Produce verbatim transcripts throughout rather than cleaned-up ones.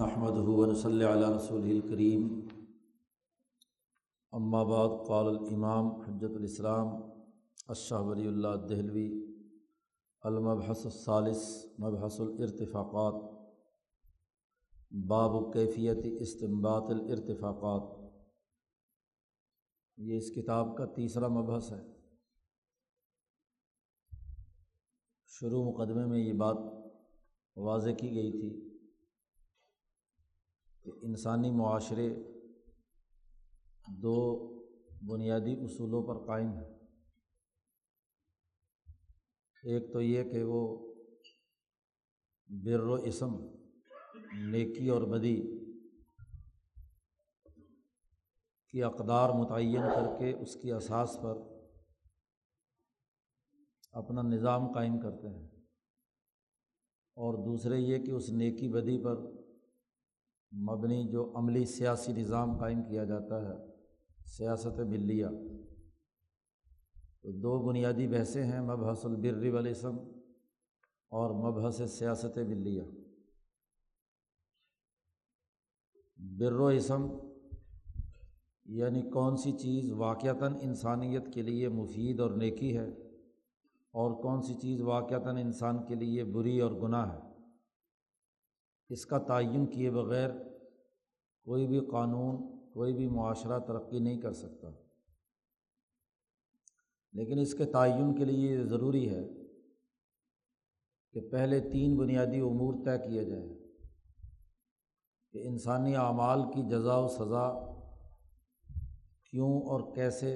نحمده ونصلي على رسوله الكريم اما بعد قال الامام حجۃ الاسلام شاہ ولی اللہ دہلوی المبحث الثالث مبحث الارتفاقات باب کیفیت استنباط الارتفاقات، یہ اس کتاب کا تیسرا مبحث ہے۔ شروع مقدمے میں یہ بات واضح کی گئی تھی کہ انسانی معاشرے دو بنیادی اصولوں پر قائم ہیں۔ ایک تو یہ کہ وہ بر و اسم، نیکی اور بدی کی اقدار متعین کر کے اس کی اساس پر اپنا نظام قائم کرتے ہیں، اور دوسرے یہ کہ اس نیکی بدی پر مبنی جو عملی سیاسی نظام قائم کیا جاتا ہے، سیاست ملیہ۔ تو دو بنیادی بحثیں ہیں، مبحث البر والاسم اور مبحث سیاست ملیہ۔ بر و اسم یعنی کون سی چیز واقعتاً انسانیت کے لیے مفید اور نیکی ہے اور کون سی چیز واقعتاً انسان کے لیے بری اور گناہ ہے، اس کا تعین کیے بغیر کوئی بھی قانون، کوئی بھی معاشرہ ترقی نہیں کر سکتا۔ لیکن اس کے تعین کے لیے یہ ضروری ہے کہ پہلے تین بنیادی امور طے کیے جائیں کہ انسانی اعمال کی جزا و سزا کیوں اور کیسے،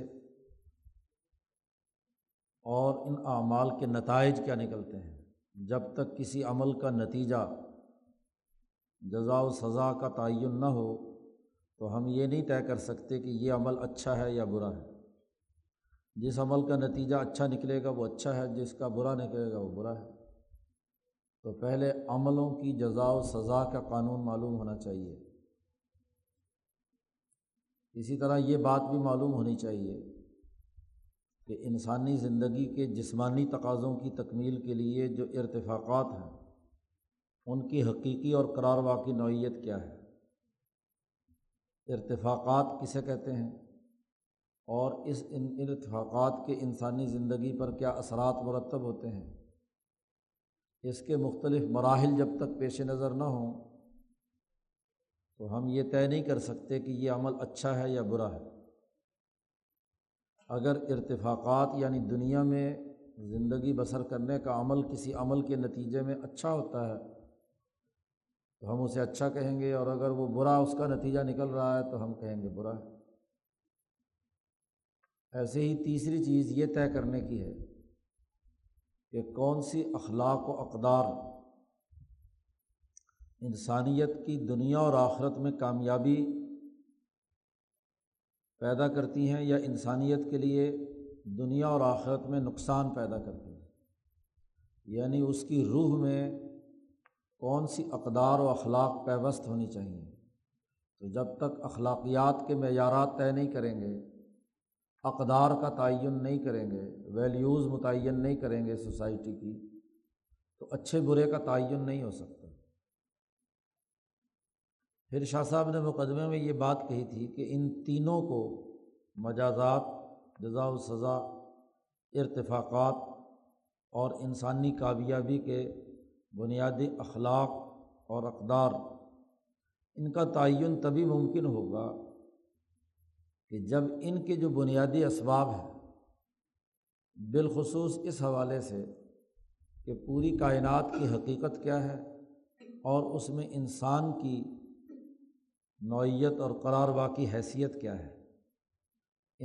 اور ان اعمال کے نتائج کیا نکلتے ہیں۔ جب تک کسی عمل کا نتیجہ جزا و سزا کا تعین نہ ہو تو ہم یہ نہیں طے کر سکتے کہ یہ عمل اچھا ہے یا برا ہے۔ جس عمل کا نتیجہ اچھا نکلے گا وہ اچھا ہے، جس کا برا نکلے گا وہ برا ہے۔ تو پہلے عملوں کی جزا و سزا کا قانون معلوم ہونا چاہیے۔ اسی طرح یہ بات بھی معلوم ہونی چاہیے کہ انسانی زندگی کے جسمانی تقاضوں کی تکمیل کے لیے جو ارتفاقات ہیں ان کی حقیقی اور قرار واقع نوعیت کیا ہے، ارتفاقات کسے کہتے ہیں، اور اس ان ارتفاقات کے انسانی زندگی پر کیا اثرات مرتب ہوتے ہیں۔ اس کے مختلف مراحل جب تک پیش نظر نہ ہوں تو ہم یہ طے نہیں کر سکتے کہ یہ عمل اچھا ہے یا برا ہے۔ اگر ارتفاقات یعنی دنیا میں زندگی بسر کرنے کا عمل کسی عمل کے نتیجے میں اچھا ہوتا ہے تو ہم اسے اچھا کہیں گے، اور اگر وہ برا اس کا نتیجہ نکل رہا ہے تو ہم کہیں گے برا ہے۔ ایسے ہی تیسری چیز یہ طے کرنے کی ہے کہ کون سی اخلاق و اقدار انسانیت کی دنیا اور آخرت میں کامیابی پیدا کرتی ہیں یا انسانیت کے لیے دنیا اور آخرت میں نقصان پیدا کرتی ہے۔ یعنی اس کی روح میں کون سی اقدار و اخلاق پیوست ہونی چاہیے۔ تو جب تک اخلاقیات کے معیارات طے نہیں کریں گے، اقدار کا تعین نہیں کریں گے، ویلیوز متعین نہیں کریں گے سوسائٹی کی، تو اچھے برے کا تعین نہیں ہو سکتا۔ پھر شاہ صاحب نے مقدمے میں یہ بات کہی تھی کہ ان تینوں کو مجازات، جزا و سزا، ارتفاقات اور انسانی کامیابی کے بنیادی اخلاق اور اقدار، ان کا تعین تبھی ممکن ہوگا کہ جب ان کے جو بنیادی اسباب ہیں، بالخصوص اس حوالے سے کہ پوری کائنات کی حقیقت کیا ہے اور اس میں انسان کی نوعیت اور قرار واقع حیثیت کیا ہے،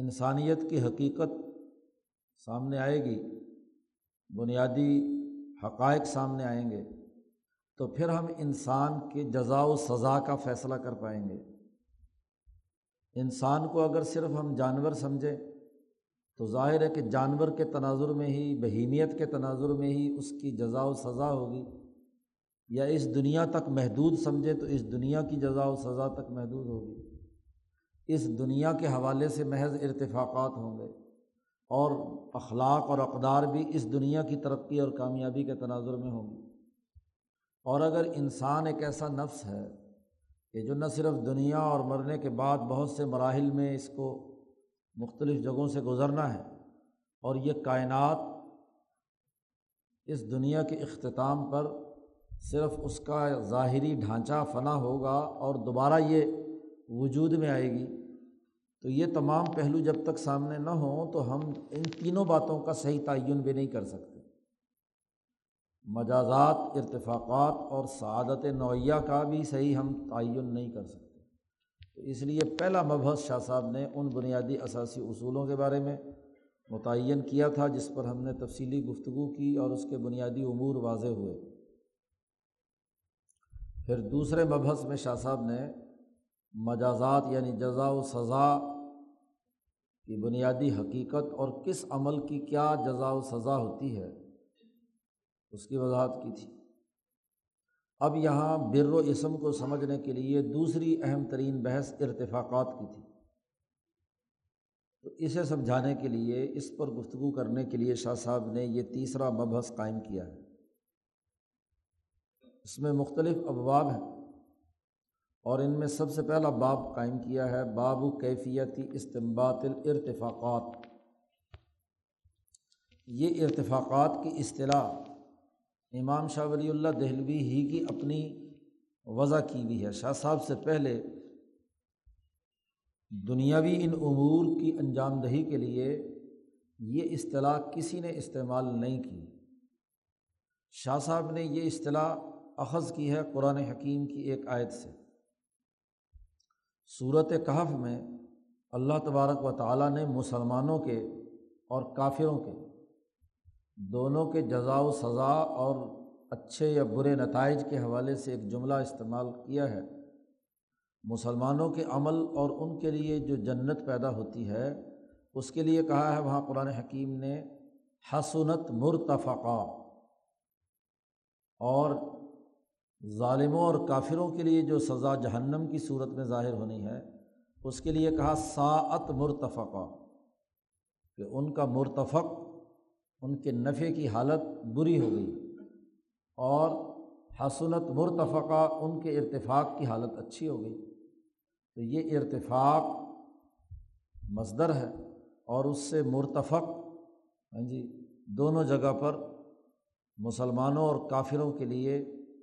انسانیت کی حقیقت سامنے آئے گی، بنیادی حقائق سامنے آئیں گے، تو پھر ہم انسان کے جزا و سزا کا فیصلہ کر پائیں گے۔ انسان کو اگر صرف ہم جانور سمجھیں تو ظاہر ہے کہ جانور کے تناظر میں ہی، بہیمیت کے تناظر میں ہی اس کی جزا و سزا ہوگی، یا اس دنیا تک محدود سمجھے تو اس دنیا کی جزا و سزا تک محدود ہوگی، اس دنیا کے حوالے سے محض ارتفاقات ہوں گے، اور اخلاق اور اقدار بھی اس دنیا کی ترقی اور کامیابی کے تناظر میں ہوں گے۔ اور اگر انسان ایک ایسا نفس ہے کہ جو نہ صرف دنیا اور مرنے کے بعد بہت سے مراحل میں اس کو مختلف جگہوں سے گزرنا ہے، اور یہ کائنات اس دنیا کے اختتام پر صرف اس کا ظاہری ڈھانچہ فنا ہوگا اور دوبارہ یہ وجود میں آئے گی، تو یہ تمام پہلو جب تک سامنے نہ ہوں تو ہم ان تینوں باتوں کا صحیح تعین بھی نہیں کر سکتے۔ مجازات، ارتفاقات اور سعادت نوعیہ کا بھی صحیح ہم تعین نہیں کر سکتے، تو اس لیے پہلا مبحث شاہ صاحب نے ان بنیادی اساسی اصولوں کے بارے میں متعین کیا تھا، جس پر ہم نے تفصیلی گفتگو کی اور اس کے بنیادی امور واضح ہوئے۔ پھر دوسرے مبحث میں شاہ صاحب نے مجازات یعنی جزا و سزا کی بنیادی حقیقت اور کس عمل کی کیا جزا و سزا ہوتی ہے اس کی وضاحت کی تھی۔ اب یہاں بر و اسم کو سمجھنے کے لیے دوسری اہم ترین بحث ارتفاقات کی تھی، تو اسے سمجھانے کے لیے، اس پر گفتگو کرنے کے لیے شاہ صاحب نے یہ تیسرا مبحث قائم کیا ہے۔ اس میں مختلف ابواب ہیں اور ان میں سب سے پہلا باب قائم کیا ہے، باب کیفیتی استنباط الارتفاقات۔ یہ ارتفاقات کی اصطلاح امام شاہ ولی اللہ دہلوی ہی کی اپنی وضع کی ہوئی ہے۔ شاہ صاحب سے پہلے دنیاوی ان امور کی انجام دہی کے لیے یہ اصطلاح کسی نے استعمال نہیں کی۔ شاہ صاحب نے یہ اصطلاح اخذ کی ہے قرآن حکیم کی ایک آیت سے۔ سورۃ کہف میں اللہ تبارک و تعالیٰ نے مسلمانوں کے اور کافروں کے دونوں کے جزا و سزا اور اچھے یا برے نتائج کے حوالے سے ایک جملہ استعمال کیا ہے۔ مسلمانوں کے عمل اور ان کے لیے جو جنت پیدا ہوتی ہے اس کے لیے کہا ہے وہاں قرآن حکیم نے حسنت مرتفقا، اور ظالموں اور کافروں کے لیے جو سزا جہنم کی صورت میں ظاہر ہونی ہے اس کے لیے کہا ساعت مرتفقا، کہ ان کا مرتفق، ان کے نفع کی حالت بری ہو گئی، اور حسنت مرتفقہ، ان کے ارتفاق کی حالت اچھی ہو گئی۔ تو یہ ارتفاق مصدر ہے اور اس سے مرتفق، ہاں جی، دونوں جگہ پر مسلمانوں اور کافروں کے لیے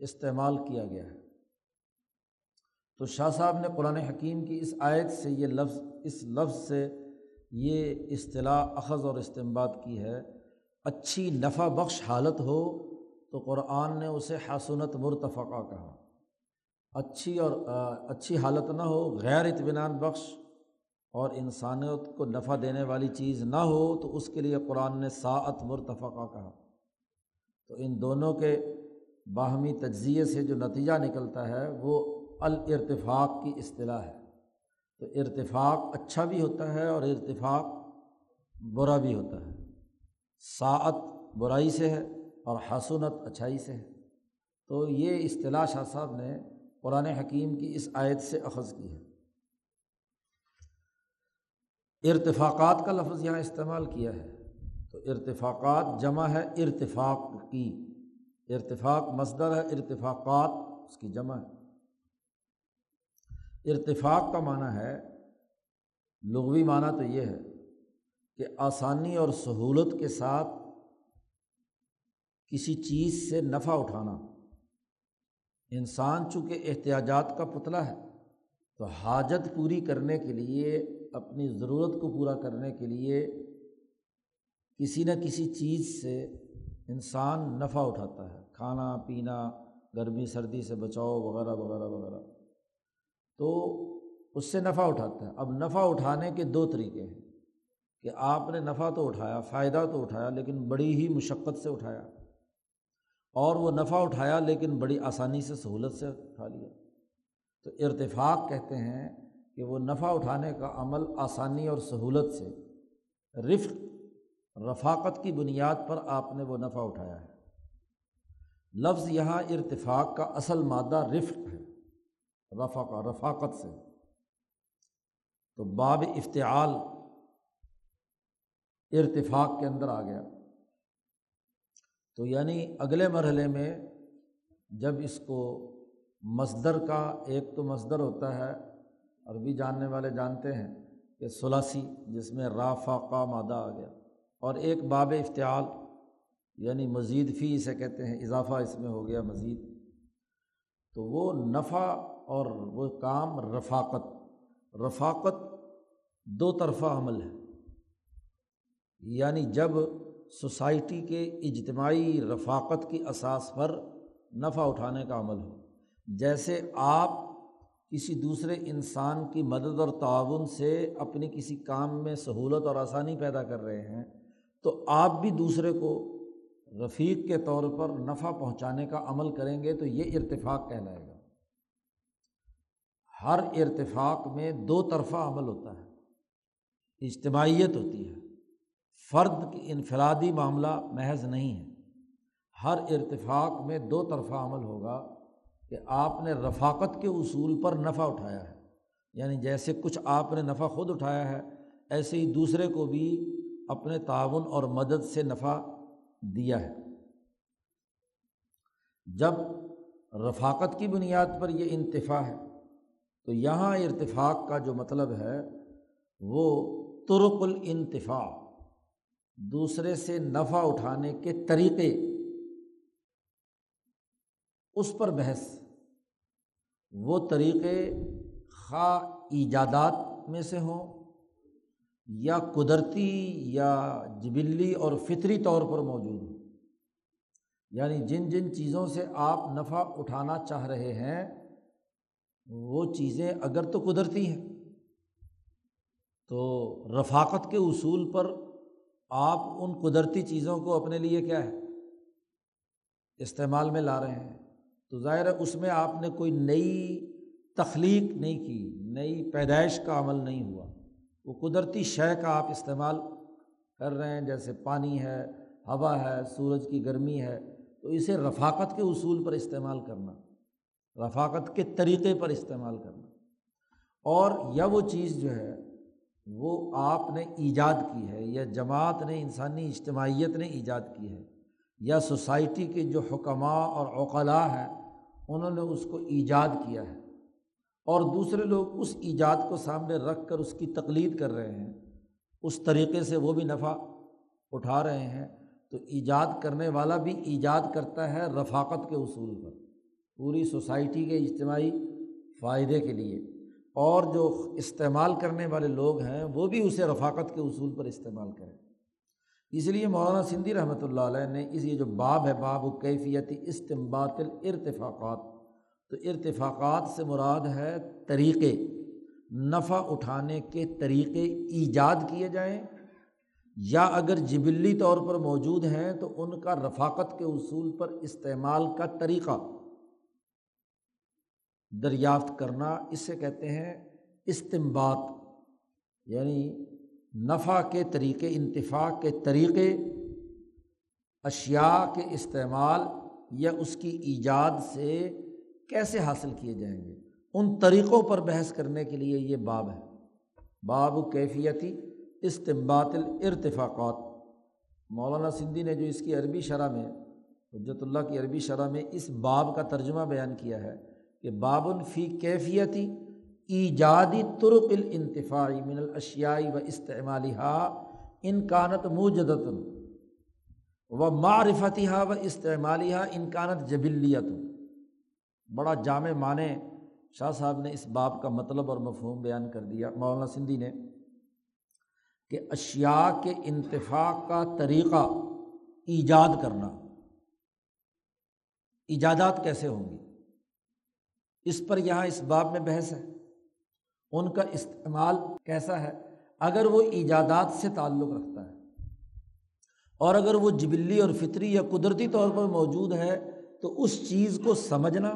استعمال کیا گیا ہے۔ تو شاہ صاحب نے قرآن حکیم کی اس آیت سے یہ لفظ اس لفظ سے یہ اصطلاح اخذ اور استنباط کی ہے۔ اچھی نفع بخش حالت ہو تو قرآن نے اسے حسنت مرتفقہ کہا، اچھی اور اچھی حالت نہ ہو، غیر اطمینان بخش اور انسانیت کو نفع دینے والی چیز نہ ہو تو اس کے لیے قرآن نے ساعت مرتفقہ کہا۔ تو ان دونوں کے باہمی تجزیے سے جو نتیجہ نکلتا ہے وہ الارتفاق کی اصطلاح ہے۔ تو ارتفاق اچھا بھی ہوتا ہے اور ارتفاق برا بھی ہوتا ہے۔ ساعت برائی سے ہے اور حسنت اچھائی سے ہے۔ تو یہ اصطلاح شاہ صاحب نے قرآن حکیم کی اس آیت سے اخذ کی ہے۔ ارتفاقات کا لفظ یہاں استعمال کیا ہے، تو ارتفاقات جمع ہے ارتفاق کی، ارتفاق مصدر ہے، ارتفاقات اس کی جمع ہے۔ ارتفاق کا معنی ہے، لغوی معنی تو یہ ہے کہ آسانی اور سہولت کے ساتھ کسی چیز سے نفع اٹھانا۔ انسان چونکہ احتیاجات کا پتلا ہے، تو حاجت پوری کرنے کے لیے، اپنی ضرورت کو پورا کرنے کے لیے کسی نہ کسی چیز سے انسان نفع اٹھاتا ہے، کھانا، پینا، گرمی سردی سے بچاؤ وغیرہ وغیرہ وغیرہ، تو اس سے نفع اٹھاتا ہے۔ اب نفع اٹھانے کے دو طریقے ہیں کہ آپ نے نفع تو اٹھایا، فائدہ تو اٹھایا، لیکن بڑی ہی مشقت سے اٹھایا، اور وہ نفع اٹھایا لیکن بڑی آسانی سے، سہولت سے اٹھا لیا۔ تو ارتفاق کہتے ہیں کہ وہ نفع اٹھانے کا عمل آسانی اور سہولت سے، رفق، رفاقت کی بنیاد پر آپ نے وہ نفع اٹھایا ہے۔ لفظ یہاں ارتفاق کا اصل مادہ رفق ہے، رفقہ، رفاقت سے۔ تو باب افتعال ارتفاق کے اندر آ گیا۔ تو یعنی اگلے مرحلے میں جب اس کو مصدر کا ایک تو مصدر ہوتا ہے، عربی جاننے والے جانتے ہیں کہ ثلاثی جس میں را فا قا مادہ آ گیا، اور ایک باب افتعال یعنی مزید فی اسے کہتے ہیں، اضافہ اس میں ہو گیا مزید، تو وہ نفع اور وہ کام رفاقت، رفاقت دو طرفہ عمل ہے، یعنی جب سوسائٹی کے اجتماعی رفاقت کی اساس پر نفع اٹھانے کا عمل ہو، جیسے آپ کسی دوسرے انسان کی مدد اور تعاون سے اپنی کسی کام میں سہولت اور آسانی پیدا کر رہے ہیں، تو آپ بھی دوسرے کو رفیق کے طور پر نفع پہنچانے کا عمل کریں گے تو یہ ارتفاق کہلائے گا۔ ہر ارتفاق میں دو طرفہ عمل ہوتا ہے، اجتماعیت ہوتی ہے، فرد کی انفرادی معاملہ محض نہیں ہے، ہر ارتفاق میں دو طرفہ عمل ہوگا کہ آپ نے رفاقت کے اصول پر نفع اٹھایا ہے، یعنی جیسے کچھ آپ نے نفع خود اٹھایا ہے، ایسے ہی دوسرے کو بھی اپنے تعاون اور مدد سے نفع دیا ہے۔ جب رفاقت کی بنیاد پر یہ انتفاع ہے تو یہاں ارتفاق کا جو مطلب ہے وہ طرق الانتفاع، دوسرے سے نفع اٹھانے کے طریقے، اس پر بحث، وہ طریقے خواہ ایجادات میں سے ہوں یا قدرتی یا جبلی اور فطری طور پر موجود ہوں، یعنی جن جن چیزوں سے آپ نفع اٹھانا چاہ رہے ہیں وہ چیزیں اگر تو قدرتی ہیں تو رفاقت کے اصول پر آپ ان قدرتی چیزوں کو اپنے لیے کیا ہے استعمال میں لا رہے ہیں، تو ظاہر ہے اس میں آپ نے کوئی نئی تخلیق نہیں کی، نئی پیدائش کا عمل نہیں ہوا، وہ قدرتی شے کا آپ استعمال کر رہے ہیں، جیسے پانی ہے، ہوا ہے، سورج کی گرمی ہے، تو اسے رفاقت کے اصول پر استعمال کرنا، رفاقت کے طریقے پر استعمال کرنا، اور یا وہ چیز جو ہے وہ آپ نے ایجاد کی ہے، یا جماعت نے، انسانی اجتماعیت نے ایجاد کی ہے، یا سوسائٹی کے جو حکماء اور عقلاء ہیں انہوں نے اس کو ایجاد کیا ہے، اور دوسرے لوگ اس ایجاد کو سامنے رکھ کر اس کی تقلید کر رہے ہیں، اس طریقے سے وہ بھی نفع اٹھا رہے ہیں، تو ایجاد کرنے والا بھی ایجاد کرتا ہے رفاقت کے اصول پر، پوری سوسائٹی کے اجتماعی فائدے کے لیے، اور جو استعمال کرنے والے لوگ ہیں وہ بھی اسے رفاقت کے اصول پر استعمال کریں۔ اس لیے مولانا سندھی رحمۃ اللہ علیہ نے اس یہ جو باب ہے، باب و کیفیت استنباط الارتفاقات، تو ارتفاقات سے مراد ہے طریقے، نفع اٹھانے کے طریقے ایجاد کیے جائیں، یا اگر جبلی طور پر موجود ہیں تو ان کا رفاقت کے اصول پر استعمال کا طریقہ دریافت کرنا، اس سے کہتے ہیں استنباط، یعنی نفع کے طریقے، انتفاع کے طریقے، اشیاء کے استعمال یا اس کی ایجاد سے کیسے حاصل کیے جائیں گے، ان طریقوں پر بحث کرنے کے لیے یہ باب ہے، باب کیفیتی استنباط الارتفاقات۔ مولانا سندھی نے جو اس کی عربی شرح میں، حجت اللہ کی عربی شرح میں اس باب کا ترجمہ بیان کیا ہے کہ بابن فی کیفیتی ایجادی طرق الانتفاع من الاشیاء و استعمالها ان کانت موجدۃ و معرفتها و استعمالها ان کانت جبلیۃ۔ بڑا جامع معنی شاہ صاحب نے اس باب کا مطلب اور مفہوم بیان کر دیا مولانا سندھی نے، کہ اشیاء کے انتفاع کا طریقہ ایجاد کرنا، ایجادات کیسے ہوں گی اس پر یہاں اس باب میں بحث ہے، ان کا استعمال کیسا ہے اگر وہ ایجادات سے تعلق رکھتا ہے، اور اگر وہ جبلی اور فطری یا قدرتی طور پر موجود ہے تو اس چیز کو سمجھنا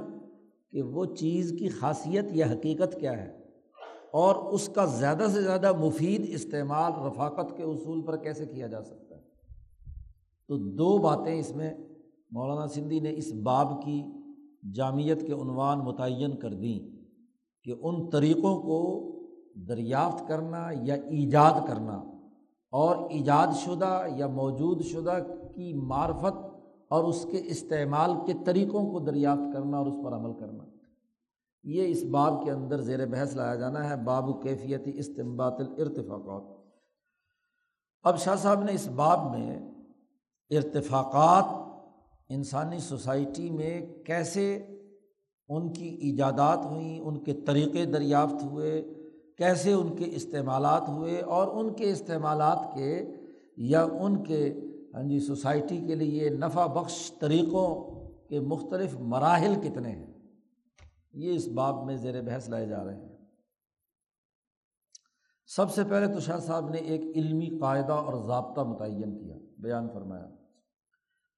کہ وہ چیز کی خاصیت یا حقیقت کیا ہے، اور اس کا زیادہ سے زیادہ مفید استعمال رفاقت کے اصول پر کیسے کیا جا سکتا ہے۔ تو دو باتیں اس میں مولانا سندھی نے اس باب کی جامعیت کے عنوان متعین کر دیں کہ ان طریقوں کو دریافت کرنا یا ایجاد کرنا، اور ایجاد شدہ یا موجود شدہ کی معرفت اور اس کے استعمال کے طریقوں کو دریافت کرنا اور اس پر عمل کرنا۔ یہ اس باب کے اندر زیر بحث لایا جانا ہے، باب کیفیت استنباط الارتفاقات۔ اب شاہ صاحب نے اس باب میں ارتفاقات انسانی سوسائٹی میں کیسے ان کی ایجادات ہوئیں، ان کے طریقے دریافت ہوئے، کیسے ان کے استعمالات ہوئے، اور ان کے استعمالات کے یا ان کے ہاں جی سوسائٹی کے لیے نفع بخش طریقوں کے مختلف مراحل کتنے ہیں، یہ اس باب میں زیر بحث لائے جا رہے ہیں۔ سب سے پہلے تو شاہ صاحب نے ایک علمی قاعدہ اور ضابطہ متعین کیا، بیان فرمایا۔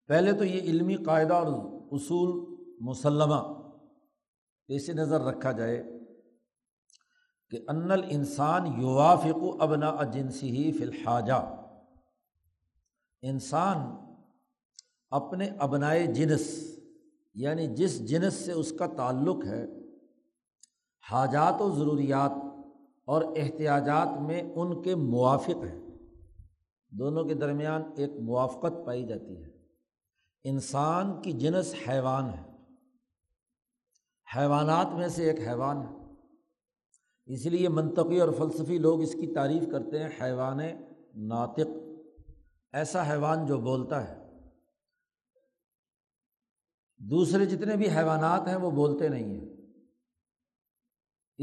پہلے تو یہ علمی قاعدہ اور اصول مسلمہ پیش نظر رکھا جائے کہ ان الانسان یوافق ابناء جنسہ فی الحاجہ، انسان اپنے ابنائے جنس یعنی جس جنس سے اس کا تعلق ہے، حاجات و ضروریات اور احتیاجات میں ان کے موافق ہے، دونوں کے درمیان ایک موافقت پائی جاتی ہے۔ انسان کی جنس حیوان ہے، حیوانات میں سے ایک حیوان ہے، اس لیے منطقی اور فلسفی لوگ اس کی تعریف کرتے ہیں حیوان ناطق، ایسا حیوان جو بولتا ہے۔ دوسرے جتنے بھی حیوانات ہیں وہ بولتے نہیں ہیں،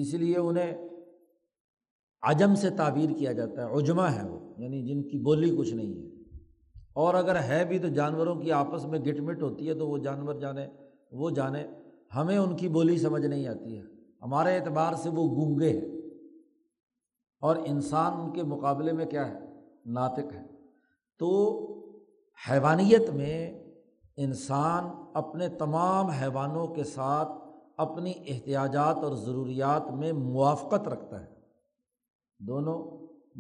اس لیے انہیں عجم سے تعبیر کیا جاتا ہے، عجمہ ہے وہ، یعنی جن کی بولی کچھ نہیں ہے، اور اگر ہے بھی تو جانوروں کی آپس میں گٹ مٹ ہوتی ہے تو وہ جانور جانے وہ جانے، ہمیں ان کی بولی سمجھ نہیں آتی ہے، ہمارے اعتبار سے وہ گونگے ہیں، اور انسان ان کے مقابلے میں کیا ہے، ناطق ہے۔ تو حیوانیت میں انسان اپنے تمام حیوانوں کے ساتھ اپنی احتیاجات اور ضروریات میں موافقت رکھتا ہے، دونوں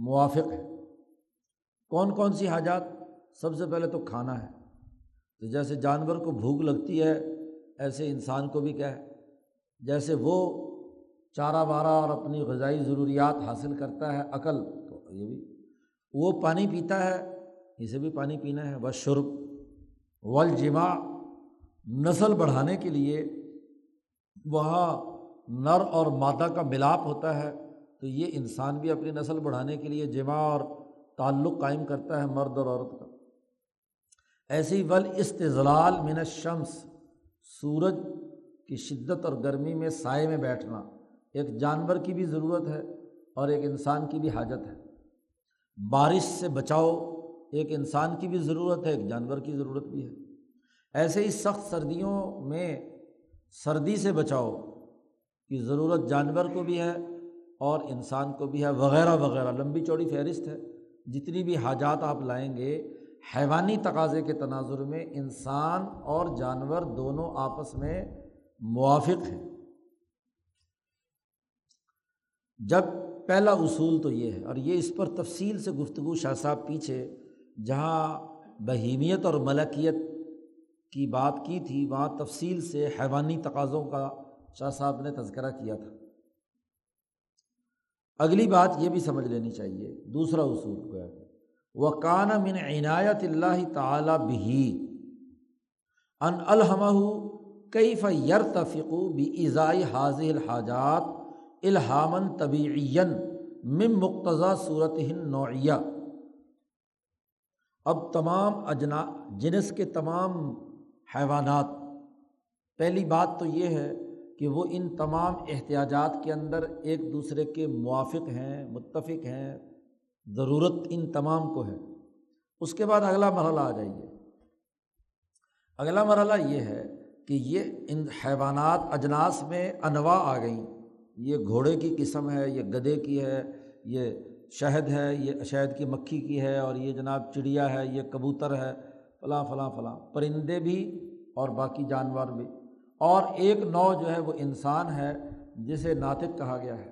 موافق ہیں۔ کون کون سی حاجات؟ سب سے پہلے تو کھانا ہے، تو جیسے جانور کو بھوک لگتی ہے ایسے انسان کو بھی کیا ہے، جیسے وہ چارہ وارہ اور اپنی غذائی ضروریات حاصل کرتا ہے، عقل تو یہ بھی، وہ پانی پیتا ہے، اسے بھی پانی پینا ہے۔ والشرب والجماع، نسل بڑھانے کے لیے وہاں نر اور مادہ کا ملاپ ہوتا ہے، تو یہ انسان بھی اپنی نسل بڑھانے کے لیے جماع اور تعلق قائم کرتا ہے مرد اور عورت کا۔ ایسے ہی والاستظلال من الشمس، سورج کی شدت اور گرمی میں سائے میں بیٹھنا، ایک جانور کی بھی ضرورت ہے اور ایک انسان کی بھی حاجت ہے۔ بارش سے بچاؤ، ایک انسان کی بھی ضرورت ہے، ایک جانور کی ضرورت بھی ہے۔ ایسے ہی سخت سردیوں میں سردی سے بچاؤ کی ضرورت جانور کو بھی ہے اور انسان کو بھی ہے، وغیرہ وغیرہ، لمبی چوڑی فہرست ہے۔ جتنی بھی حاجات آپ لائیں گے، حیوانی تقاضے کے تناظر میں انسان اور جانور دونوں آپس میں موافق ہیں۔ جب پہلا اصول تو یہ ہے، اور یہ اس پر تفصیل سے گفتگو شاہ صاحب پیچھے جہاں بہیمیت اور ملکیت کی بات کی تھی، وہاں تفصیل سے حیوانی تقاضوں کا شاہ صاحب نے تذکرہ کیا تھا۔ اگلی بات یہ بھی سمجھ لینی چاہیے، دوسرا اصول کو ہے وَكَانَ مِنْ عِنَایَةِ اللّٰہِ تَعَالَى بِهِ أَنْ أَلْهَمَهُ كَيْفَ يَرْتَفِقُ بِإِزَاءِ هَٰذِهِ الْحَاجَاتِ إِلْهَامًا طَبِیعِیًّا مِن مُقْتَضَىٰ صُورَتِهِ النَّوْعِیَّةِ۔ اب تمام اجنا جنس کے تمام حیوانات، پہلی بات تو یہ ہے کہ وہ ان تمام احتیاجات کے اندر ایک دوسرے کے موافق ہیں، متفق ہیں، ضرورت ان تمام کو ہے۔ اس کے بعد اگلا مرحلہ آ جائیے، اگلا مرحلہ یہ ہے کہ یہ ان حیوانات اجناس میں انواع آ گئیں، یہ گھوڑے کی قسم ہے، یہ گدھے کی ہے، یہ شہد ہے، یہ شہد کی مکھی کی ہے، اور یہ جناب چڑیا ہے، یہ کبوتر ہے، فلاں فلاں فلاں، پرندے بھی اور باقی جانور بھی، اور ایک نوع جو ہے وہ انسان ہے جسے ناطق کہا گیا ہے۔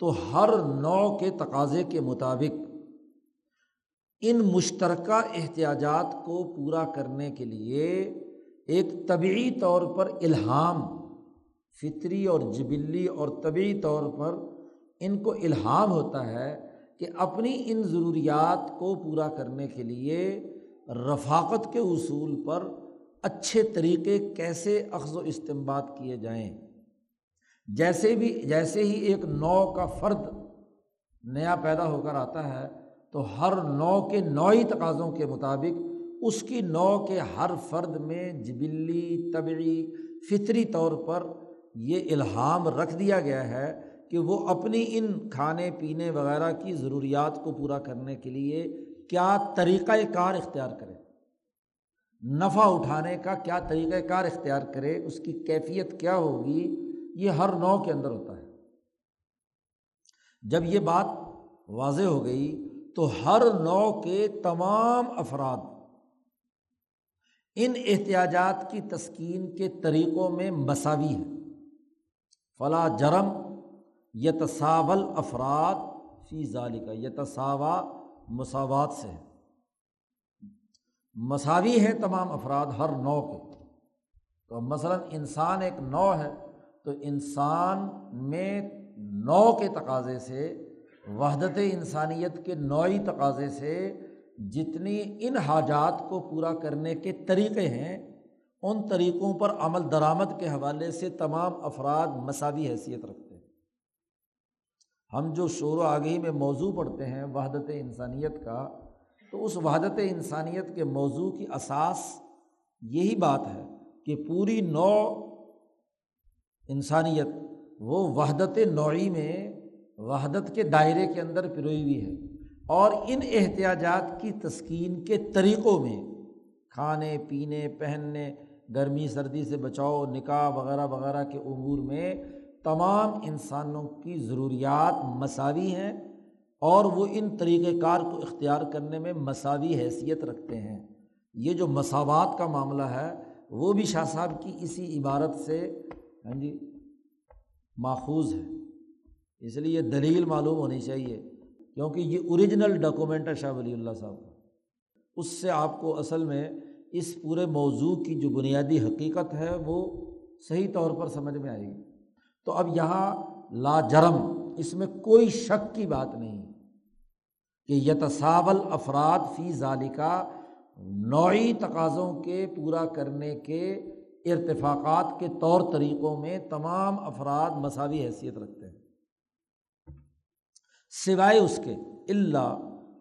تو ہر نوع کے تقاضے کے مطابق ان مشترکہ احتیاجات کو پورا کرنے کے لیے ایک طبعی طور پر الہام، فطری اور جبلی اور طبعی طور پر ان کو الہام ہوتا ہے کہ اپنی ان ضروریات کو پورا کرنے کے لیے رفاقت کے اصول پر اچھے طریقے کیسے اخذ و استنباط کیے جائیں، جیسے بھی جیسے ہی ایک نو کا فرد نیا پیدا ہو کر آتا ہے تو ہر نو کے نوعی تقاضوں کے مطابق اس کی نو کے ہر فرد میں جبلی طبعی فطری طور پر یہ الہام رکھ دیا گیا ہے کہ وہ اپنی ان کھانے پینے وغیرہ کی ضروریات کو پورا کرنے کے لیے کیا طریقہ کار اختیار کرے، نفع اٹھانے کا کیا طریقہ کار اختیار کرے، اس کی کیفیت کیا ہوگی، یہ ہر نوع کے اندر ہوتا ہے۔ جب یہ بات واضح ہو گئی تو ہر نوع کے تمام افراد ان احتیاجات کی تسکین کے طریقوں میں مساوی ہیں۔ فلا جرم یتساول افراد فی ذالک، یتساوا مساوات سے ہے، مساوی ہے تمام افراد ہر نوع کے۔ تو مثلاً انسان ایک نوع ہے تو انسان میں نوع کے تقاضے سے، وحدت انسانیت کے نوعی تقاضے سے جتنی ان حاجات کو پورا کرنے کے طریقے ہیں ان طریقوں پر عمل درآمد کے حوالے سے تمام افراد مساوی حیثیت رکھتے ہیں۔ ہم جو شور و آگہی میں موضوع پڑھتے ہیں وحدت انسانیت کا، تو اس وحدت انسانیت کے موضوع کی اساس یہی بات ہے کہ پوری نوع انسانیت وہ وحدت نوعی میں، وحدت کے دائرے کے اندر پروئی ہوئی ہے، اور ان احتیاجات کی تسکین کے طریقوں میں کھانے پینے پہننے، گرمی سردی سے بچاؤ، نکاح وغیرہ وغیرہ کے امور میں تمام انسانوں کی ضروریات مساوی ہیں اور وہ ان طریقۂ کار کو اختیار کرنے میں مساوی حیثیت رکھتے ہیں۔ یہ جو مساوات کا معاملہ ہے وہ بھی شاہ صاحب کی اسی عبارت سے ہاں جی ماخوذ ہے، اس لیے یہ دلیل معلوم ہونی چاہیے، کیونکہ یہ اوریجنل ڈاکومنٹ ہے شاہ ولی اللہ صاحب کا۔ اس سے آپ کو اصل میں اس پورے موضوع کی جو بنیادی حقیقت ہے وہ صحیح طور پر سمجھ میں آئے گی۔ تو اب یہاں لا جرم، اس میں کوئی شک کی بات نہیں کہ یتساول افراد فی ذالکہ نوعی تقاضوں کے پورا کرنے کے ارتفاقات کے طور طریقوں میں تمام افراد مساوی حیثیت رکھتے ہیں، سوائے اس کے الا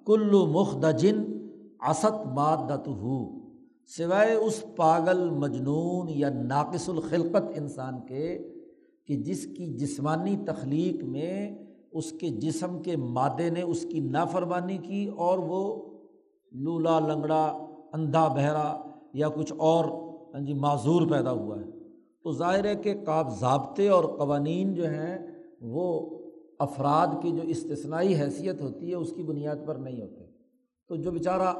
کل مخدجن عصت مادتہ، سوائے اس پاگل مجنون یا ناقص الخلقت انسان کے کہ جس کی جسمانی تخلیق میں اس کے جسم کے مادے نے اس کی نافرمانی کی اور وہ لولا لنگڑا اندھا بہرا یا کچھ اور جی معذور پیدا ہوا ہے، تو ظاہر ہے کہ ضابطے اور قوانین جو ہیں وہ افراد کی جو استثنائی حیثیت ہوتی ہے اس کی بنیاد پر نہیں ہوتے۔ تو جو بیچارہ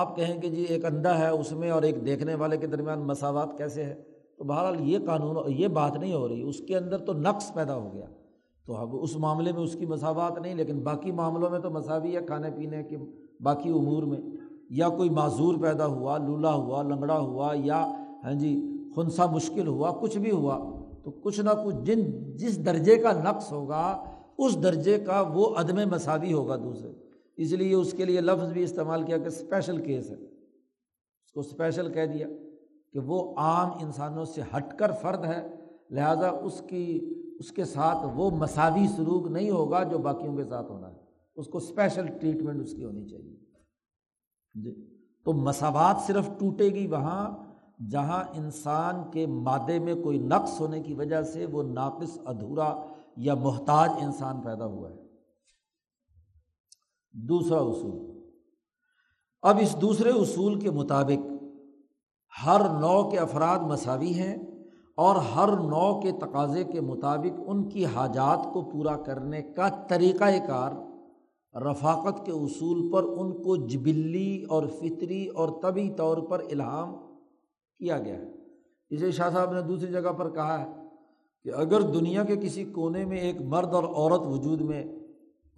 آپ کہیں کہ جی ایک اندھا ہے اس میں اور ایک دیکھنے والے کے درمیان مساوات کیسے ہے، تو بہرحال یہ قانون، یہ بات نہیں ہو رہی، اس کے اندر تو نقص پیدا ہو گیا، تو اب اس معاملے میں اس کی مساوات نہیں، لیکن باقی معاملوں میں تو مساوی ہے، کھانے پینے کے باقی امور میں۔ یا کوئی معذور پیدا ہوا، لولا ہوا، لنگڑا ہوا، یا ہاں جی خنسا مشکل ہوا، کچھ بھی ہوا، تو کچھ نہ کچھ جن جس درجے کا نقص ہوگا اس درجے کا وہ عدم مساوی ہوگا دوسرے، اس لیے اس کے لیے لفظ بھی استعمال کیا کہ اسپیشل کیس ہے، اس کو اسپیشل کہہ دیا کہ وہ عام انسانوں سے ہٹ کر فرد ہے، لہٰذا اس کی اس کے ساتھ وہ مساوی سلوک نہیں ہوگا جو باقیوں کے ساتھ ہونا ہے، اس کو اسپیشل ٹریٹمنٹ اس کی ہونی چاہیے جی۔ تو مساوات صرف ٹوٹے گی وہاں جہاں انسان کے مادے میں کوئی نقص ہونے کی وجہ سے وہ ناقص، ادھورا یا محتاج انسان پیدا ہوا ہے۔ دوسرا اصول، اب اس دوسرے اصول کے مطابق ہر نوع کے افراد مساوی ہیں اور ہر نوع کے تقاضے کے مطابق ان کی حاجات کو پورا کرنے کا طریقہ کار رفاقت کے اصول پر ان کو جبلی اور فطری اور طبعی طور پر الہام کیا گیا ہے۔ اسے شاہ صاحب نے دوسری جگہ پر کہا ہے کہ اگر دنیا کے کسی کونے میں ایک مرد اور عورت وجود میں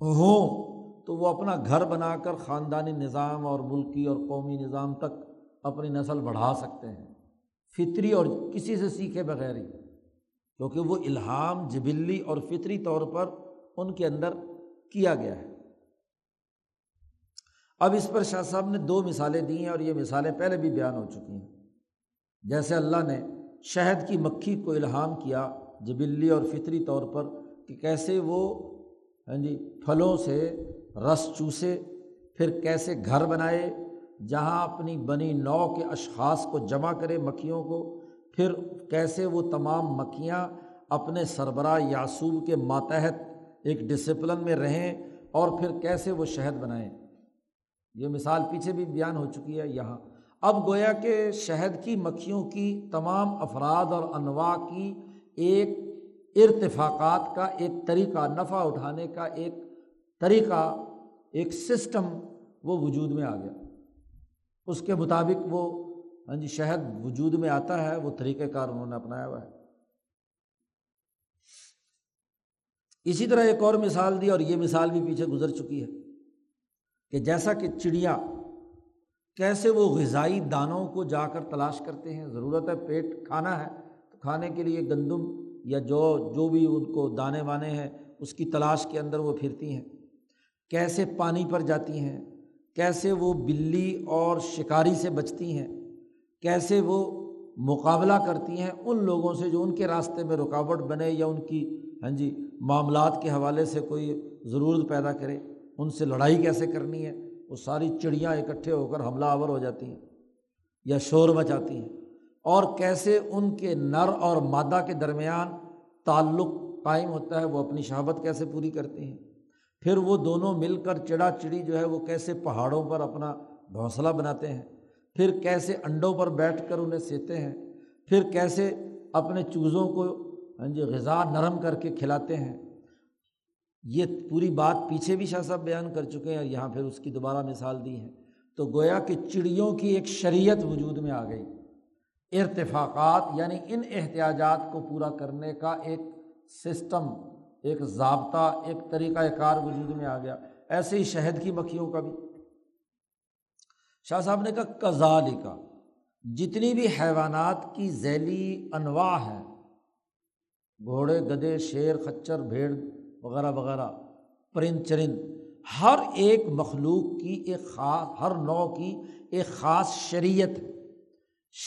ہوں تو وہ اپنا گھر بنا کر خاندانی نظام اور ملکی اور قومی نظام تک اپنی نسل بڑھا سکتے ہیں، فطری اور کسی سے سیکھے بغیر ہی، کیونکہ وہ الہام جبلی اور فطری طور پر ان کے اندر کیا گیا ہے۔ اب اس پر شاہ صاحب نے دو مثالیں دی ہیں اور یہ مثالیں پہلے بھی بیان ہو چکی ہیں، جیسے اللہ نے شہد کی مکھی کو الہام کیا جبلی اور فطری طور پر کہ کیسے وہ ہاں جی پھلوں سے رس چوسے، پھر کیسے گھر بنائے جہاں اپنی بنی نوع کے اشخاص کو جمع کرے، مکھیوں کو، پھر کیسے وہ تمام مکھیاں اپنے سربراہ یعصوب کے ماتحت ایک ڈسپلن میں رہیں، اور پھر کیسے وہ شہد بنائیں۔ یہ مثال پیچھے بھی بیان ہو چکی ہے یہاں۔ اب گویا کہ شہد کی مکھیوں کی تمام افراد اور انواع کی ایک ارتفاقات کا ایک طریقہ، نفع اٹھانے کا ایک طریقہ، ایک سسٹم وہ وجود میں آ گیا۔ اس کے مطابق وہ ہاں جی شہد وجود میں آتا ہے، وہ طریقہ کار انہوں نے اپنایا ہوا ہے۔ اسی طرح ایک اور مثال دی، اور یہ مثال بھی پیچھے گزر چکی ہے، کہ جیسا کہ چڑیا کیسے وہ غذائی دانوں کو جا کر تلاش کرتے ہیں، ضرورت ہے پیٹ کھانا ہے تو کھانے کے لیے گندم یا جو جو بھی ان کو دانے وانے ہیں اس کی تلاش کے اندر وہ پھرتی ہیں، کیسے پانی پر جاتی ہیں، کیسے وہ بلی اور شکاری سے بچتی ہیں، کیسے وہ مقابلہ کرتی ہیں ان لوگوں سے جو ان کے راستے میں رکاوٹ بنے یا ان کی ہاں جی معاملات کے حوالے سے کوئی ضرورت پیدا کرے، ان سے لڑائی کیسے کرنی ہے۔ وہ ساری چڑیاں اکٹھے ہو کر حملہ آور ہو جاتی ہیں یا شور مچاتی ہیں، اور کیسے ان کے نر اور مادہ کے درمیان تعلق قائم ہوتا ہے، وہ اپنی شہوت کیسے پوری کرتی ہیں، پھر وہ دونوں مل کر چڑا چڑی جو ہے وہ کیسے پہاڑوں پر اپنا گھونسلہ بناتے ہیں، پھر کیسے انڈوں پر بیٹھ کر انہیں سیتے ہیں، پھر کیسے اپنے چوزوں کو ہاں جی غذا نرم کر کے کھلاتے ہیں۔ یہ پوری بات پیچھے بھی شاہ صاحب بیان کر چکے ہیں، اور یہاں پھر اس کی دوبارہ مثال دی ہے۔ تو گویا کہ چڑیوں کی ایک شریعت وجود میں آ گئی، ارتفاقات یعنی ان احتیاجات کو پورا کرنے کا ایک سسٹم، ایک ضابطہ، ایک طریقہ کار وجود میں آ گیا۔ ایسے ہی شہد کی مکھیوں کا بھی شاہ صاحب نے کہا کذالکہ، جتنی بھی حیوانات کی ذیلی انواع ہیں، گھوڑے، گدے، شیر، خچر، بھیڑ وغیرہ وغیرہ، پرند چرند، ہر ایک مخلوق کی ایک خاص، ہر نوع کی ایک خاص شریعت۔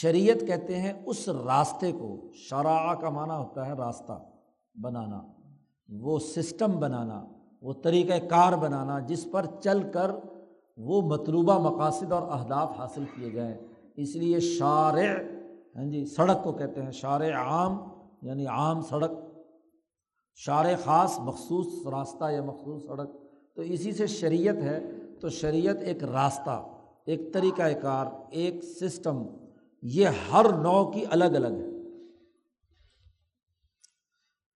شریعت کہتے ہیں اس راستے کو، شرع کا معنی ہوتا ہے راستہ بنانا، وہ سسٹم بنانا، وہ طریقہ کار بنانا جس پر چل کر وہ مطلوبہ مقاصد اور اہداف حاصل کیے گئے۔ اس لیے شارع ہاں جی سڑک کو کہتے ہیں، شارع عام یعنی عام سڑک، شارع خاص مخصوص راستہ یا مخصوص سڑک، تو اسی سے شریعت ہے۔ تو شریعت ایک راستہ، ایک طریقہ کار، ایک سسٹم، یہ ہر نوع کی الگ الگ ہے۔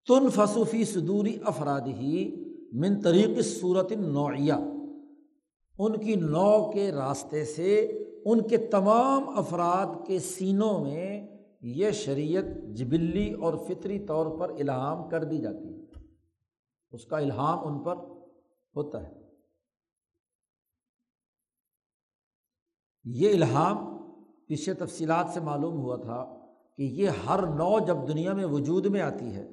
تنفس فی صدور افرادہ من طریق صورت نوعیہ، ان کی نوع کے راستے سے ان کے تمام افراد کے سینوں میں یہ شریعت جبلی اور فطری طور پر الہام کر دی جاتی ہے، اس کا الہام ان پر ہوتا ہے۔ یہ الہام پیچھے تفصیلات سے معلوم ہوا تھا کہ یہ ہر نوع جب دنیا میں وجود میں آتی ہے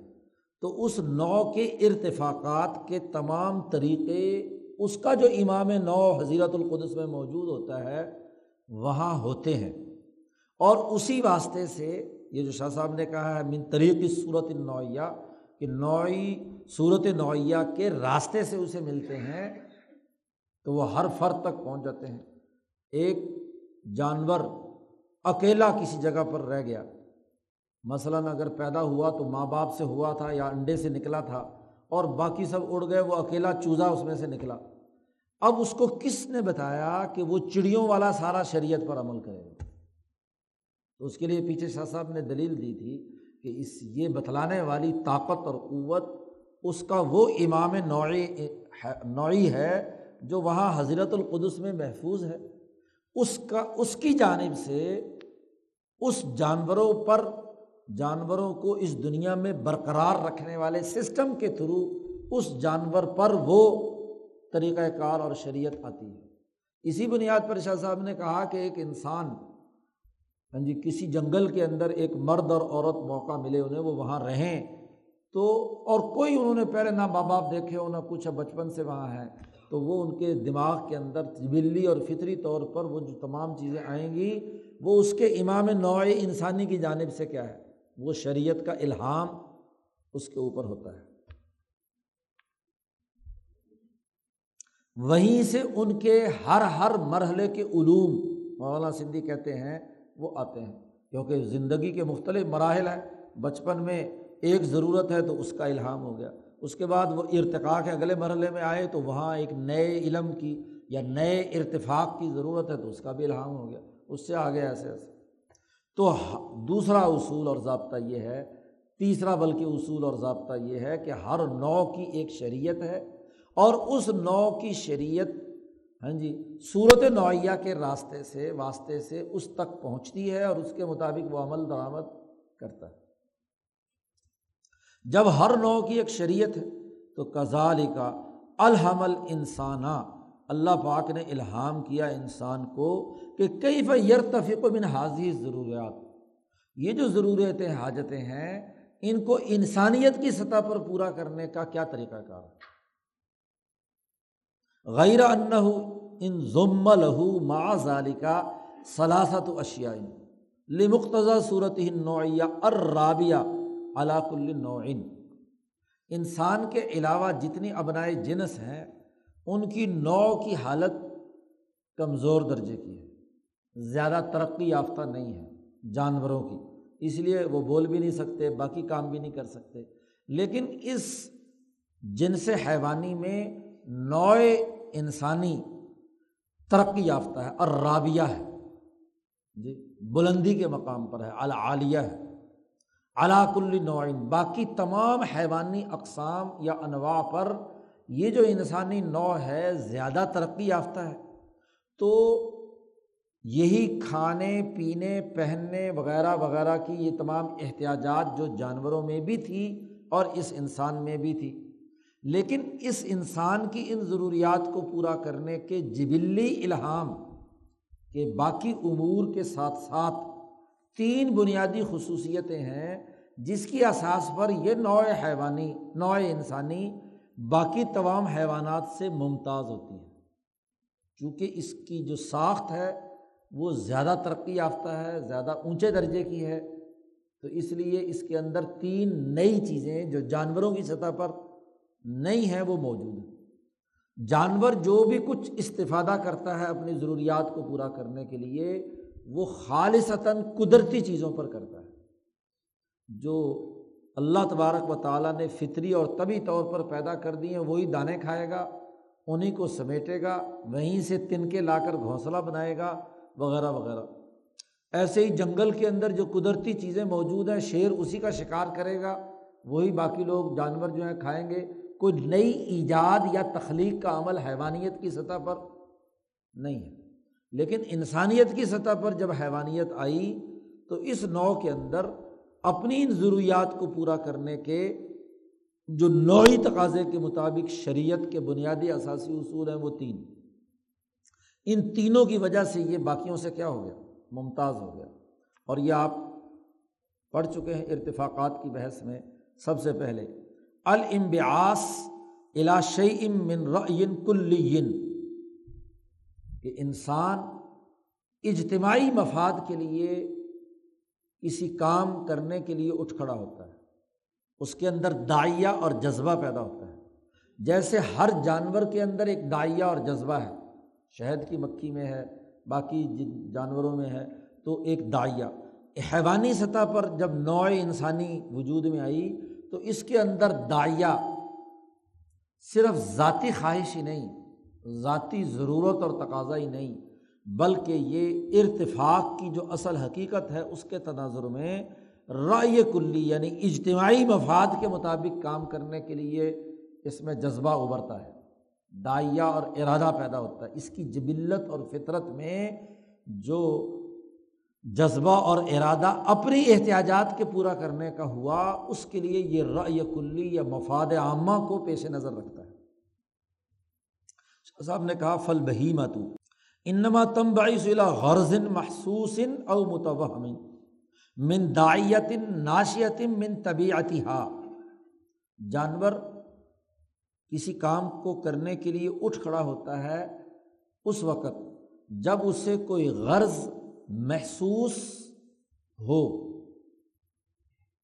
تو اس نوع کے ارتفاقات کے تمام طریقے، اس کا جو امام نو حضیرت القدس میں موجود ہوتا ہے وہاں ہوتے ہیں، اور اسی واسطے سے یہ جو شاہ صاحب نے کہا ہے من طریق صورت النوعیہ، کہ نوعی صورت نوعیہ کے راستے سے اسے ملتے ہیں، تو وہ ہر فرد تک پہنچ جاتے ہیں۔ ایک جانور اکیلا کسی جگہ پر رہ گیا، مثلاً اگر پیدا ہوا تو ماں باپ سے ہوا تھا یا انڈے سے نکلا تھا، اور باقی سب اڑ گئے، وہ اکیلا چوزا اس میں سے نکلا۔ اب اس کو کس نے بتایا کہ وہ چڑیوں والا سارا شریعت پر عمل کرے گا؟ تو اس کے لیے پیچھے شاہ صاحب نے دلیل دی تھی کہ اس یہ بتلانے والی طاقت اور قوت اس کا وہ امام نوعی نوعی ہے جو وہاں حضرت القدس میں محفوظ ہے۔ اس کا اس کی جانب سے اس جانوروں پر، جانوروں کو اس دنیا میں برقرار رکھنے والے سسٹم کے تھرو اس جانور پر وہ طریقہ کار اور شریعت آتی ہے۔ اسی بنیاد پر شاہ صاحب نے کہا کہ ایک انسان ہاں جی کسی جنگل کے اندر ایک مرد اور عورت موقع ملے انہیں، وہ وہاں رہیں، تو اور کوئی انہوں نے پہلے نہ ماں باپ دیکھے ہو نہ کچھ، بچپن سے وہاں ہیں، تو وہ ان کے دماغ کے اندر جبلی اور فطری طور پر وہ جو تمام چیزیں آئیں گی وہ اس کے امام نوع انسانی کی جانب سے کیا ہے، وہ شریعت کا الہام اس کے اوپر ہوتا ہے، وہیں سے ان کے ہر ہر مرحلے کے علوم مولانا سندھی کہتے ہیں وہ آتے ہیں، کیونکہ زندگی کے مختلف مراحل ہیں۔ بچپن میں ایک ضرورت ہے تو اس کا الہام ہو گیا، اس کے بعد وہ ارتقاء کے اگلے مرحلے میں آئے تو وہاں ایک نئے علم کی یا نئے ارتفاق کی ضرورت ہے تو اس کا بھی الہام ہو گیا، اس سے آگے ایسے ایسے۔ تو دوسرا اصول اور ضابطہ یہ ہے، تیسرا بلکہ اصول اور ضابطہ یہ ہے کہ ہر نوع کی ایک شریعت ہے، اور اس نوع کی شریعت ہاں جی صورت نوعیہ کے راستے سے واسطے سے اس تک پہنچتی ہے، اور اس کے مطابق وہ عمل درآمد کرتا ہے۔ جب ہر نوع کی ایک شریعت ہے تو کذالک الہم الانسان، اللہ پاک نے الہام کیا انسان کو کہ کیف یرتفق من ہذه الضروریات، یہ جو ضرورتیں حاجتیں ہیں ان کو انسانیت کی سطح پر پورا کرنے کا کیا طریقہ کار ہے، غیر انہ ان ضم له مع ذلك ثلاثه اشیاء لمقتضى صورته النوعیہ الرابعہ علی کل نوع۔ انسان کے علاوہ جتنی ابنائے جنس ہیں ان کی نوع کی حالت کمزور درجے کی ہے، زیادہ ترقی یافتہ نہیں ہے جانوروں کی، اس لیے وہ بول بھی نہیں سکتے، باقی کام بھی نہیں کر سکتے، لیکن اس جنس حیوانی میں نوع انسانی ترقی یافتہ ہے، الرابعہ ہے جی، بلندی کے مقام پر ہے، العالیہ ہے علی کل نوع۔ باقی تمام حیوانی اقسام یا انواع پر یہ جو انسانی نوع ہے زیادہ ترقی یافتہ ہے، تو یہی کھانے پینے پہننے وغیرہ وغیرہ کی یہ تمام احتیاجات جو جانوروں میں بھی تھی اور اس انسان میں بھی تھی، لیکن اس انسان کی ان ضروریات کو پورا کرنے کے جبلی الہام کے باقی امور کے ساتھ ساتھ تین بنیادی خصوصیتیں ہیں، جس کی اساس پر یہ نوع حیوانی نوع انسانی باقی تمام حیوانات سے ممتاز ہوتی ہے، کیونکہ اس کی جو ساخت ہے وہ زیادہ ترقی یافتہ ہے، زیادہ اونچے درجے کی ہے، تو اس لیے اس کے اندر تین نئی چیزیں جو جانوروں کی سطح پر نہیں ہیں وہ موجود ہیں۔ جانور جو بھی کچھ استفادہ کرتا ہے اپنی ضروریات کو پورا کرنے کے لیے وہ خالصتاً قدرتی چیزوں پر کرتا ہے، جو اللہ تبارک و تعالیٰ نے فطری اور طبعی طور پر پیدا کر دی ہیں، وہی دانے کھائے گا، انہی کو سمیٹے گا، وہیں سے تنکے لا کر گھونسلہ بنائے گا وغیرہ وغیرہ۔ ایسے ہی جنگل کے اندر جو قدرتی چیزیں موجود ہیں، شیر اسی کا شکار کرے گا، وہی باقی لوگ جانور جو ہیں کھائیں گے۔ کوئی نئی ایجاد یا تخلیق کا عمل حیوانیت کی سطح پر نہیں ہے، لیکن انسانیت کی سطح پر جب حیوانیت آئی تو اس نوع کے اندر اپنی ان ضروریات کو پورا کرنے کے جو نوعی تقاضے کے مطابق شریعت کے بنیادی اساسی اصول ہیں وہ تین، ان تینوں کی وجہ سے یہ باقیوں سے کیا ہو گیا، ممتاز ہو گیا۔ اور یہ آپ پڑھ چکے ہیں ارتفاقات کی بحث میں، سب سے پہلے الانبعاث الی شیء من رأی کلی، کہ انسان اجتماعی مفاد کے لیے کسی کام کرنے کے لیے اٹھ کھڑا ہوتا ہے، اس کے اندر داعیہ اور جذبہ پیدا ہوتا ہے۔ جیسے ہر جانور کے اندر ایک داعیہ اور جذبہ ہے، شہد کی مکھی میں ہے، باقی جانوروں میں ہے، تو ایک داعیہ۔ حیوانی سطح پر جب نوع انسانی وجود میں آئی تو اس کے اندر داعیہ صرف ذاتی خواہش ہی نہیں، ذاتی ضرورت اور تقاضا ہی نہیں، بلکہ یہ ارتفاق کی جو اصل حقیقت ہے اس کے تناظر میں رائے کلی یعنی اجتماعی مفاد کے مطابق کام کرنے کے لیے اس میں جذبہ ابھرتا ہے، داعیہ اور ارادہ پیدا ہوتا ہے۔ اس کی جبلت اور فطرت میں جو جذبہ اور ارادہ اپنی احتیاجات کے پورا کرنے کا ہوا، اس کے لیے یہ رائے کلی یا مفاد عامہ کو پیش نظر رکھتا ہے۔ صاحب نے کہا فل بہیمۃ انما تنبعث الی غرض محسوس او متوہم من داعیۃ ناشیۃ من طبیعتها، جانور کسی کام کو کرنے کے لیے اٹھ کھڑا ہوتا ہے اس وقت جب اسے کوئی غرض محسوس ہو،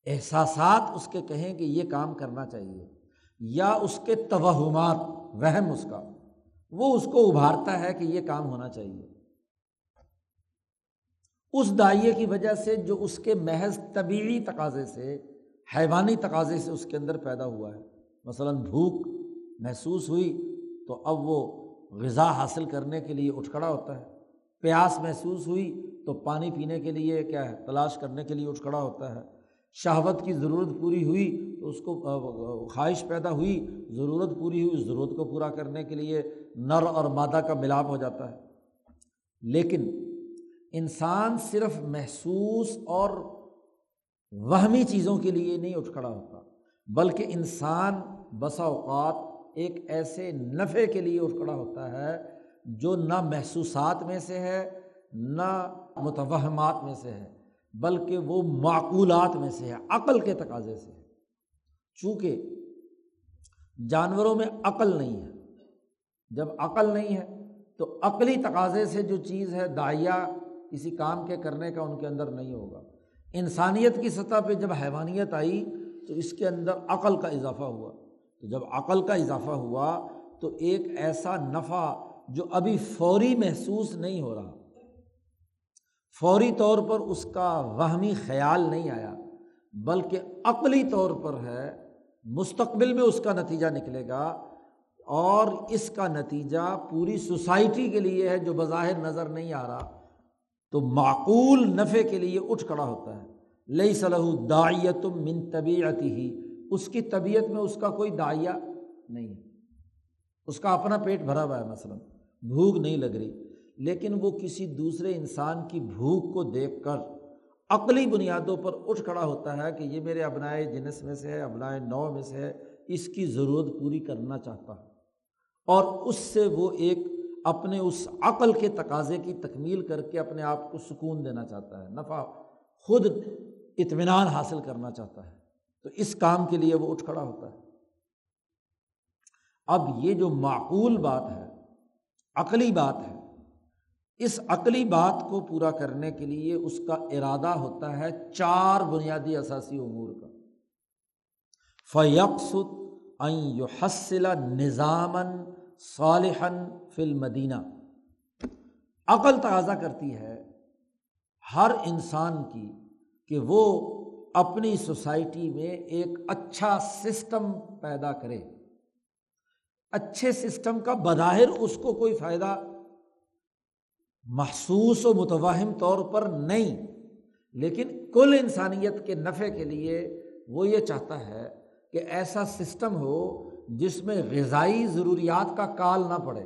احساسات اس کے کہیں کہ یہ کام کرنا چاہیے، یا اس کے توہمات، وہم اس کا، وہ اس کو ابھارتا ہے کہ یہ کام ہونا چاہیے، اس داعیے کی وجہ سے جو اس کے محض طبیعی تقاضے سے، حیوانی تقاضے سے اس کے اندر پیدا ہوا ہے۔ مثلاً بھوک محسوس ہوئی تو اب وہ غذا حاصل کرنے کے لیے اٹھ کھڑا ہوتا ہے، پیاس محسوس ہوئی تو پانی پینے کے لیے کیا ہے، تلاش کرنے کے لیے اٹھ کھڑا ہوتا ہے، شہوت کی ضرورت پوری ہوئی تو اس کو خواہش پیدا ہوئی، ضرورت پوری ہوئی، ضرورت کو پورا کرنے کے لیے نر اور مادہ کا ملاپ ہو جاتا ہے۔ لیکن انسان صرف محسوس اور وہمی چیزوں کے لیے نہیں اٹھ کھڑا ہوتا، بلکہ انسان بسا اوقات ایک ایسے نفع کے لیے اٹھ کھڑا ہوتا ہے جو نہ محسوسات میں سے ہے، نہ متوہمات میں سے ہے، بلکہ وہ معقولات میں سے ہے، عقل کے تقاضے سے ہے۔ چونکہ جانوروں میں عقل نہیں ہے، جب عقل نہیں ہے تو عقلی تقاضے سے جو چیز ہے، داعیہ کسی کام کے کرنے کا ان کے اندر نہیں ہوگا۔ انسانیت کی سطح پہ جب حیوانیت آئی تو اس کے اندر عقل کا اضافہ ہوا، تو جب عقل کا اضافہ ہوا تو ایک ایسا نفع جو ابھی فوری محسوس نہیں ہو رہا، فوری طور پر اس کا وہمی خیال نہیں آیا، بلکہ عقلی طور پر ہے، مستقبل میں اس کا نتیجہ نکلے گا، اور اس کا نتیجہ پوری سوسائٹی کے لیے ہے جو بظاہر نظر نہیں آ رہا، تو معقول نفع کے لیے اٹھ کھڑا ہوتا ہے۔ لیس لہ داعیۃ من طبیعتہ، اس کی طبیعت میں اس کا کوئی داعیہ نہیں ہے، اس کا اپنا پیٹ بھرا ہوا ہے، مثلاً بھوک نہیں لگ رہی، لیکن وہ کسی دوسرے انسان کی بھوک کو دیکھ کر عقلی بنیادوں پر اٹھ کھڑا ہوتا ہے کہ یہ میرے ابنائے جنس میں سے ہے، ابنائے نوع میں سے ہے، اس کی ضرورت پوری کرنا چاہتا ہے، اور اس سے وہ ایک اپنے اس عقل کے تقاضے کی تکمیل کر کے اپنے آپ کو سکون دینا چاہتا ہے، نفع، خود اطمینان حاصل کرنا چاہتا ہے، تو اس کام کے لیے وہ اٹھ کھڑا ہوتا ہے۔ اب یہ جو معقول بات ہے، عقلی بات ہے، اس عقلی بات کو پورا کرنے کے لیے اس کا ارادہ ہوتا ہے چار بنیادی اساسی امور کا۔ فَيَقْصُدْ أَن يُحَصِّلَ نِظَامًا صَالِحًا فِي الْمَدِينَةِ، عقل تقاضا کرتی ہے ہر انسان کی کہ وہ اپنی سوسائٹی میں ایک اچھا سسٹم پیدا کرے۔ اچھے سسٹم کا بظاہر اس کو کوئی فائدہ محسوس و متوہم طور پر نہیں، لیکن کل انسانیت کے نفع کے لیے وہ یہ چاہتا ہے کہ ایسا سسٹم ہو جس میں غذائی ضروریات کا کال نہ پڑے،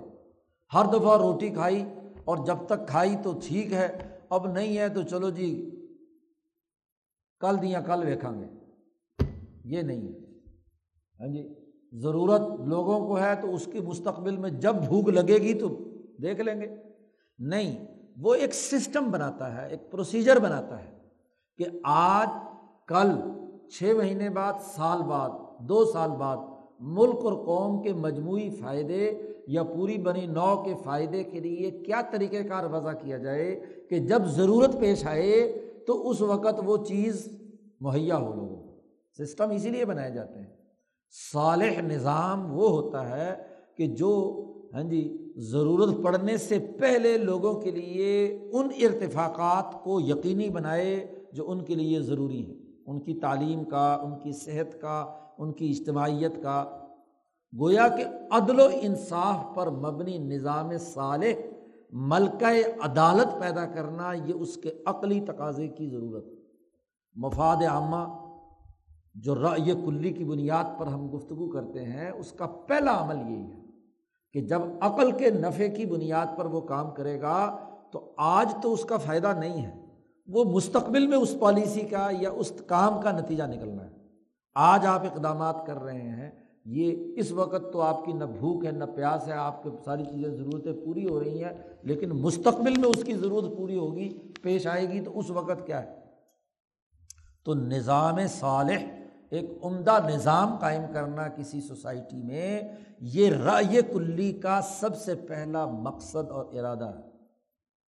ہر دفعہ روٹی کھائی اور جب تک کھائی تو ٹھیک ہے، اب نہیں ہے تو چلو جی کل دیاں کل دیکھیں گے، یہ نہیں ہے۔ ہاں جی، ضرورت لوگوں کو ہے تو اس کی مستقبل میں جب بھوک لگے گی تو دیکھ لیں گے، نہیں، وہ ایک سسٹم بناتا ہے، ایک پروسیجر بناتا ہے کہ آج، کل، چھ مہینے بعد، سال بعد، دو سال بعد ملک اور قوم کے مجموعی فائدے یا پوری بنی نوع کے فائدے کے لیے کیا طریقہ کار وضع کیا جائے کہ جب ضرورت پیش آئے تو اس وقت وہ چیز مہیا ہو لوگوں کو۔ سسٹم اسی لیے بنائے جاتے ہیں۔ صالح نظام وہ ہوتا ہے کہ جو ہاں جی ضرورت پڑنے سے پہلے لوگوں کے لیے ان ارتفاقات کو یقینی بنائے جو ان کے لیے ضروری ہیں، ان کی تعلیم کا، ان کی صحت کا، ان کی اجتماعیت کا۔ گویا کہ عدل و انصاف پر مبنی نظام صالح، ملکہ عدالت پیدا کرنا، یہ اس کے عقلی تقاضے کی ضرورت ہے۔ مفاد عامہ جو رأی کلی کی بنیاد پر ہم گفتگو کرتے ہیں، اس کا پہلا عمل یہی ہے کہ جب عقل کے نفع کی بنیاد پر وہ کام کرے گا تو آج تو اس کا فائدہ نہیں ہے، وہ مستقبل میں اس پالیسی کا یا اس کام کا نتیجہ نکلنا ہے۔ آج آپ اقدامات کر رہے ہیں، یہ اس وقت تو آپ کی نہ بھوک ہے نہ پیاس ہے، آپ کی ساری چیزیں، ضرورتیں پوری ہو رہی ہیں، لیکن مستقبل میں اس کی ضرورت پوری ہوگی، پیش آئے گی، تو اس وقت کیا ہے۔ تو نظام صالح، ایک عمدہ نظام قائم کرنا کسی سوسائٹی میں، یہ رأی کلی کا سب سے پہلا مقصد اور ارادہ ہے۔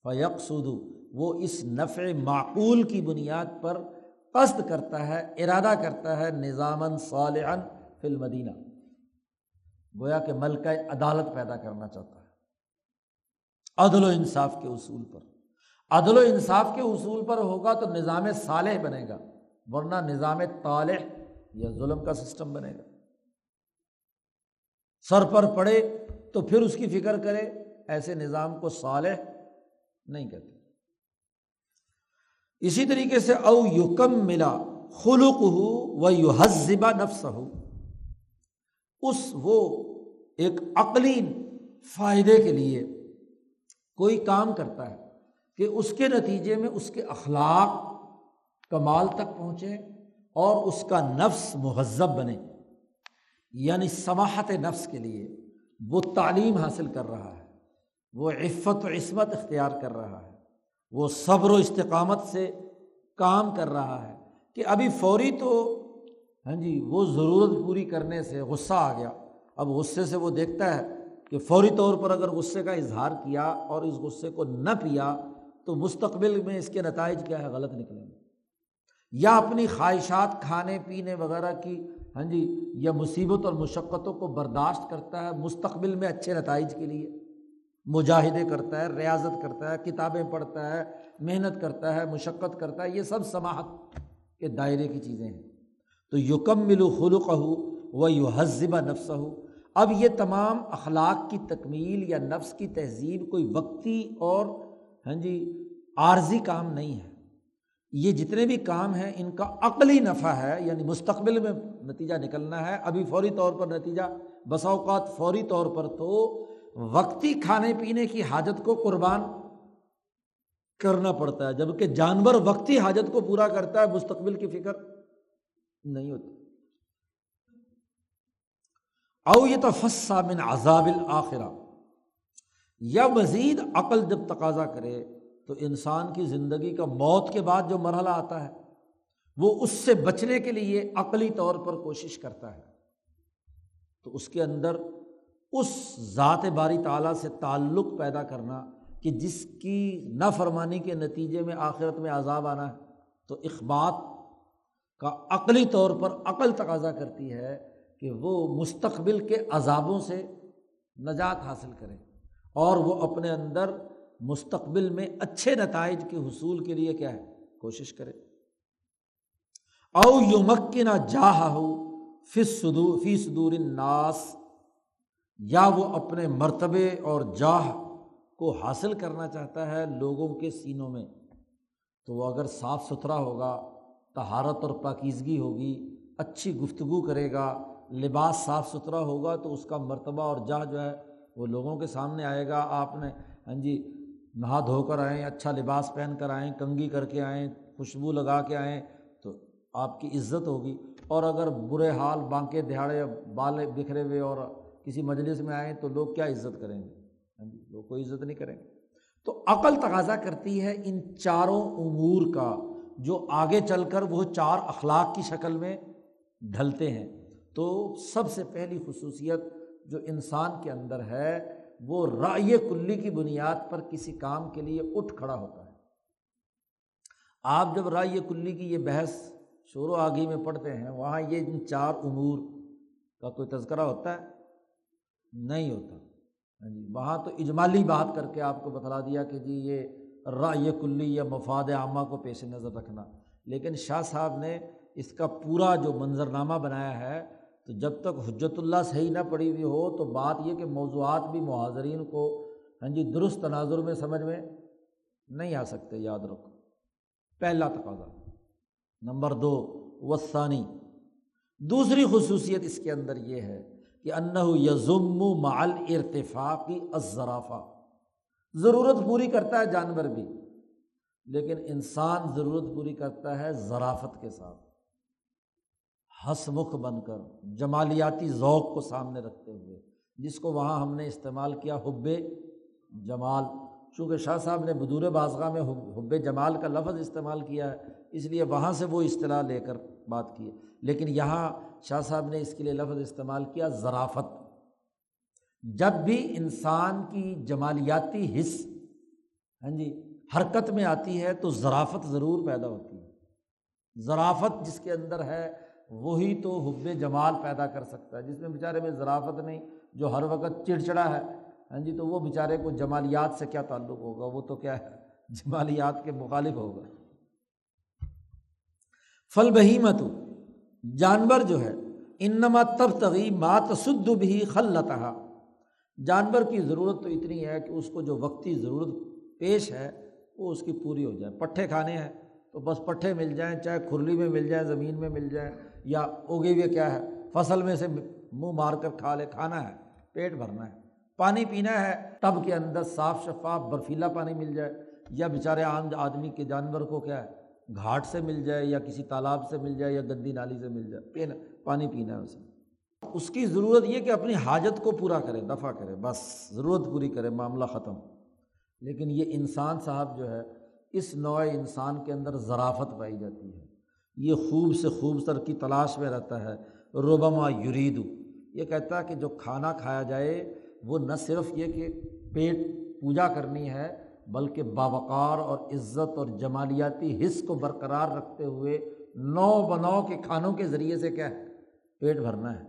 فَيَقْصُدُ، وہ اس نفع معقول کی بنیاد پر قصد کرتا ہے، ارادہ کرتا ہے، نظاماً صالحاً فی المدینہ، گویا کہ ملکہ عدالت پیدا کرنا چاہتا ہے۔ عدل و انصاف کے اصول پر، عدل و انصاف کے اصول پر ہوگا تو نظام صالح بنے گا، ورنہ نظام طالح یا ظلم کا سسٹم بنے گا۔ سر پر پڑے تو پھر اس کی فکر کرے، ایسے نظام کو صالح نہیں کہتے۔ اسی طریقے سے او یکمل خلقہ و یہذب نفسہ، اس وہ ایک عقلی فائدے کے لیے کوئی کام کرتا ہے کہ اس کے نتیجے میں اس کے اخلاق کمال تک پہنچے اور اس کا نفس مہذب بنے، یعنی سماحت نفس کے لیے وہ تعلیم حاصل کر رہا ہے، وہ عفت و عصمت اختیار کر رہا ہے، وہ صبر و استقامت سے کام کر رہا ہے کہ ابھی فوری تو ہاں جی وہ ضرورت پوری کرنے سے غصہ آ گیا، اب غصے سے وہ دیکھتا ہے کہ فوری طور پر اگر غصے کا اظہار کیا اور اس غصے کو نہ پیا تو مستقبل میں اس کے نتائج کیا ہے، غلط نکلیں گے، یا اپنی خواہشات کھانے پینے وغیرہ کی ہاں جی یا مصیبت اور مشقتوں کو برداشت کرتا ہے مستقبل میں اچھے نتائج کے لیے، مجاہدے کرتا ہے، ریاضت کرتا ہے، کتابیں پڑھتا ہے، محنت کرتا ہے، مشقت کرتا ہے، یہ سب سماحت کے دائرے کی چیزیں ہیں۔ تو یکمل خلقہ و یہذب نفسہ، اب یہ تمام اخلاق کی تکمیل یا نفس کی تہذیب کوئی وقتی اور ہاں جی عارضی کام نہیں ہے، یہ جتنے بھی کام ہیں ان کا عقلی نفع ہے، یعنی مستقبل میں نتیجہ نکلنا ہے، ابھی فوری طور پر نتیجہ بسا اوقات فوری طور پر تو وقتی کھانے پینے کی حاجت کو قربان کرنا پڑتا ہے، جبکہ جانور وقتی حاجت کو پورا کرتا ہے، مستقبل کی فکر نہیں ہوتی۔ او یتفسا من عذاب الاخرہ، یا مزید عقل جب تقاضا کرے تو انسان کی زندگی کا موت کے بعد جو مرحلہ آتا ہے وہ اس سے بچنے کے لیے عقلی طور پر کوشش کرتا ہے، تو اس کے اندر اس ذات باری تعالیٰ سے تعلق پیدا کرنا کہ جس کی نافرمانی کے نتیجے میں آخرت میں عذاب آنا ہے، تو اخبات کا عقلی طور پر عقل تقاضا کرتی ہے کہ وہ مستقبل کے عذابوں سے نجات حاصل کرے اور وہ اپنے اندر مستقبل میں اچھے نتائج کے حصول کے لیے کیا ہے، کوشش کرے۔ او یمکن جاہہ فی صدور فی صدور الناس، یا وہ اپنے مرتبے اور جاہ کو حاصل کرنا چاہتا ہے لوگوں کے سینوں میں، تو وہ اگر صاف ستھرا ہوگا، طہارت اور پاکیزگی ہوگی، اچھی گفتگو کرے گا، لباس صاف ستھرا ہوگا تو اس کا مرتبہ اور جاہ جو ہے وہ لوگوں کے سامنے آئے گا۔ آپ نے ہاں جی نہا دھو کر آئیں، اچھا لباس پہن کر آئیں، کنگھی کر کے آئیں، خوشبو لگا کے آئیں تو آپ کی عزت ہوگی، اور اگر برے حال بانکے دہاڑے بال بکھرے ہوئے اور کسی مجلس میں آئیں تو لوگ کیا عزت کریں گے، ہاں جی لوگ کوئی عزت نہیں کریں گے۔ تو عقل تقاضا کرتی ہے ان چاروں امور کا جو آگے چل کر وہ چار اخلاق کی شکل میں ڈھلتے ہیں۔ تو سب سے پہلی خصوصیت جو انسان کے اندر ہے وہ رائے کلی کی بنیاد پر کسی کام کے لیے اٹھ کھڑا ہوتا ہے۔ آپ جب رائے کلی کی یہ بحث شور و آگی میں پڑھتے ہیں، وہاں یہ ان چار امور کا کوئی تذکرہ ہوتا ہے؟ نہیں ہوتا، وہاں تو اجمالی بات کر کے آپ کو بتلا دیا کہ جی یہ رائے کلی یا مفاد عامہ کو پیش نظر رکھنا، لیکن شاہ صاحب نے اس کا پورا جو منظرنامہ بنایا ہے، تو جب تک حجت اللہ صحیح نہ پڑی ہوئی ہو تو بات یہ کہ موضوعات بھی محاضرین کو ہاں جی درست تناظر میں سمجھ میں نہیں آ سکتے، یاد رکھو۔ پہلا تقاضا، نمبر دو والثانی، دوسری خصوصیت اس کے اندر یہ ہے کہ انہ یضم مع الارتفاق الظرافہ، ضرورت پوری کرتا ہے جانور بھی، لیکن انسان ضرورت پوری کرتا ہے ظرافت کے ساتھ، ہنس مکھ بن کر، جمالیاتی ذوق کو سامنے رکھتے ہوئے، جس کو وہاں ہم نے استعمال کیا حب جمال، چونکہ شاہ صاحب نے بدور بازغہ میں حب جمال کا لفظ استعمال کیا ہے، اس لیے وہاں سے وہ اصطلاح لے کر بات کی ہے، لیکن یہاں شاہ صاحب نے اس کے لیے لفظ استعمال کیا ظرافت۔ جب بھی انسان کی جمالیاتی حس ہاں جی حرکت میں آتی ہے تو ظرافت ضرور پیدا ہوتی ہے، ظرافت جس کے اندر ہے وہی تو حب جمال پیدا کر سکتا ہے، جس میں بیچارے میں ظرافت نہیں، جو ہر وقت چڑچڑا ہے ہاں جی، تو وہ بیچارے کو جمالیات سے کیا تعلق ہوگا، وہ تو کیا ہے جمالیات کے مخالف ہوگا۔ فل بہیمت، جانور جو ہے، انما تبتغی ما تسد به خلتھا، جانور کی ضرورت تو اتنی ہے کہ اس کو جو وقتی ضرورت پیش ہے وہ اس کی پوری ہو جائے۔ پٹھے کھانے ہیں تو بس پٹھے مل جائیں، چاہے کھرلی میں مل جائیں، زمین میں مل جائیں، یا اگے ہوئے کیا ہے فصل میں سے منہ مار کر کھا لے، کھانا ہے، پیٹ بھرنا ہے۔ پانی پینا ہے، ٹب کے اندر صاف شفاف برفیلا پانی مل جائے، یا بیچارے عام آدمی کے جانور کو کیا ہے گھاٹ سے مل جائے، یا کسی تالاب سے مل جائے، یا گندی نالی سے مل جائے، پینا پانی پینا ہے اسے۔ اس کی ضرورت یہ کہ اپنی حاجت کو پورا کرے، دفع کرے، بس ضرورت پوری کرے، معاملہ ختم۔ لیکن یہ انسان صاحب جو ہے، اس نوع انسان کے اندر ظرافت پائی جاتی ہے، یہ خوب سے خوب تر کی تلاش میں رہتا ہے۔ ربما یریدو، یہ کہتا ہے کہ جو کھانا کھایا جائے وہ نہ صرف یہ کہ پیٹ پوجا کرنی ہے، بلکہ باوقار اور عزت اور جمالیاتی حس کو برقرار رکھتے ہوئے نو بنو کے کھانوں کے ذریعے سے کیا ہے پیٹ بھرنا ہے۔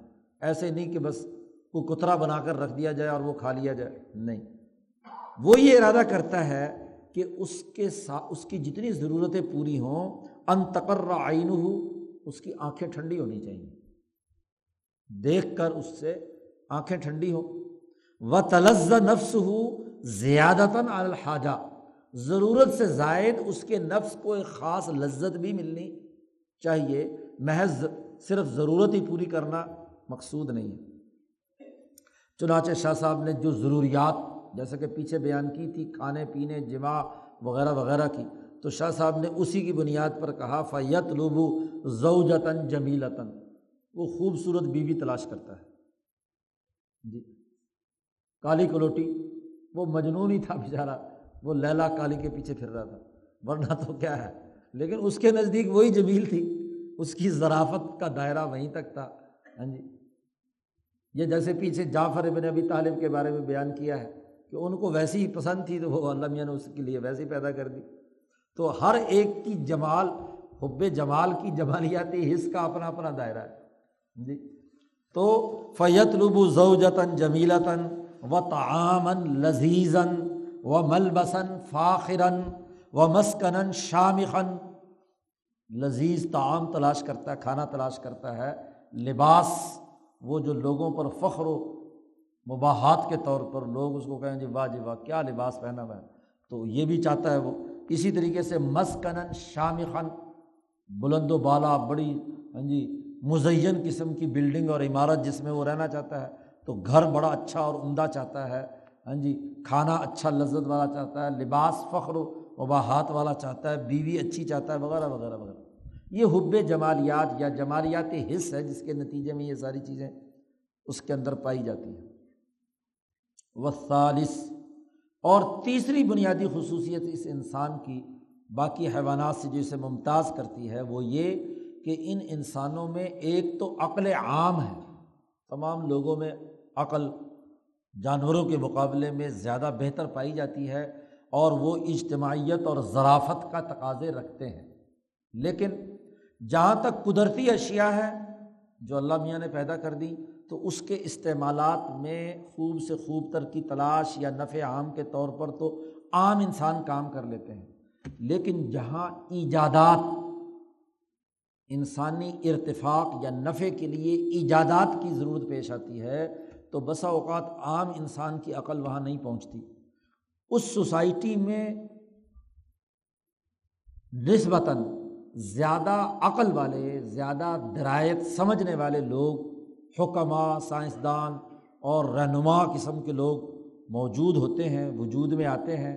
ایسے نہیں کہ بس کو کترا بنا کر رکھ دیا جائے اور وہ کھا لیا جائے، نہیں، وہ یہ ارادہ کرتا ہے کہ اس کے ساتھ اس کی جتنی ضرورتیں پوری ہوں، ان تقر عینہ، اس کی آنکھیں ٹھنڈی ہونی چاہیے، دیکھ کر اس سے آنکھیں ٹھنڈی ہوں۔ وَتَلَذَّ نَفْسُهُ زِيَادَةً عَلَى الْحَاجَةِ، ضرورت سے زائد اس کے نفس کو ایک خاص لذت بھی ملنی چاہیے، محض صرف ضرورت ہی پوری کرنا مقصود نہیں ہے۔ چنانچہ شاہ صاحب نے جو ضروریات جیسا کہ پیچھے بیان کی تھی، کھانے پینے جماع وغیرہ وغیرہ کی، تو شاہ صاحب نے اسی کی بنیاد پر کہا فَيَطْلُبُ زَوْجَةً جَمِيلَةً، وہ خوبصورت بیوی تلاش کرتا ہے۔ جی کالی کلوٹی، وہ مجنون ہی تھا بیچارہ، وہ لیلا کالی کے پیچھے پھر رہا تھا، ورنہ تو کیا ہے، لیکن اس کے نزدیک وہی جمیل تھی، اس کی ظرافت کا دائرہ وہیں تک تھا۔ ہاں جی، یہ جیسے پیچھے جعفر ابن ابی طالب کے بارے میں بیان کیا ہے کہ ان کو ویسی ہی پسند تھی، تو وہ اللہ میاں نے اس کے لیے ویسی پیدا کر دی۔ تو ہر ایک کی جمال، حب جمال کی جمالیاتی حس کا اپنا اپنا دائرہ ہے۔ جی تو فَيَطْلُبُ زَوْجَةً جَمِيلَةً وَطَعَامًا لَذِيذًا وَمَلْبَسًا فَاخِرًا وَمَسْكَنًا شَامِخًا، لذیذ طعام تلاش کرتا ہے، کھانا تلاش کرتا ہے، لباس وہ جو لوگوں پر فخر و مباحات کے طور پر لوگ اس کو کہیں جی واہ جی واہ کیا لباس پہنا ہوا ہے، تو یہ بھی چاہتا ہے وہ اسی طریقے سے۔ مَسْكَنًا شَامِخًا، بلند و بالا، بڑی ہاں جی مزین قسم کی بلڈنگ اور عمارت جس میں وہ رہنا چاہتا ہے، تو گھر بڑا اچھا اور عمدہ چاہتا ہے۔ ہاں جی، کھانا اچھا لذت والا چاہتا ہے، لباس فخر و وباحات والا چاہتا ہے، بیوی اچھی چاہتا ہے، وغیرہ وغیرہ وغیرہ۔ یہ حب جمالیات یا جمالیاتی حس ہے، جس کے نتیجے میں یہ ساری چیزیں اس کے اندر پائی جاتی ہیں۔ والثالث، اور تیسری بنیادی خصوصیت اس انسان کی باقی حیوانات سے جو اسے ممتاز کرتی ہے، وہ یہ کہ ان انسانوں میں ایک تو عقل عام ہے، تمام لوگوں میں عقل جانوروں کے مقابلے میں زیادہ بہتر پائی جاتی ہے، اور وہ اجتماعیت اور ظرافت کا تقاضے رکھتے ہیں۔ لیکن جہاں تک قدرتی اشیاء ہیں جو اللہ میاں نے پیدا کر دی، تو اس کے استعمالات میں خوب سے خوب تر کی تلاش یا نفع عام کے طور پر تو عام انسان کام کر لیتے ہیں، لیکن جہاں ایجادات، انسانی ارتفاق یا نفع کے لیے ایجادات کی ضرورت پیش آتی ہے، تو بسا اوقات عام انسان کی عقل وہاں نہیں پہنچتی۔ اس سوسائٹی میں نسبتاً زیادہ عقل والے، زیادہ درایت سمجھنے والے لوگ، حکماء، سائنسدان اور رہنما قسم کے لوگ موجود ہوتے ہیں، وجود میں آتے ہیں،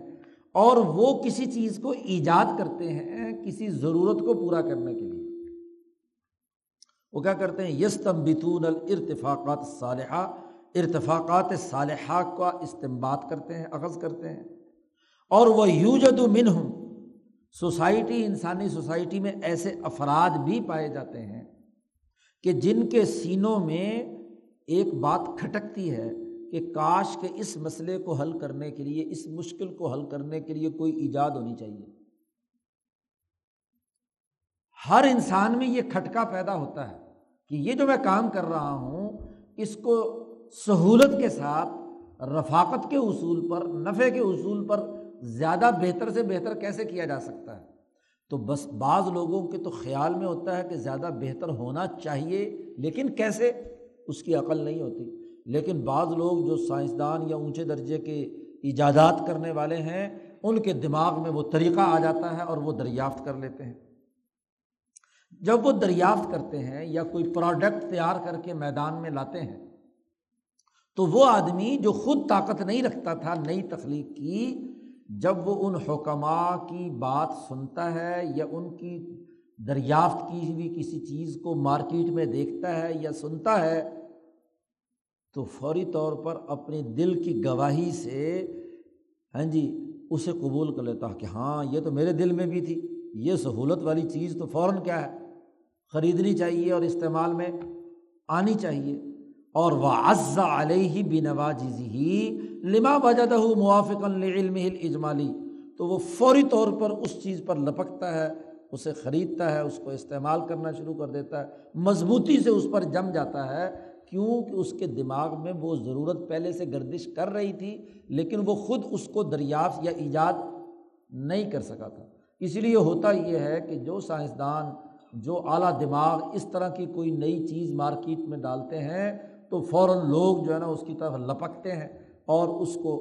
اور وہ کسی چیز کو ایجاد کرتے ہیں کسی ضرورت کو پورا کرنے کے لیے۔ وہ کیا کرتے ہیں؟ یستنبتون الارتفاقات الصالحہ، ارتفاقات صالحہ کا استنباط کرتے ہیں، اخذ کرتے ہیں۔ اور وہ یوجد منہم، سوسائٹی، انسانی سوسائٹی میں ایسے افراد بھی پائے جاتے ہیں کہ جن کے سینوں میں ایک بات کھٹکتی ہے کہ کاش کہ اس مسئلے کو حل کرنے کے لیے، اس مشکل کو حل کرنے کے لیے کوئی ایجاد ہونی چاہیے۔ ہر انسان میں یہ کھٹکا پیدا ہوتا ہے کہ یہ جو میں کام کر رہا ہوں اس کو سہولت کے ساتھ، رفاقت کے اصول پر، نفع کے اصول پر زیادہ بہتر سے بہتر کیسے کیا جا سکتا ہے۔ تو بس بعض لوگوں کے تو خیال میں ہوتا ہے کہ زیادہ بہتر ہونا چاہیے، لیکن کیسے اس کی عقل نہیں ہوتی۔ لیکن بعض لوگ جو سائنسدان یا اونچے درجے کے ایجادات کرنے والے ہیں، ان کے دماغ میں وہ طریقہ آ جاتا ہے اور وہ دریافت کر لیتے ہیں۔ جب وہ دریافت کرتے ہیں یا کوئی پروڈکٹ تیار کر کے میدان میں لاتے ہیں، تو وہ آدمی جو خود طاقت نہیں رکھتا تھا نئی تخلیق کی، جب وہ ان حکماء کی بات سنتا ہے یا ان کی دریافت کی ہوئی کسی چیز کو مارکیٹ میں دیکھتا ہے یا سنتا ہے، تو فوری طور پر اپنے دل کی گواہی سے ہاں جی اسے قبول کر لیتا ہے کہ ہاں یہ تو میرے دل میں بھی تھی، یہ سہولت والی چیز تو فوراً کیا ہے خریدنی چاہیے اور استعمال میں آنی چاہیے۔ اور وَعَزَّ عَلَيْهِ بِنَوَاجِزِهِ لِمَا وَجَدَهُ مُوَافِقًا لِعِلْمِهِ الْإِجْمَالِي، تو وہ فوری طور پر اس چیز پر لپکتا ہے، اسے خریدتا ہے، اس کو استعمال کرنا شروع کر دیتا ہے، مضبوطی سے اس پر جم جاتا ہے، کیونکہ اس کے دماغ میں وہ ضرورت پہلے سے گردش کر رہی تھی، لیکن وہ خود اس کو دریافت یا ایجاد نہیں کر سکا تھا۔ اس لیے ہوتا یہ ہے کہ جو سائنسدان، جو اعلیٰ دماغ اس طرح کی کوئی نئی چیز مارکیٹ میں ڈالتے ہیں، تو فوراً لوگ جو ہے نا اس کی طرف لپکتے ہیں اور اس کو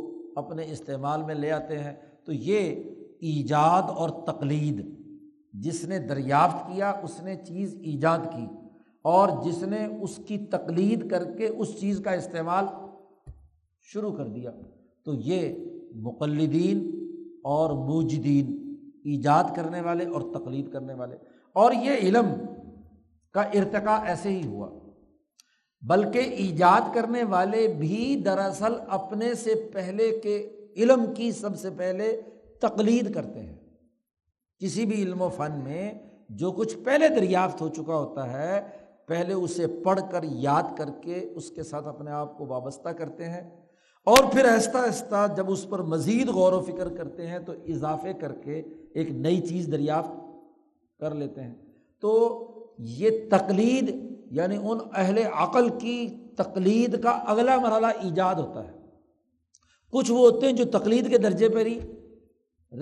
اپنے استعمال میں لے آتے ہیں۔ تو یہ ایجاد اور تقلید، جس نے دریافت کیا اس نے چیز ایجاد کی، اور جس نے اس کی تقلید کر کے اس چیز کا استعمال شروع کر دیا، تو یہ مقلدین اور موجدین، ایجاد کرنے والے اور تقلید کرنے والے۔ اور یہ علم کا ارتقاء ایسے ہی ہوا، بلکہ ایجاد کرنے والے بھی دراصل اپنے سے پہلے کے علم کی سب سے پہلے تقلید کرتے ہیں۔ کسی بھی علم و فن میں جو کچھ پہلے دریافت ہو چکا ہوتا ہے، پہلے اسے پڑھ کر یاد کر کے اس کے ساتھ اپنے آپ کو وابستہ کرتے ہیں، اور پھر آہستہ آہستہ جب اس پر مزید غور و فکر کرتے ہیں تو اضافے کر کے ایک نئی چیز دریافت کر لیتے ہیں۔ تو یہ تقلید، یعنی ان اہل عقل کی تقلید کا اگلا مرحلہ ایجاد ہوتا ہے۔ کچھ وہ ہوتے ہیں جو تقلید کے درجے پر ہی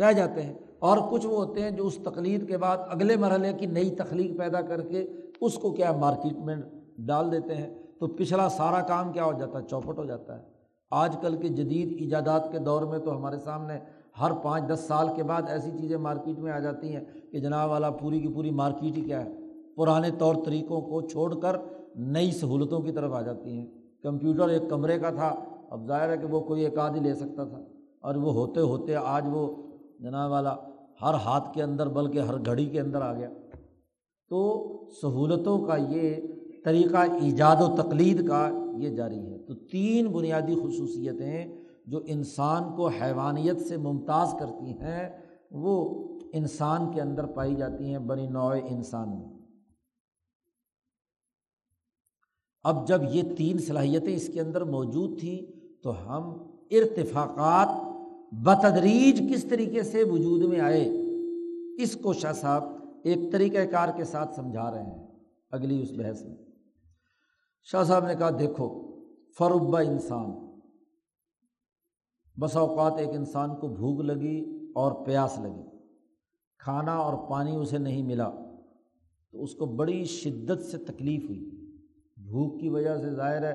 رہ جاتے ہیں، اور کچھ وہ ہوتے ہیں جو اس تقلید کے بعد اگلے مرحلے کی نئی تخلیق پیدا کر کے اس کو کیا مارکیٹ میں ڈال دیتے ہیں، تو پچھلا سارا کام کیا ہو جاتا ہے، چوپٹ ہو جاتا ہے۔ آج کل کے جدید ایجادات کے دور میں تو ہمارے سامنے ہر پانچ دس سال کے بعد ایسی چیزیں مارکیٹ میں آ جاتی ہیں کہ جناب والا پوری کی پوری مارکیٹ ہی کیا ہے پرانے طور طریقوں کو چھوڑ کر نئی سہولتوں کی طرف آ جاتی ہیں۔ کمپیوٹر ایک کمرے کا تھا، اب ظاہر ہے کہ وہ کوئی ایک آدھ ہی لے سکتا تھا، اور وہ ہوتے ہوتے آج وہ جناب والا ہر ہاتھ کے اندر بلکہ ہر گھڑی کے اندر آ گیا۔ تو سہولتوں کا یہ طریقہ ایجاد و تقلید کا یہ جاری ہے۔ تو تین بنیادی خصوصیتیں جو انسان کو حیوانیت سے ممتاز کرتی ہیں، وہ انسان کے اندر پائی جاتی ہیں بنی نوع انسان میں۔ اب جب یہ تین صلاحیتیں اس کے اندر موجود تھیں، تو ہم ارتفاقات بتدریج کس طریقے سے وجود میں آئے، اس کو شاہ صاحب ایک طریقہ کار کے ساتھ سمجھا رہے ہیں اگلی اس بحث میں۔ شاہ صاحب نے کہا دیکھو، فربا انسان، بس اوقات ایک انسان کو بھوک لگی اور پیاس لگی، کھانا اور پانی اسے نہیں ملا، تو اس کو بڑی شدت سے تکلیف ہوئی۔ بھوک کی وجہ سے ظاہر ہے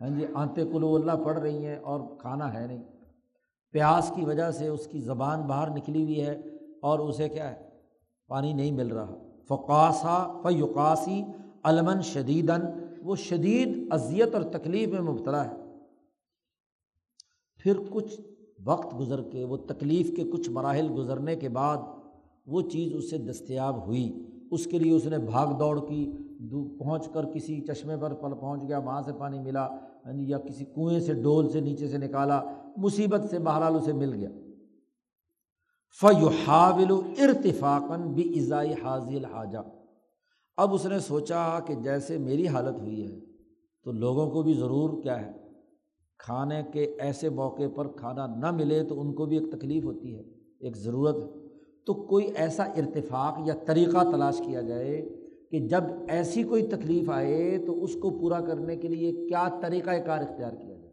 ہاں جی آنتے قلو اللہ پڑھ رہی ہیں اور کھانا ہے نہیں، پیاس کی وجہ سے اس کی زبان باہر نکلی ہوئی ہے اور اسے کیا ہے پانی نہیں مل رہا۔ فقاسا فیقاسی المن شدیداً، وہ شدید اذیت اور تکلیف میں مبتلا ہے۔ پھر کچھ وقت گزر کے، وہ تکلیف کے کچھ مراحل گزرنے کے بعد وہ چیز اسے دستیاب ہوئی، اس کے لیے اس نے بھاگ دوڑ کی، پہنچ کر کسی چشمے پر پل پہنچ گیا، وہاں سے پانی ملا، یا کسی کنویں سے ڈول سے نیچے سے نکالا، مصیبت سے بہرحال اسے مل گیا۔ فَيُحَاوِلُ ارتفاقاً بِإِزَاءِ حَاذِهِ الْحَاجَةِ، اب اس نے سوچا کہ جیسے میری حالت ہوئی ہے تو لوگوں کو بھی ضرور کیا ہے کھانے کے ایسے موقع پر کھانا نہ ملے تو ان کو بھی ایک تکلیف ہوتی ہے، ایک ضرورت ہے، تو کوئی ایسا ارتفاق یا طریقہ تلاش کیا جائے کہ جب ایسی کوئی تکلیف آئے تو اس کو پورا کرنے کے لیے کیا طریقہ کار اختیار کیا جائے۔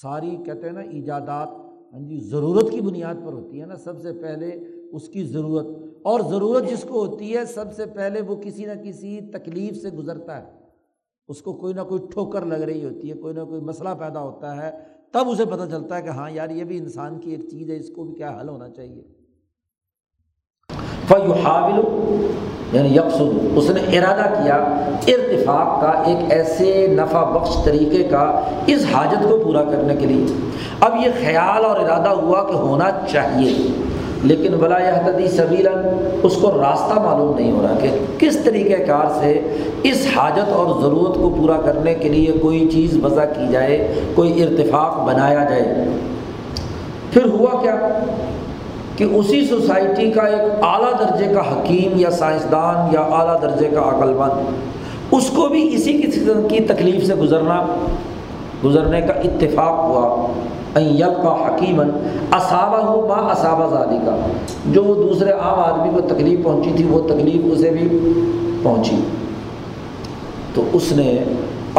ساری کہتے ہیں نا ایجادات ہاں جی ضرورت کی بنیاد پر ہوتی ہے نا، سب سے پہلے اس کی ضرورت، اور ضرورت جس کو ہوتی ہے سب سے پہلے وہ کسی نہ کسی تکلیف سے گزرتا ہے، اس کو کوئی نہ کوئی ٹھوکر لگ رہی ہوتی ہے، کوئی نہ کوئی مسئلہ پیدا ہوتا ہے، تب اسے پتہ چلتا ہے کہ ہاں یار یہ بھی انسان کی ایک چیز ہے، اس کو بھی کیا حل ہونا چاہیے۔ فَيُحَاوِلُ یعنی یقصد، اس نے ارادہ کیا ارتفاق کا، ایک ایسے نفع بخش طریقے کا اس حاجت کو پورا کرنے کے لیے۔ اب یہ خیال اور ارادہ ہوا کہ ہونا چاہیے، لیکن ولا یہتدی سبیلا، اس کو راستہ معلوم نہیں ہو رہا کہ کس طریقہ کار سے اس حاجت اور ضرورت کو پورا کرنے کے لیے کوئی چیز وضع کی جائے، کوئی ارتفاق بنایا جائے۔ پھر ہوا کیا کہ اسی سوسائٹی کا ایک اعلیٰ درجے کا حکیم یا سائنسدان یا اعلیٰ درجے کا عقل مند، اس کو بھی اسی قسم کی تکلیف سے گزرنا گزرنے کا اتفاق ہوا۔ ان یلقا حکیما اصابہ ما اصابہ ذالک، جو وہ دوسرے عام آدمی کو تکلیف پہنچی تھی وہ تکلیف اسے بھی پہنچی۔ تو اس نے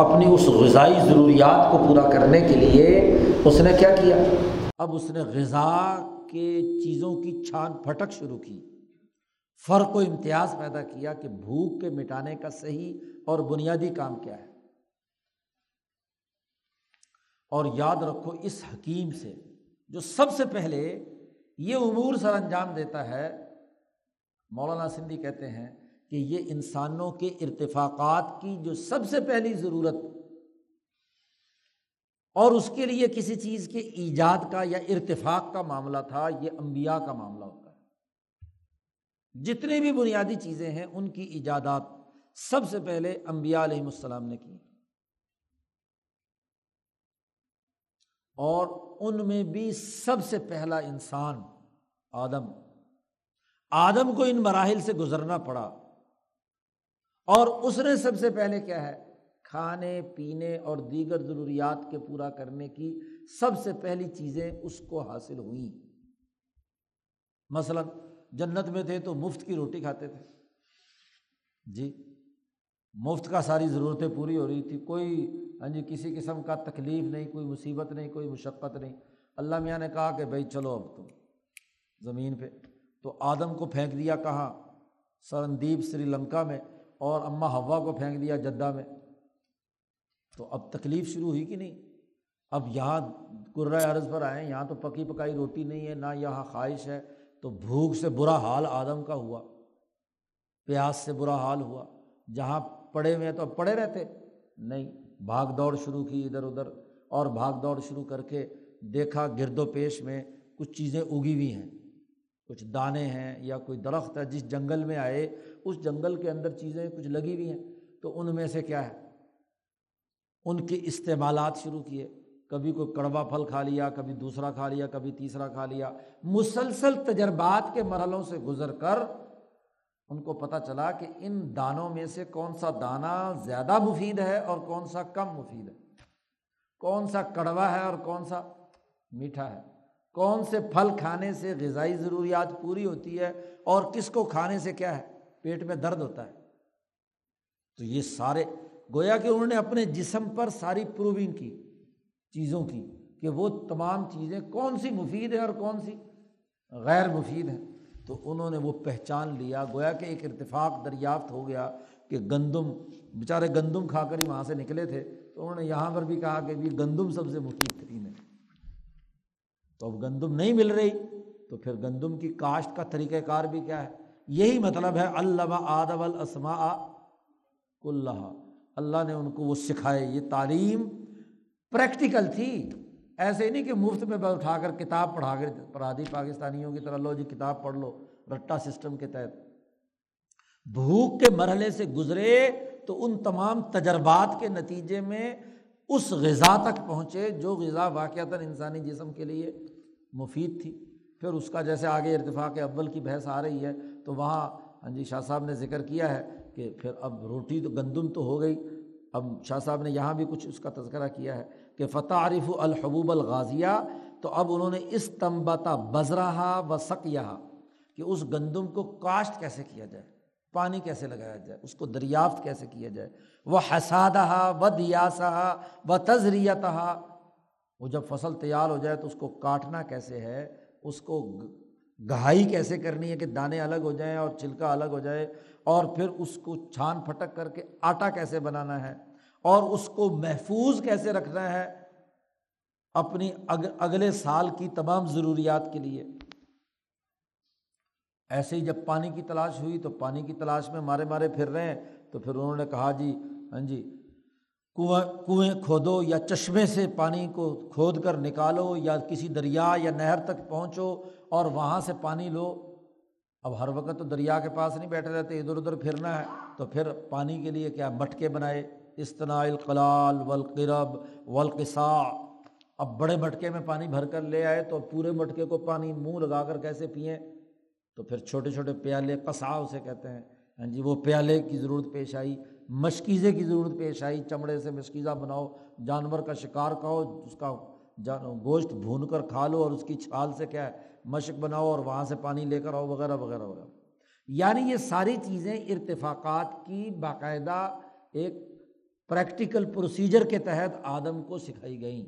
اپنی اس غذائی ضروریات کو پورا کرنے کے لیے اس نے کیا کیا، اب اس نے غذا کے چیزوں کی چھان پھٹک شروع کی، فرق و امتیاز پیدا کیا کہ بھوک کے مٹانے کا صحیح اور بنیادی کام کیا ہے۔ اور یاد رکھو اس حکیم سے جو سب سے پہلے یہ امور سر انجام دیتا ہے، مولانا سندھی کہتے ہیں کہ یہ انسانوں کے ارتفاقات کی جو سب سے پہلی ضرورت اور اس کے لیے کسی چیز کے ایجاد کا یا ارتفاق کا معاملہ تھا، یہ انبیاء کا معاملہ ہوتا ہے۔ جتنی بھی بنیادی چیزیں ہیں ان کی ایجادات سب سے پہلے انبیاء علیہ السلام نے کی، اور ان میں بھی سب سے پہلا انسان آدم آدم کو ان مراحل سے گزرنا پڑا، اور اس نے سب سے پہلے کیا ہے، کھانے پینے اور دیگر ضروریات کے پورا کرنے کی سب سے پہلی چیزیں اس کو حاصل ہوئیں۔ مثلا جنت میں تھے تو مفت کی روٹی کھاتے تھے جی، مفت کا ساری ضرورتیں پوری ہو رہی تھی، کوئی ہاں جی کسی قسم کا تکلیف نہیں، کوئی مصیبت نہیں، کوئی مشقت نہیں۔ اللہ میاں نے کہا کہ بھائی چلو اب تم زمین پہ، تو آدم کو پھینک دیا کہاں، سرندیپ سری لنکا میں، اور اماں حوا کو پھینک دیا جدہ میں۔ تو اب تکلیف شروع ہوئی کہ نہیں، اب یہاں کرۂ ارض پر آئے، یہاں تو پکی پکائی روٹی نہیں ہے، نہ یہاں خواہش ہے، تو بھوک سے برا حال آدم کا ہوا، پیاس سے برا حال ہوا، جہاں پڑے ہوئے ہیں تو اب پڑے رہتے نہیں، بھاگ دوڑ شروع کی ادھر ادھر، اور بھاگ دوڑ شروع کر کے دیکھا گرد و پیش میں کچھ چیزیں اگی ہوئی ہیں، کچھ دانے ہیں یا کوئی درخت ہے، جس جنگل میں آئے اس جنگل کے اندر چیزیں کچھ لگی ہوئی ہیں، تو ان میں سے کیا ہے ان کے استعمالات شروع کیے، کبھی کوئی کڑوا پھل کھا لیا، کبھی دوسرا کھا لیا، کبھی تیسرا کھا لیا۔ مسلسل تجربات کے مرحلوں سے گزر کر ان کو پتہ چلا کہ ان دانوں میں سے کون سا دانہ زیادہ مفید ہے اور کون سا کم مفید ہے، کون سا کڑوا ہے اور کون سا میٹھا ہے، کون سے پھل کھانے سے غذائی ضروریات پوری ہوتی ہے اور کس کو کھانے سے کیا ہے پیٹ میں درد ہوتا ہے۔ تو یہ سارے گویا کہ انہوں نے اپنے جسم پر ساری پروونگ کی چیزوں کی کہ وہ تمام چیزیں کون سی مفید ہیں اور کون سی غیر مفید ہیں، تو انہوں نے وہ پہچان لیا۔ گویا کہ ایک ارتفاق دریافت ہو گیا کہ گندم، بیچارے گندم کھا کر ہی وہاں سے نکلے تھے، تو انہوں نے یہاں پر بھی کہا کہ بھی گندم سب سے مفید ترین ہے۔ تو اب گندم نہیں مل رہی تو پھر گندم کی کاشت کا طریقہ کار بھی کیا ہے، یہی مطلب ہے علم آدم الاسماء کلھا، اللہ نے ان کو وہ سکھائے۔ یہ تعلیم پریکٹیکل تھی، ایسے ہی نہیں کہ مفت میں اٹھا کر کتاب پڑھا کر پڑھا دی پاکستانیوں کی طرح، لو جی کتاب پڑھ لو، رٹا سسٹم کے تحت۔ بھوک کے مرحلے سے گزرے تو ان تمام تجربات کے نتیجے میں اس غذا تک پہنچے جو غذا واقعتاً انسانی جسم کے لیے مفید تھی۔ پھر اس کا جیسے آگے ارتفاق اول کی بحث آ رہی ہے تو وہاں ہاں جی شاہ صاحب نے ذکر کیا ہے کہ پھر اب روٹی تو گندم تو ہو گئی، اب شاہ صاحب نے یہاں بھی کچھ اس کا تذکرہ کیا ہے کہ فتعرف الحبوب الغازیہ، تو اب انہوں نے استنبت بذرھا و سقیھا، کہ اس گندم کو کاشت کیسے کیا جائے، پانی کیسے لگایا جائے، اس کو دریافت کیسے کیا جائے، وہ حسادہ و دیاسہ و تزریتہ، وہ جب فصل تیار ہو جائے تو اس کو کاٹنا کیسے ہے، اس کو گہائی کیسے کرنی ہے کہ دانے الگ ہو جائیں اور چھلکا الگ ہو جائے، اور پھر اس کو چھان پھٹک کر کے آٹا کیسے بنانا ہے، اور اس کو محفوظ کیسے رکھنا ہے اپنی اگ اگلے سال کی تمام ضروریات کے لیے۔ ایسے ہی جب پانی کی تلاش ہوئی تو پانی کی تلاش میں مارے مارے پھر رہے ہیں، تو پھر انہوں نے کہا جی ہاں جی کنویں کنویں کھودو، یا چشمے سے پانی کو کھود کر نکالو، یا کسی دریا یا نہر تک پہنچو اور وہاں سے پانی لو۔ اب ہر وقت تو دریا کے پاس نہیں بیٹھے رہتے، ادھر ادھر پھرنا ہے، تو پھر پانی کے لیے کیا مٹکے بنائے، اصطناع القلال والقرب والقصاع۔ اب بڑے مٹکے میں پانی بھر کر لے آئے، تو پورے مٹکے کو پانی منہ لگا کر کیسے پئیں، تو پھر چھوٹے چھوٹے پیالے، قصاع اسے کہتے ہیں، ہاں جی وہ پیالے کی ضرورت پیش آئی، مشکیزے کی ضرورت پیش آئی، چمڑے سے مشکیزہ بناؤ، جانور کا شکار کھاؤ، اس کا گوشت بھون کر کھا لو اور اس کی چھال سے کیا ہے مشک بناؤ اور وہاں سے پانی لے کر آؤ، وغیرہ وغیرہ وغیرہ۔ یعنی یہ ساری چیزیں ارتفاقات کی باقاعدہ ایک پریکٹیکل پروسیجر کے تحت آدم کو سکھائی گئیں۔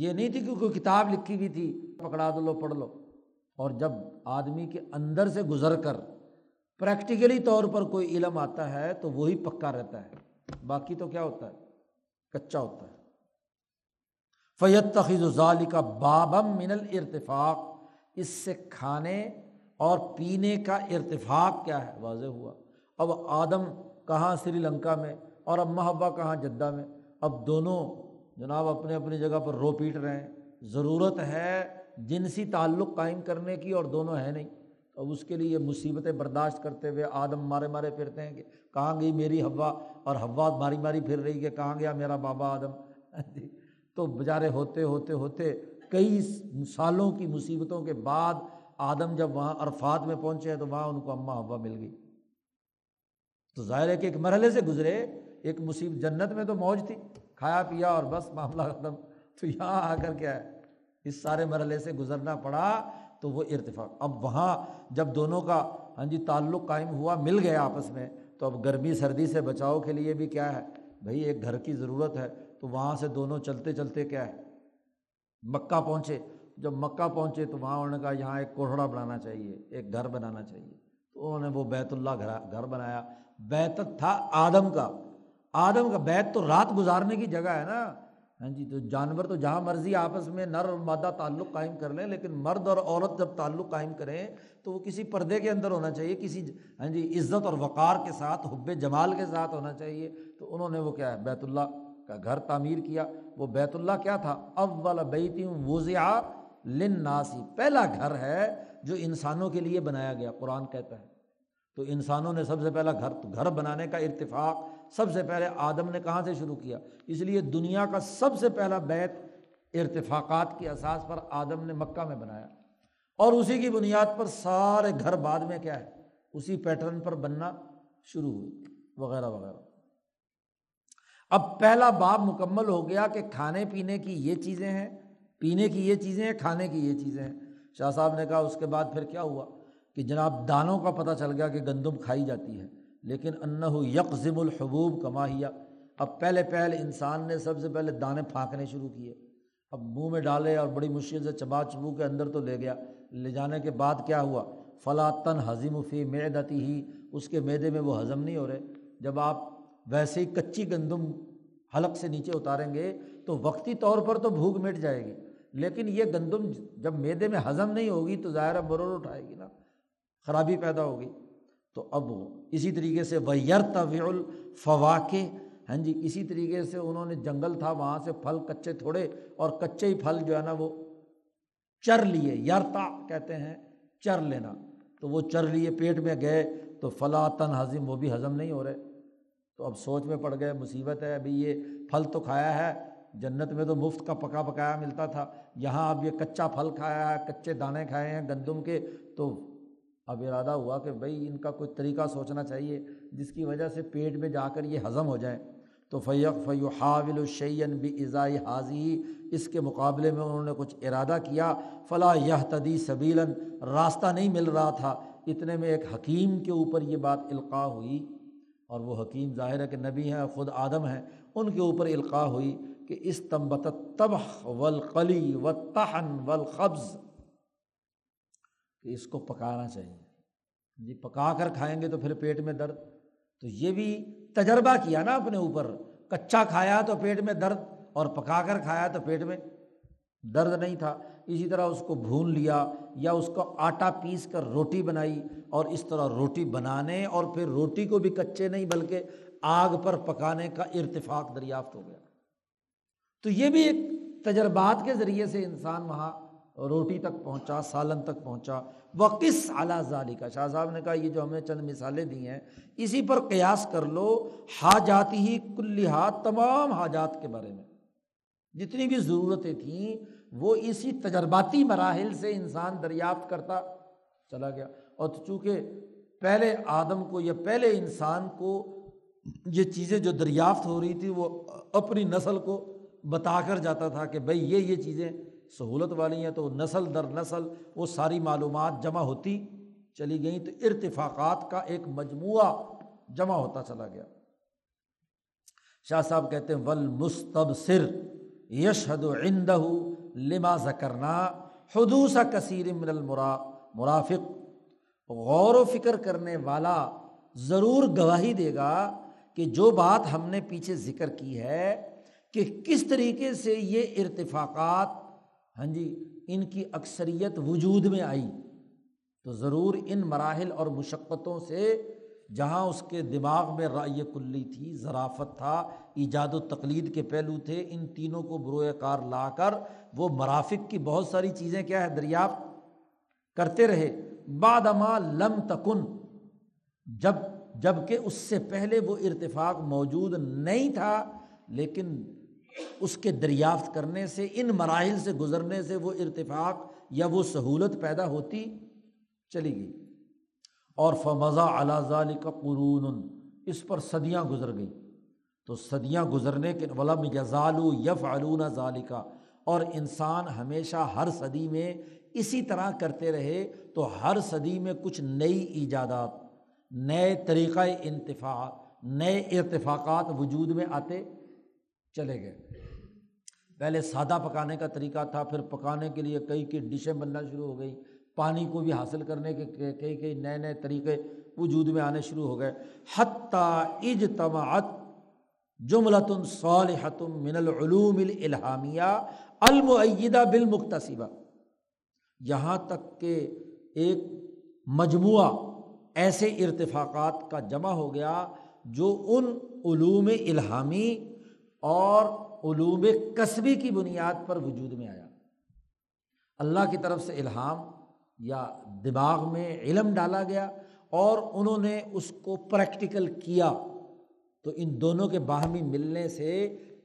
یہ نہیں تھی کہ کوئی کتاب لکھی ہوئی تھی پکڑا دو لو پڑھ لو، اور جب آدمی کے اندر سے گزر کر پریکٹیکلی طور پر کوئی علم آتا ہے تو وہی پکا رہتا ہے، باقی تو کیا ہوتا ہے، کچا ہوتا ہے۔ فَيَتَّخِذُ ذَلِكَ بَابًا مِنَ الْارْتِفَاقِ، اس سے کھانے اور پینے کا ارتفاق کیا ہے واضح ہوا۔ اب آدم کہاں سری لنکا میں اور اب محبا کہاں جدہ میں، اب دونوں جناب اپنے اپنی جگہ پر رو پیٹ رہے ہیں۔ ضرورت ہے جنسی تعلق قائم کرنے کی اور دونوں ہے نہیں، اب اس کے لیے یہ مصیبتیں برداشت کرتے ہوئے آدم مارے مارے پھرتے ہیں کہ کہاں گئی میری حوا، اور حوا ماری ماری پھر رہی کہ کہاں گیا میرا بابا آدم۔ تو بیچارے ہوتے ہوتے ہوتے کئی سالوں کی مصیبتوں کے بعد آدم جب وہاں عرفات میں پہنچے ہیں تو وہاں ان کو اماں حوا مل گئی۔ تو ظاہر ہے کہ ایک مرحلے سے گزرے، ایک مصیبت، جنت میں تو موج تھی، کھایا پیا اور بس معاملہ ختم، تو یہاں آ کر کیا ہے اس سارے مرحلے سے گزرنا پڑا، تو وہ ارتفاق۔ اب وہاں جب دونوں کا ہاں جی تعلق قائم ہوا، مل گیا آپس میں، تو اب گرمی سردی سے بچاؤ کے لیے بھی کیا ہے بھائی ایک گھر کی ضرورت ہے، تو وہاں سے دونوں چلتے چلتے کیا ہے مکہ پہنچے۔ جب مکہ پہنچے تو وہاں انہوں نے کہا یہاں ایک کوٹھڑا بنانا چاہیے، ایک گھر بنانا چاہیے، تو انہوں نے وہ بیت اللہ گھر بنایا۔ بیت تھا آدم کا، آدم کا بیت تو رات گزارنے کی جگہ ہے نا، ہاں جی تو جانور تو جہاں مرضی آپس میں نر اور مادہ تعلق قائم کر لیں، لیکن مرد اور عورت جب تعلق قائم کریں تو وہ کسی پردے کے اندر ہونا چاہیے، کسی ہاں جی عزت اور وقار کے ساتھ، حب جمال کے ساتھ ہونا چاہیے۔ تو انہوں نے وہ کیا ہے بیت اللہ کا گھر تعمیر کیا۔ وہ بیت اللہ کیا تھا، اول بیت وضع للناس، پہلا گھر ہے جو انسانوں کے لیے بنایا گیا، قرآن کہتا ہے۔ تو انسانوں نے سب سے پہلا گھر، تو گھر بنانے کا ارتفاق سب سے پہلے آدم نے کہاں سے شروع کیا، اس لیے دنیا کا سب سے پہلا بیت ارتفاقات کے اساس پر آدم نے مکہ میں بنایا، اور اسی کی بنیاد پر سارے گھر بعد میں کیا ہے اسی پیٹرن پر بننا شروع ہوئی، وغیرہ وغیرہ۔ اب پہلا باب مکمل ہو گیا کہ کھانے پینے کی یہ چیزیں ہیں، پینے کی یہ چیزیں ہیں، کھانے کی یہ چیزیں ہیں۔ شاہ صاحب نے کہا اس کے بعد پھر کیا ہوا کہ جناب دانوں کا پتہ چل گیا کہ گندم کھائی جاتی ہے، لیکن انہ یقزم الحبوب کما ہیا۔ اب پہلے پہل انسان نے سب سے پہلے دانے پھانکنے شروع کیے، اب منہ میں ڈالے اور بڑی مشکل سے چبا چبو کے اندر تو لے گیا، لے جانے کے بعد کیا ہوا، فلا تنہضم فی معدتہ، اس کے معدے میں وہ ہضم نہیں ہو رہے۔ جب آپ ویسے ہی کچی گندم حلق سے نیچے اتاریں گے تو وقتی طور پر تو بھوک مٹ جائے گی، لیکن یہ گندم جب معدے میں ہضم نہیں ہوگی تو ظاہر برور اٹھائے گی نا، خرابی پیدا ہوگی۔ تو اب اسی طریقے سے وَيَرْتَوِعُ الْفَوَاكِهِ، ہاں جی اسی طریقے سے انہوں نے جنگل تھا وہاں سے پھل کچے تھوڑے، اور کچے ہی پھل جو ہے نا وہ چر لیے، یرتا کہتے ہیں چر لینا، تو وہ چر لیے پیٹ میں گئے تو فلا تنہضم، وہ بھی ہضم نہیں ہو رہے۔ تو اب سوچ میں پڑ گئے مصیبت ہے، ابھی یہ پھل تو کھایا ہے، جنت میں تو مفت کا پکا پکایا ملتا تھا، یہاں اب یہ کچا پھل کھایا ہے، کچے دانے کھائے ہیں گندم کے۔ تو اب ارادہ ہوا کہ بھئی ان کا کوئی طریقہ سوچنا چاہیے جس کی وجہ سے پیٹ میں جا کر یہ ہضم ہو جائیں۔ تو فیق فیحاول الشیئن بازائی حاضی، اس کے مقابلے میں انہوں نے کچھ ارادہ کیا، فلا یہتدی سبیلاً، راستہ نہیں مل رہا تھا، اتنے میں ایک حکیم کے اوپر یہ بات القاع ہوئی، اور وہ حکیم ظاہر ہے کہ نبی ہیں، خود آدم ہیں، ان کے اوپر القاع ہوئی کہ استنبت الطبخ والقلی والطحن والخبز، کہ اس کو پکانا چاہیے، جی پکا کر کھائیں گے تو پھر پیٹ میں درد، تو یہ بھی تجربہ کیا نا اپنے اوپر، کچا کھایا تو پیٹ میں درد اور پکا کر کھایا تو پیٹ میں درد نہیں تھا، اسی طرح اس کو بھون لیا یا اس کو آٹا پیس کر روٹی بنائی، اور اس طرح روٹی بنانے اور پھر روٹی کو بھی کچے نہیں بلکہ آگ پر پکانے کا ارتفاق دریافت ہو گیا، تو یہ بھی ایک تجربات کے ذریعے سے انسان وہاں روٹی تک پہنچا، سالن تک پہنچا۔ وقس علی ذالک، شاہ صاحب نے کہا یہ جو ہم نے چند مثالیں دی ہیں اسی پر قیاس کر لو، حاجات ہی کلیہات، تمام حاجات کے بارے میں جتنی بھی ضرورتیں تھیں وہ اسی تجرباتی مراحل سے انسان دریافت کرتا چلا گیا، اور چونکہ پہلے آدم کو یا پہلے انسان کو یہ چیزیں جو دریافت ہو رہی تھی وہ اپنی نسل کو بتا کر جاتا تھا کہ بھئی یہ یہ چیزیں سہولت والی ہیں، تو نسل در نسل وہ ساری معلومات جمع ہوتی چلی گئیں، تو ارتفاقات کا ایک مجموعہ جمع ہوتا چلا گیا۔ شاہ صاحب کہتے ہیں والمستبصر یشہد عندہ لما ذکرنا حدوث کثیر من المرافق، غور و فکر کرنے والا ضرور گواہی دے گا کہ جو بات ہم نے پیچھے ذکر کی ہے کہ کس طریقے سے یہ ارتفاقات، ہاں جی، ان کی اکثریت وجود میں آئی، تو ضرور ان مراحل اور مشقتوں سے جہاں اس کے دماغ میں رائے کلی تھی، ظرافت تھا، ایجاد و تقلید کے پہلو تھے، ان تینوں کو بروئے کار لا کر وہ مرافق کی بہت ساری چیزیں کیا ہے دریافت کرتے رہے۔ بعدما لم تکن، جب جب کہ اس سے پہلے وہ ارتفاق موجود نہیں تھا، لیکن اس کے دریافت کرنے سے، ان مراحل سے گزرنے سے وہ ارتفاق یا وہ سہولت پیدا ہوتی چلی گئی۔ اور فمضى على ذلك قرون، اس پر صدیاں گزر گئیں، تو صدیاں گزرنے کے ولم يزالوا يفعلون ذلك، اور انسان ہمیشہ ہر صدی میں اسی طرح کرتے رہے، تو ہر صدی میں کچھ نئی ایجادات، نئے طریقہ انتفاع، نئے ارتفاقات وجود میں آتے چلے گئے۔ پہلے سادہ پکانے کا طریقہ تھا، پھر پکانے کے لیے کئی کئی ڈشیں بننا شروع ہو گئی، پانی کو بھی حاصل کرنے کے کئی کئی نئے نئے طریقے وجود میں آنے شروع ہو گئے۔ حتی اجتمعت جملۃ صالحۃ من العلوم الالہامیہ المؤیدہ بالمقتصبہ، یہاں تک کہ ایک مجموعہ ایسے ارتفاقات کا جمع ہو گیا جو ان علوم الہامی اور علوم کسبی کی بنیاد پر وجود میں آیا۔ اللہ کی طرف سے الہام یا دماغ میں علم ڈالا گیا اور انہوں نے اس کو پریکٹیکل کیا، تو ان دونوں کے باہمی ملنے سے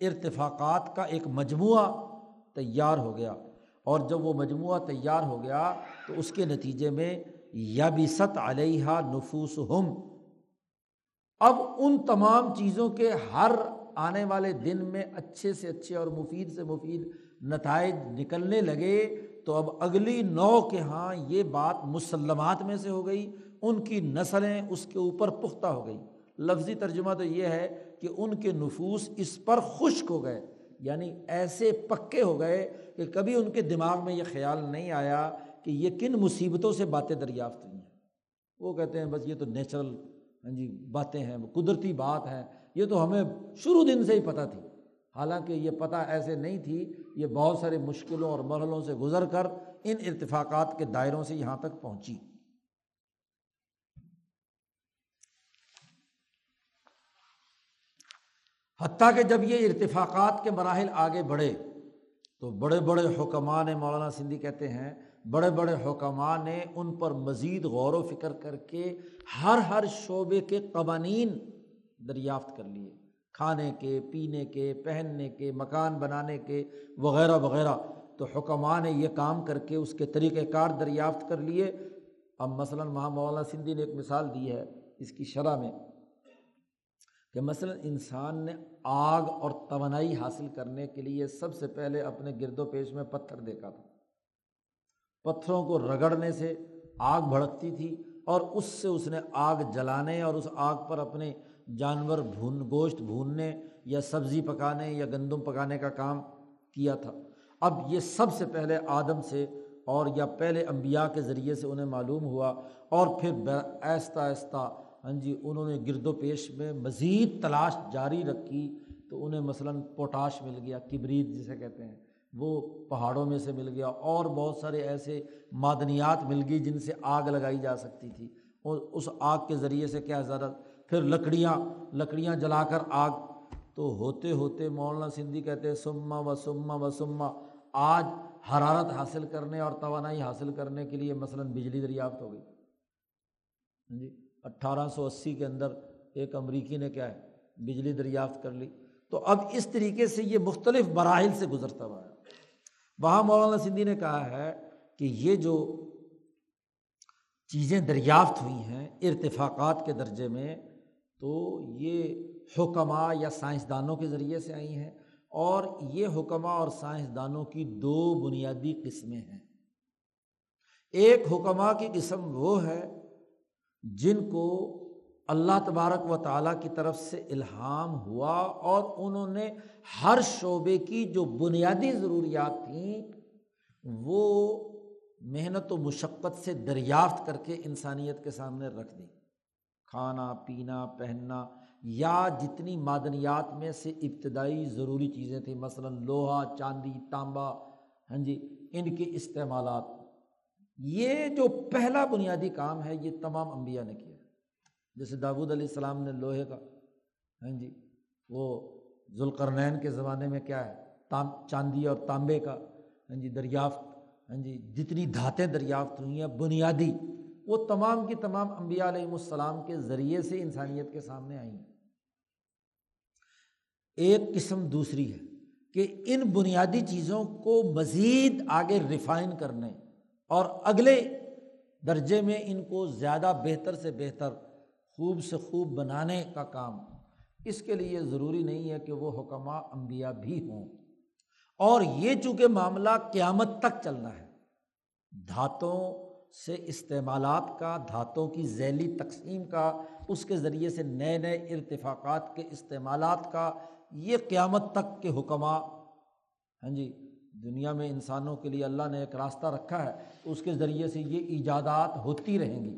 ارتفاقات کا ایک مجموعہ تیار ہو گیا، اور جب وہ مجموعہ تیار ہو گیا تو اس کے نتیجے میں یبست علیہا نفوسہم، اب ان تمام چیزوں کے ہر آنے والے دن میں اچھے سے اچھے اور مفید سے مفید نتائج نکلنے لگے، تو اب اگلی نو کے ہاں یہ بات مسلمات میں سے ہو گئی، ان کی نسلیں اس کے اوپر پختہ ہو گئی۔ لفظی ترجمہ تو یہ ہے کہ ان کے نفوس اس پر خشک ہو گئے، یعنی ایسے پکے ہو گئے کہ کبھی ان کے دماغ میں یہ خیال نہیں آیا کہ یہ کن مصیبتوں سے باتیں دریافت ہوئی ہیں۔ وہ کہتے ہیں بس یہ تو نیچرل جی باتیں ہیں، قدرتی بات ہے، یہ تو ہمیں شروع دن سے ہی پتہ تھی، حالانکہ یہ پتہ ایسے نہیں تھی، یہ بہت سارے مشکلوں اور مرحلوں سے گزر کر ان ارتفاقات کے دائروں سے یہاں تک پہنچی۔ حتیٰ کہ جب یہ ارتفاقات کے مراحل آگے بڑھے تو بڑے بڑے حکما نے، مولانا سندھی کہتے ہیں، بڑے بڑے حکما نے ان پر مزید غور و فکر کر کے ہر ہر شعبے کے قوانین دریافت کر لیے، کھانے کے، پینے کے، پہننے کے، مکان بنانے کے، وغیرہ وغیرہ، تو حکما نے یہ کام کر کے اس کے طریقۂ کار دریافت کر لیے۔ اب مثلاً وہاں مولانا سندھی نے ایک مثال دی ہے اس کی شرح میں کہ مثلا انسان نے آگ اور توانائی حاصل کرنے کے لیے سب سے پہلے اپنے گرد و پیش میں پتھر دیکھا تھا، پتھروں کو رگڑنے سے آگ بھڑکتی تھی اور اس سے اس نے آگ جلانے اور اس آگ پر اپنے جانور بھون گوشت بھوننے یا سبزی پکانے یا گندم پکانے کا کام کیا تھا۔ اب یہ سب سے پہلے آدم سے اور یا پہلے انبیاء کے ذریعے سے انہیں معلوم ہوا، اور پھر آہستہ آہستہ ہاں جی انہوں نے گرد و پیش میں مزید تلاش جاری رکھی تو انہیں مثلاً پوٹاش مل گیا، کبریت جسے کہتے ہیں وہ پہاڑوں میں سے مل گیا، اور بہت سارے ایسے معدنیات مل گئی جن سے آگ لگائی جا سکتی تھی، اور اس آگ کے ذریعے سے کیا زیادہ پھر لکڑیاں لکڑیاں جلا کر آگ، تو ہوتے ہوتے مولانا سندھی کہتے ہیں سما و سما و سما آج حرارت حاصل کرنے اور توانائی حاصل کرنے کے لیے مثلاً بجلی دریافت ہو گئی۔ ہاں جی اٹھارہ سو اسی کے اندر ایک امریکی نے کیا ہے بجلی دریافت کر لی۔ تو اب اس طریقے سے یہ مختلف مراحل سے گزرتا ہوا ہے۔ وہاں مولانا سندھی نے کہا ہے کہ یہ جو چیزیں دریافت ہوئی ہیں ارتفاقات کے درجے میں، تو یہ حکماء یا سائنسدانوں کے ذریعے سے آئی ہیں، اور یہ حکماء اور سائنسدانوں کی دو بنیادی قسمیں ہیں۔ ایک حکماء کی قسم وہ ہے جن کو اللہ تبارک و تعالیٰ کی طرف سے الہام ہوا، اور انہوں نے ہر شعبے کی جو بنیادی ضروریات تھیں وہ محنت و مشقت سے دریافت کر کے انسانیت کے سامنے رکھ دی۔ کھانا، پینا، پہننا، یا جتنی معدنیات میں سے ابتدائی ضروری چیزیں تھیں مثلا لوہا، چاندی، تانبا، ہاں جی ان کے استعمالات، یہ جو پہلا بنیادی کام ہے یہ تمام انبیاء نے کیا۔ جیسے داؤد علیہ السلام نے لوہے کا، ہاں جی وہ ذوالقرنین کے زمانے میں کیا ہے چاندی اور تانبے کا ہاں جی دریافت، ہاں جی جتنی دھاتیں دریافت ہوئی ہیں بنیادی وہ تمام کی تمام انبیاء علیہ السلام کے ذریعے سے انسانیت کے سامنے آئی ہیں۔ ایک قسم دوسری ہے کہ ان بنیادی چیزوں کو مزید آگے ریفائن کرنے اور اگلے درجے میں ان کو زیادہ بہتر سے بہتر، خوب سے خوب بنانے کا کام، اس کے لیے ضروری نہیں ہے کہ وہ حکماء انبیاء بھی ہوں۔ اور یہ چونکہ معاملہ قیامت تک چلنا ہے، دھاتوں سے استعمالات کا، دھاتوں کی ذیلی تقسیم کا، اس کے ذریعے سے نئے نئے ارتفاقات کے استعمالات کا، یہ قیامت تک کے حکماء، ہاں جی دنیا میں انسانوں کے لیے اللہ نے ایک راستہ رکھا ہے تو اس کے ذریعے سے یہ ایجادات ہوتی رہیں گی۔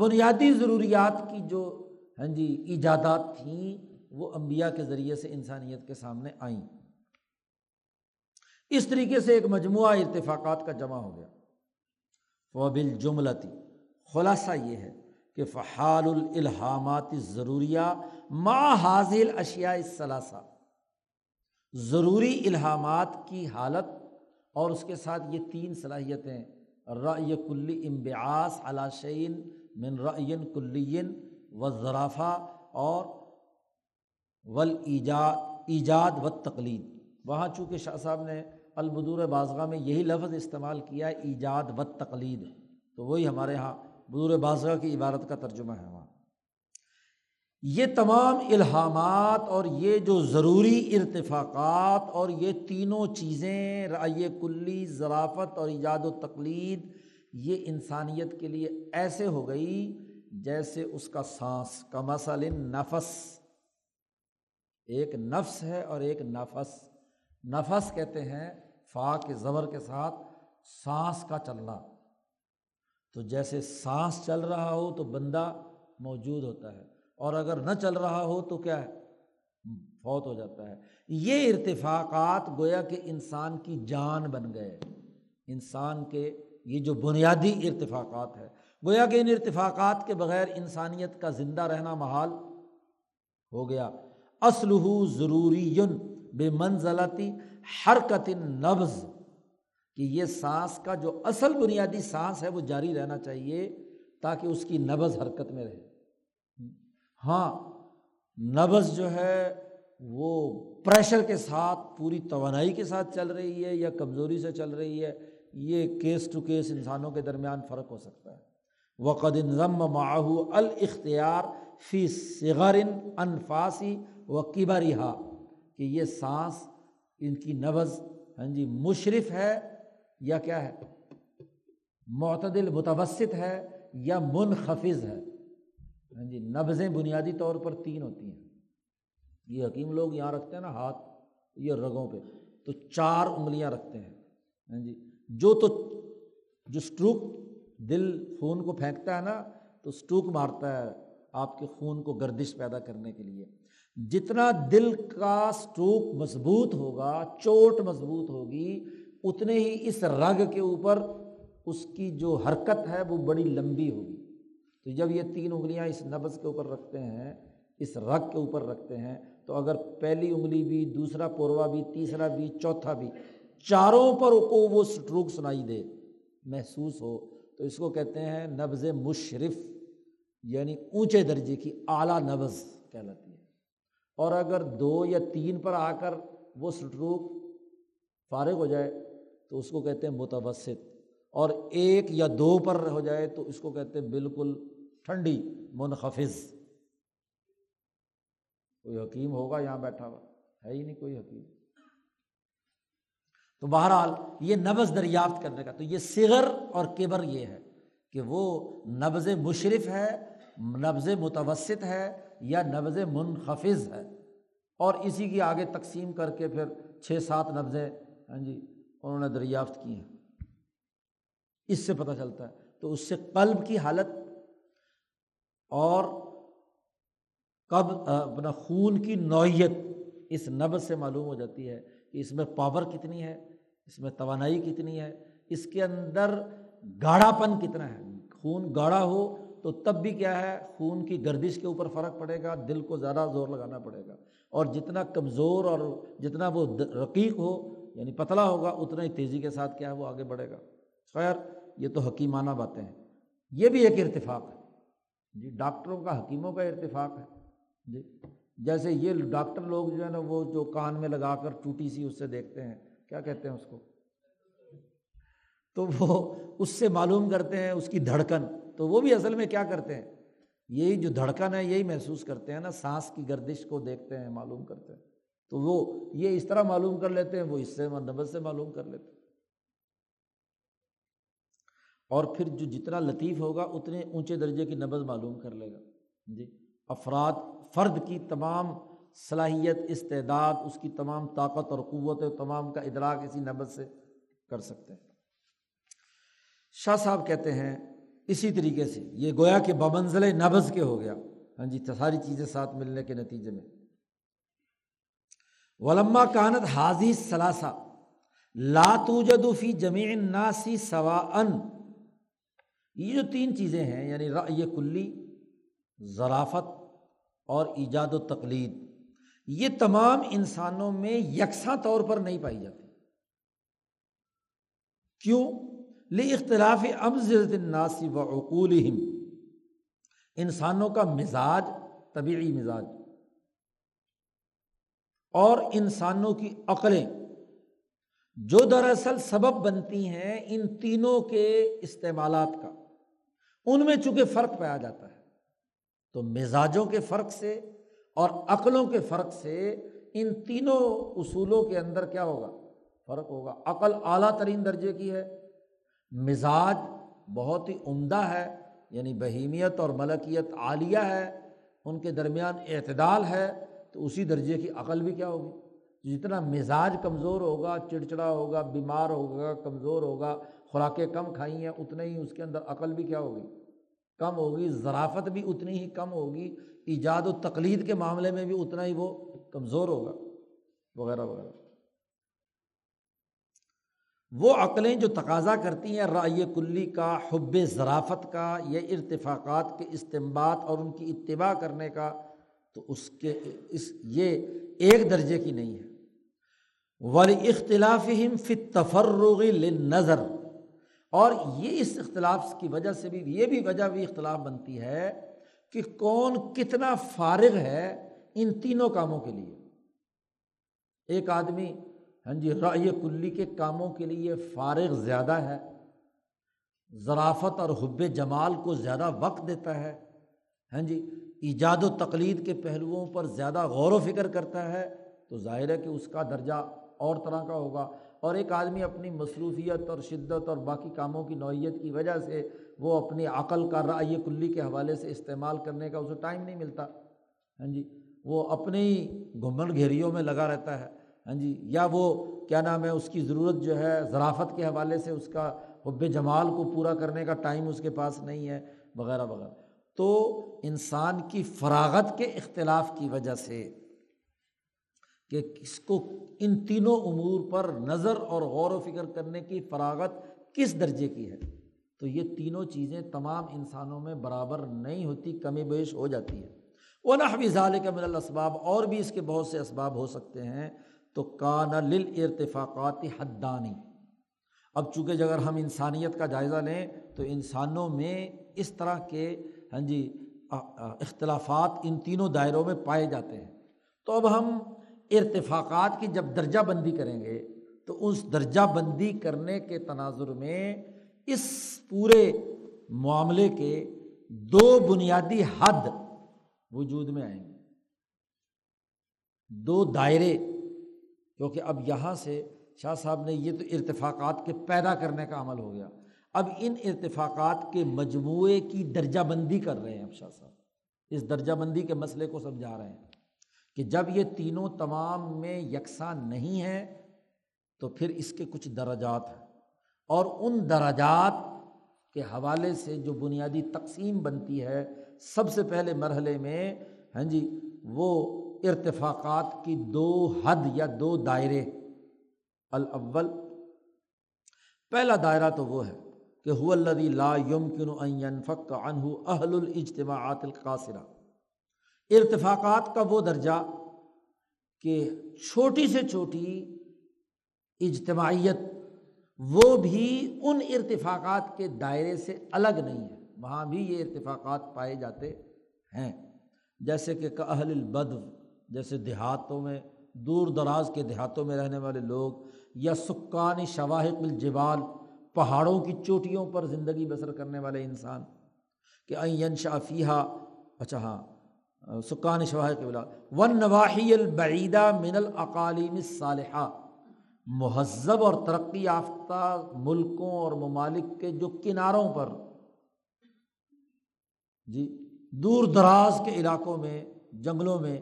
بنیادی ضروریات کی جو ہاں جی ایجادات تھیں وہ انبیاء کے ذریعے سے انسانیت کے سامنے آئیں۔ اس طریقے سے ایک مجموعہ ارتفاقات کا جمع ہو گیا۔ وبالجملتی خلاصہ یہ ہے کہ فحال الالہامات الضروریہ مع هذه الاشیاء الثلاثہ، ضروری الہامات کی حالت اور اس کے ساتھ یہ تین صلاحیتیں، رأی کلی انبعاث علی شیء من رأی کلی والظرافہ، اور والایجاد ایجاد والتقلید۔ وہاں چونکہ شاہ صاحب نے البدور بازغہ میں یہی لفظ استعمال کیا ہے ایجاد والتقلید، تو وہی ہمارے ہاں بدور بازغہ کی عبارت کا ترجمہ ہے۔ وہاں یہ تمام الہامات اور یہ جو ضروری ارتفاقات اور یہ تینوں چیزیں رأی کلی، ظرافت اور ایجاد و تقلید، یہ انسانیت کے لیے ایسے ہو گئی جیسے اس کا سانس، کمثل النفس، ایک نفس ہے اور ایک نفس، نفس کہتے ہیں فا کے زبر کے ساتھ سانس کا چلنا، تو جیسے سانس چل رہا ہو تو بندہ موجود ہوتا ہے اور اگر نہ چل رہا ہو تو کیا ہے فوت ہو جاتا ہے۔ یہ ارتفاقات گویا کہ انسان کی جان بن گئے، انسان کے یہ جو بنیادی ارتفاقات ہے گویا کہ ان ارتفاقات کے بغیر انسانیت کا زندہ رہنا محال ہو گیا۔ اصلہ ضروری بمنزلۃ حرکت النبض، کہ یہ سانس کا جو اصل بنیادی سانس ہے وہ جاری رہنا چاہیے تاکہ اس کی نبض حرکت میں رہے۔ ہاں نبض جو ہے وہ پریشر کے ساتھ، پوری توانائی کے ساتھ چل رہی ہے یا کمزوری سے چل رہی ہے، یہ کیس ٹو کیس انسانوں کے درمیان فرق ہو سکتا ہے۔ وقد انضم معه الاختیار فی صغر انفاس و کبرہا، کہ یہ سانس ان کی نبض ہاں جی مشرف ہے یا کیا ہے، معتدل متوسط ہے یا منخفض ہے، ہاں جی نبضیں بنیادی طور پر تین ہوتی ہیں، یہ حکیم لوگ یہاں رکھتے ہیں نا ہاتھ، یہ رگوں پہ تو چار انگلیاں رکھتے ہیں ہاں جی، جو تو جو سٹروک دل خون کو پھینکتا ہے نا تو سٹروک مارتا ہے آپ کے خون کو گردش پیدا کرنے کے لیے، جتنا دل کا سٹروک مضبوط ہوگا، چوٹ مضبوط ہوگی، اتنے ہی اس رگ کے اوپر اس کی جو حرکت ہے وہ بڑی لمبی ہوگی۔ تو جب یہ تین انگلیاں اس نبض کے اوپر رکھتے ہیں، اس رگ کے اوپر رکھتے ہیں، تو اگر پہلی انگلی بھی، دوسرا پوروا بھی، تیسرا بھی، چوتھا بھی، چاروں پر کو وہ سٹروک سنائی دے، محسوس ہو، تو اس کو کہتے ہیں نبض مشرف، یعنی اونچے درجے کی اعلیٰ نبض کہلاتی ہے۔ اور اگر دو یا تین پر آ کر وہ سٹروک فارغ ہو جائے تو اس کو کہتے ہیں متوسط، اور ایک یا دو پر ہو جائے تو اس کو کہتے ہیں بالکل ٹھنڈی منخفض۔ کوئی حکیم ہوگا یہاں بیٹھا ہوا؟ ہے ہی نہیں کوئی حکیم۔ تو بہرحال یہ نبض دریافت کرنے کا، تو یہ صغر اور کبر یہ ہے کہ وہ نبض مشرف ہے، نبض متوسط ہے یا نبض منخفض ہے، اور اسی کی آگے تقسیم کر کے پھر چھ سات نبضیں ہاں جی انہوں نے دریافت کی ہیں۔ اس سے پتہ چلتا ہے، تو اس سے قلب کی حالت اور قب اپنا خون کی نوعیت اس نبض سے معلوم ہو جاتی ہے کہ اس میں پاور کتنی ہے، اس میں توانائی کتنی ہے، اس کے اندر گاڑھا پن کتنا ہے۔ خون گاڑھا ہو تو تب بھی کیا ہے، خون کی گردش کے اوپر فرق پڑے گا، دل کو زیادہ زور لگانا پڑے گا، اور جتنا کمزور اور جتنا وہ رقیق ہو یعنی پتلا ہوگا، اتنا ہی تیزی کے ساتھ کیا ہے وہ آگے بڑھے گا۔ خیر، یہ تو حکیمانہ باتیں ہیں، یہ بھی ایک ارتفاق ہے جی، ڈاکٹروں کا، حکیموں کا ارتفاق ہے جی۔ جیسے یہ ڈاکٹر لوگ جو ہے نا وہ جو کان میں لگا کر ٹوٹی سی اس سے دیکھتے ہیں، کیا کہتے ہیں اس کو، تو وہ اس سے معلوم کرتے ہیں اس کی دھڑکن، تو وہ بھی اصل میں کیا کرتے ہیں، یہی جو دھڑکن ہے یہی محسوس کرتے ہیں نا، سانس کی گردش کو دیکھتے ہیں، معلوم کرتے ہیں، تو وہ یہ اس طرح معلوم کر لیتے ہیں، وہ اس سے نبض سے معلوم کر لیتے ہیں۔ اور پھر جو جتنا لطیف ہوگا اتنے اونچے درجے کی نبض معلوم کر لے گا جی۔ افراد فرد کی تمام صلاحیت، استعداد، اس کی تمام طاقت اور قوت و تمام کا ادراک اسی نبض سے کر سکتے ہیں۔ شاہ صاحب کہتے ہیں اسی طریقے سے یہ گویا کہ بمنزل نبض کے ہو گیا ہاں جی، ساری چیزیں ساتھ ملنے کے نتیجے میں۔ ولما کانت حاضی ثلاثہ لا توجد فی جمیع الناس سواء، یہ جو تین چیزیں ہیں یعنی رأی کلی، ظرافت اور ایجاد و تقلید، یہ تمام انسانوں میں یکساں طور پر نہیں پائی جاتی۔ کیوں؟ لاختلاف امزجۃ الناس وعقولہم، انسانوں کا مزاج، طبیعی مزاج، اور انسانوں کی عقلیں جو دراصل سبب بنتی ہیں ان تینوں کے استعمالات کا، ان میں چونکہ فرق پایا جاتا ہے، تو مزاجوں کے فرق سے اور عقلوں کے فرق سے ان تینوں اصولوں کے اندر کیا ہوگا، فرق ہوگا۔ عقل اعلیٰ ترین درجے کی ہے، مزاج بہت ہی عمدہ ہے، یعنی بہیمیت اور ملکیت عالیہ ہے، ان کے درمیان اعتدال ہے، تو اسی درجے کی عقل بھی کیا ہوگی۔ جتنا مزاج کمزور ہوگا، چڑچڑا ہوگا، بیمار ہوگا، کمزور ہوگا، خوراکیں کم کھائی ہیں، اتنے ہی اس کے اندر عقل بھی کیا ہوگی، کم ہوگی، ظرافت بھی اتنی ہی کم ہوگی، ایجاد و تقلید کے معاملے میں بھی اتنا ہی وہ کمزور ہوگا، وغیرہ وغیرہ۔ وہ عقلیں جو تقاضا کرتی ہیں رأی کلی کا، حب ظرافت کا، یہ ارتفاقات کے استنباط اور ان کی اتباع کرنے کا، تو اس کے اس یہ ایک درجے کی نہیں ہے۔ وَلِاخْتِلَافِهِمْ فِي التَّفَرُّغِ لِلنَّظَرِ، اور یہ اس اختلاف کی وجہ سے بھی یہ بھی وجہ بھی اختلاف بنتی ہے کہ کون کتنا فارغ ہے ان تینوں کاموں کے لیے۔ ایک آدمی ہاں جی رأی کلی کے کاموں کے لیے فارغ زیادہ ہے، ظرافت اور حب جمال کو زیادہ وقت دیتا ہے ہاں جی، ایجاد و تقلید کے پہلوؤں پر زیادہ غور و فکر کرتا ہے تو ظاہر ہے کہ اس کا درجہ اور طرح کا ہوگا، اور ایک آدمی اپنی مصروفیت اور شدت اور باقی کاموں کی نوعیت کی وجہ سے وہ اپنی عقل کا رأی کلی کے حوالے سے استعمال کرنے کا اسے ٹائم نہیں ملتا، ہاں جی، وہ اپنی گھمن گھیریوں میں لگا رہتا ہے، ہاں جی، یا وہ کیا نام ہے، اس کی ضرورت جو ہے ظرافت کے حوالے سے اس کا حب جمال کو پورا کرنے کا ٹائم اس کے پاس نہیں ہے، وغیرہ وغیرہ۔ تو انسان کی فراغت کے اختلاف کی وجہ سے کہ کس کو ان تینوں امور پر نظر اور غور و فکر کرنے کی فراغت کس درجے کی ہے، تو یہ تینوں چیزیں تمام انسانوں میں برابر نہیں ہوتی، کمی بیش ہو جاتی ہے۔ وَنَحْوِ ذَلِكَ مِنَ الْأَسْبَابِ، اور بھی اس کے بہت سے اسباب ہو سکتے ہیں۔ تو کَانَ لِلْاِرْتِفَاقَاتِ حَدَّانِ، اب چونکہ اگر ہم انسانیت کا جائزہ لیں تو انسانوں میں اس طرح کے ہاں جی اختلافات ان تینوں دائروں میں پائے جاتے ہیں۔ تو اب ہم ارتفاقات کی جب درجہ بندی کریں گے تو اس درجہ بندی کرنے کے تناظر میں اس پورے معاملے کے دو بنیادی حد وجود میں آئیں گے، دو دائرے، کیونکہ اب یہاں سے شاہ صاحب نے یہ تو ارتفاقات کے پیدا کرنے کا عمل ہو گیا، اب ان ارتفاقات کے مجموعے کی درجہ بندی کر رہے ہیں۔ اب شاہ صاحب اس درجہ بندی کے مسئلے کو سمجھا رہے ہیں کہ جب یہ تینوں تمام میں یکساں نہیں ہیں تو پھر اس کے کچھ درجات ہیں، اور ان درجات کے حوالے سے جو بنیادی تقسیم بنتی ہے، سب سے پہلے مرحلے میں ہاں جی وہ ارتفاقات کی دو حد یا دو دائرے۔ الاول، پہلا دائرہ تو وہ ہے کہ هو الذی لا یمکن ان ينفک عنہ اہل الاجتماعات القاصرہ، ارتفاقات کا وہ درجہ کہ چھوٹی سے چھوٹی اجتماعیت وہ بھی ان ارتفاقات کے دائرے سے الگ نہیں ہے، وہاں بھی یہ ارتفاقات پائے جاتے ہیں، جیسے کہ اہل البدو، جیسے دیہاتوں میں، دور دراز کے دیہاتوں میں رہنے والے لوگ، یا سکان شواہق الجبال، پہاڑوں کی چوٹیوں پر زندگی بسر کرنے والے انسان، کہ ان ینشا فیہا، اچھا ہاں سکان شواہق الجبال، والنواحی البعیدہ من الاقالیم الصالحہ، مہذب اور ترقی یافتہ ملکوں اور ممالک کے جو کناروں پر جی دور دراز کے علاقوں میں، جنگلوں میں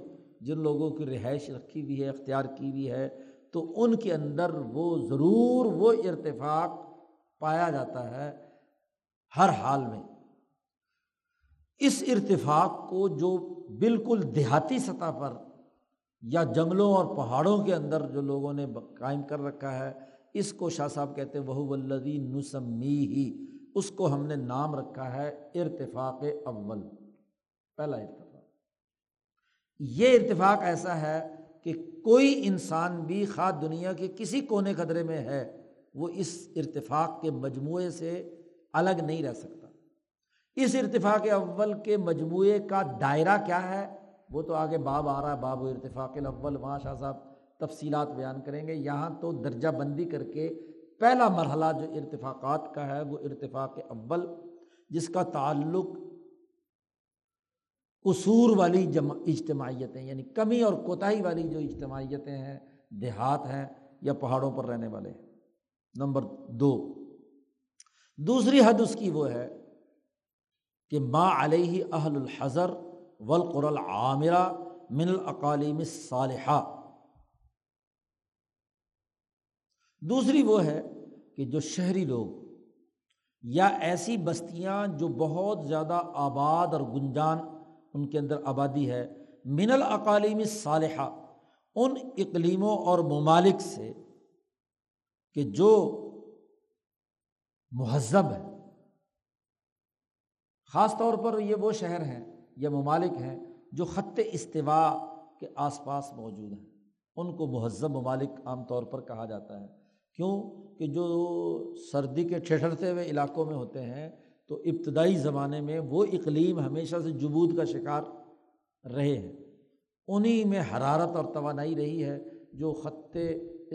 جن لوگوں کی رہائش رکھی ہوئی ہے، اختیار کی ہوئی ہے، تو ان کے اندر وہ ضرور وہ ارتفاق پایا جاتا ہے ہر حال میں۔ اس ارتفاق کو جو بالکل دیہاتی سطح پر یا جنگلوں اور پہاڑوں کے اندر جو لوگوں نے قائم کر رکھا ہے، اس کو شاہ صاحب کہتے ہیں وَهُوَ الَّذِي نُسَمِّيهِ، اس کو ہم نے نام رکھا ہے ارتفاق اول، پہلا ارتفاق۔ یہ ارتفاق ایسا ہے کہ کوئی انسان بھی خواہ دنیا کے کسی کونے قدرے میں ہے، وہ اس ارتفاق کے مجموعے سے الگ نہیں رہ سکتا۔ اس ارتفاق اول کے مجموعے کا دائرہ کیا ہے، وہ تو آگے باب آ رہا ہے، باب ارتفاق الاول، وہاں شاہ صاحب تفصیلات بیان کریں گے۔ یہاں تو درجہ بندی کر کے پہلا مرحلہ جو ارتفاقات کا ہے وہ ارتفاق اول، جس کا تعلق قصور والی اجتماعیتیں، یعنی کمی اور کوتاہی والی جو اجتماعیتیں ہیں، دیہات ہیں یا پہاڑوں پر رہنے والے ہیں، نمبر دو۔ دوسری حد اس کی وہ ہے کہ ما علیہ اہل الحضر والقرى العامرہ من الاقالیم الصالحہ، دوسری وہ ہے کہ جو شہری لوگ یا ایسی بستیاں جو بہت زیادہ آباد اور گنجان ان کے اندر آبادی ہے، من الاقالیم الصالحہ، ان اقلیموں اور ممالک سے کہ جو مہذب ہے، خاص طور پر یہ وہ شہر ہیں یا ممالک ہیں جو خط استوا کے آس پاس موجود ہیں، ان کو مہذب ممالک عام طور پر کہا جاتا ہے۔ کیوں کہ جو سردی کے ٹھٹھرتے ہوئے علاقوں میں ہوتے ہیں تو ابتدائی زمانے میں وہ اقلیم ہمیشہ سے جمود کا شکار رہے ہیں، انہی میں حرارت اور توانائی رہی ہے جو خط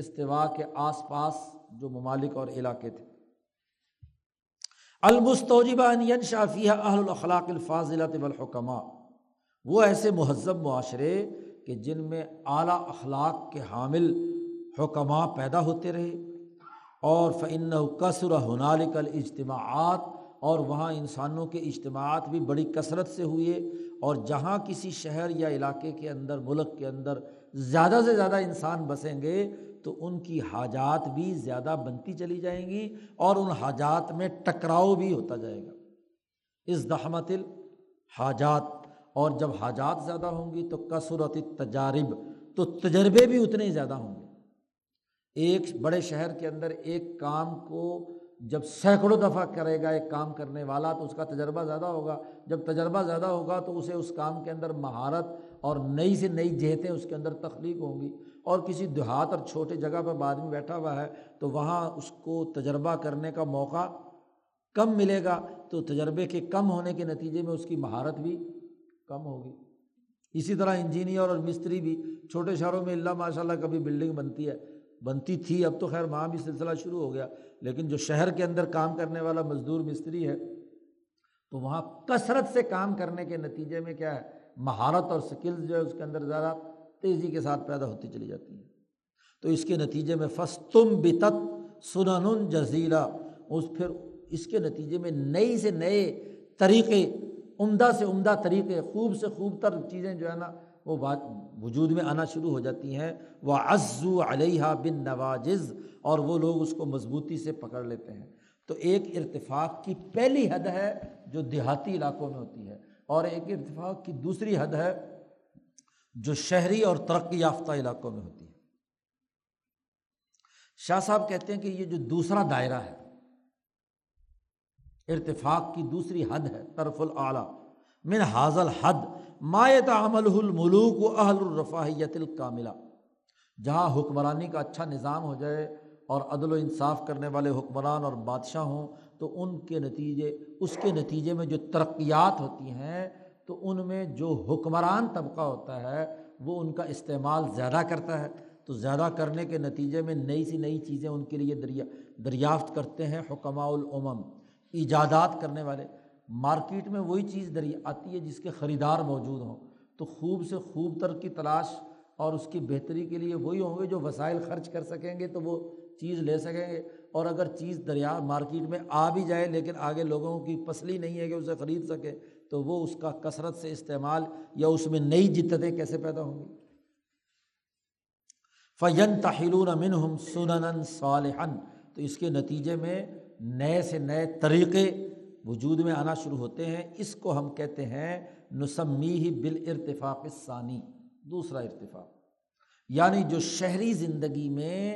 استوا کے آس پاس جو ممالک اور علاقے تھے۔ المستوجب ان ينشا فيها اهل الاخلاق الفاضله والحكماء، وہ ایسے مہذب معاشرے کہ جن میں اعلیٰ اخلاق کے حامل حکماء پیدا ہوتے رہے، اور فَإِنَّهُ كَثُرَ هُنَالِكَ الْاجْتِمَاعَاتِ، اور وہاں انسانوں کے اجتماعات بھی بڑی کثرت سے ہوئے، اور جہاں کسی شہر یا علاقے کے اندر، ملک کے اندر زیادہ سے زیادہ انسان بسیں گے تو ان کی حاجات بھی زیادہ بنتی چلی جائیں گی، اور ان حاجات میں ٹکراؤ بھی ہوتا جائے گا، ازدحمت الحاجات، اور جب حاجات زیادہ ہوں گی تو کثرت التجارب، تو تجربے بھی اتنے ہی زیادہ ہوں گے۔ ایک بڑے شہر کے اندر ایک کام کو جب سینکڑوں دفعہ کرے گا ایک کام کرنے والا تو اس کا تجربہ زیادہ ہوگا، جب تجربہ زیادہ ہوگا تو اسے اس کام کے اندر مہارت اور نئی سے نئی جہتیں اس کے اندر تخلیق ہوں گی، اور کسی دیہات اور چھوٹے جگہ پر آدمی بیٹھا ہوا ہے تو وہاں اس کو تجربہ کرنے کا موقع کم ملے گا، تو تجربے کے کم ہونے کے نتیجے میں اس کی مہارت بھی کم ہوگی۔ اسی طرح انجینئر اور مستری بھی چھوٹے شہروں میں اللہ ماشاء اللہ کبھی بلڈنگ بنتی ہے، بنتی تھی، اب تو خیر وہاں بھی سلسلہ شروع ہو گیا، لیکن جو شہر کے اندر کام کرنے والا مزدور مستری ہے تو وہاں کثرت سے کام کرنے کے نتیجے میں کیا ہے، مہارت اور سکلز جو ہے اس کے اندر زیادہ تیزی کے ساتھ پیدا ہوتی چلی جاتی ہے۔ تو اس کے نتیجے میں فَسْتُنْبِتَتْ سُنَنٌ جَزِيلَةٌ، اس پھر اس کے نتیجے میں نئی سے نئے طریقے، عمدہ سے عمدہ طریقے، خوب سے خوب تر چیزیں جو ہے نا وہ بات وجود میں آنا شروع ہو جاتی ہیں۔ وَعَزُّوا عَلَيْهَا بِالنَّوَاجِزِ، اور وہ لوگ اس کو مضبوطی سے پکڑ لیتے ہیں۔ تو ایک ارتفاق کی پہلی حد ہے جو دیہاتی علاقوں میں ہوتی ہے، اور ایک ارتفاق کی دوسری حد ہے جو شہری اور ترقی یافتہ علاقوں میں ہوتی ہے۔ شاہ صاحب کہتے ہیں کہ یہ جو دوسرا دائرہ ہے، ارتفاق کی دوسری حد ہے، طرف الاعلیٰ، من حاضل حد ما يتعامله الملوک و اہل الرفاہیت الکاملہ، جہاں حکمرانی کا اچھا نظام ہو جائے اور عدل و انصاف کرنے والے حکمران اور بادشاہ ہوں، تو ان کے نتیجے اس کے نتیجے میں جو ترقیات ہوتی ہیں تو ان میں جو حکمران طبقہ ہوتا ہے وہ ان کا استعمال زیادہ کرتا ہے، تو زیادہ کرنے کے نتیجے میں نئی سی نئی چیزیں ان کے لیے دریا دریافت کرتے ہیں حکماء الامم، ایجادات کرنے والے۔ مارکیٹ میں وہی چیز دریا آتی ہے جس کے خریدار موجود ہوں، تو خوب سے خوب تر کی تلاش اور اس کی بہتری کے لیے وہی ہوں گے جو وسائل خرچ کر سکیں گے تو وہ چیز لے سکیں گے، اور اگر چیز دریا مارکیٹ میں آ بھی جائے لیکن آگے لوگوں کی پسلی نہیں ہے کہ اسے خرید سکے، تو وہ اس کا کثرت سے استعمال یا اس میں نئی جدتیں کیسے پیدا ہوں گی۔ فَيَنْتَحِلُونَ مِنْهُمْ سُنَنًا صَالِحًا، تو اس کے نتیجے میں نئے سے نئے طریقے وجود میں آنا شروع ہوتے ہیں۔ اس کو ہم کہتے ہیں نسمیہ بالارتفاق الثانی، دوسرا ارتفاق، یعنی جو شہری زندگی میں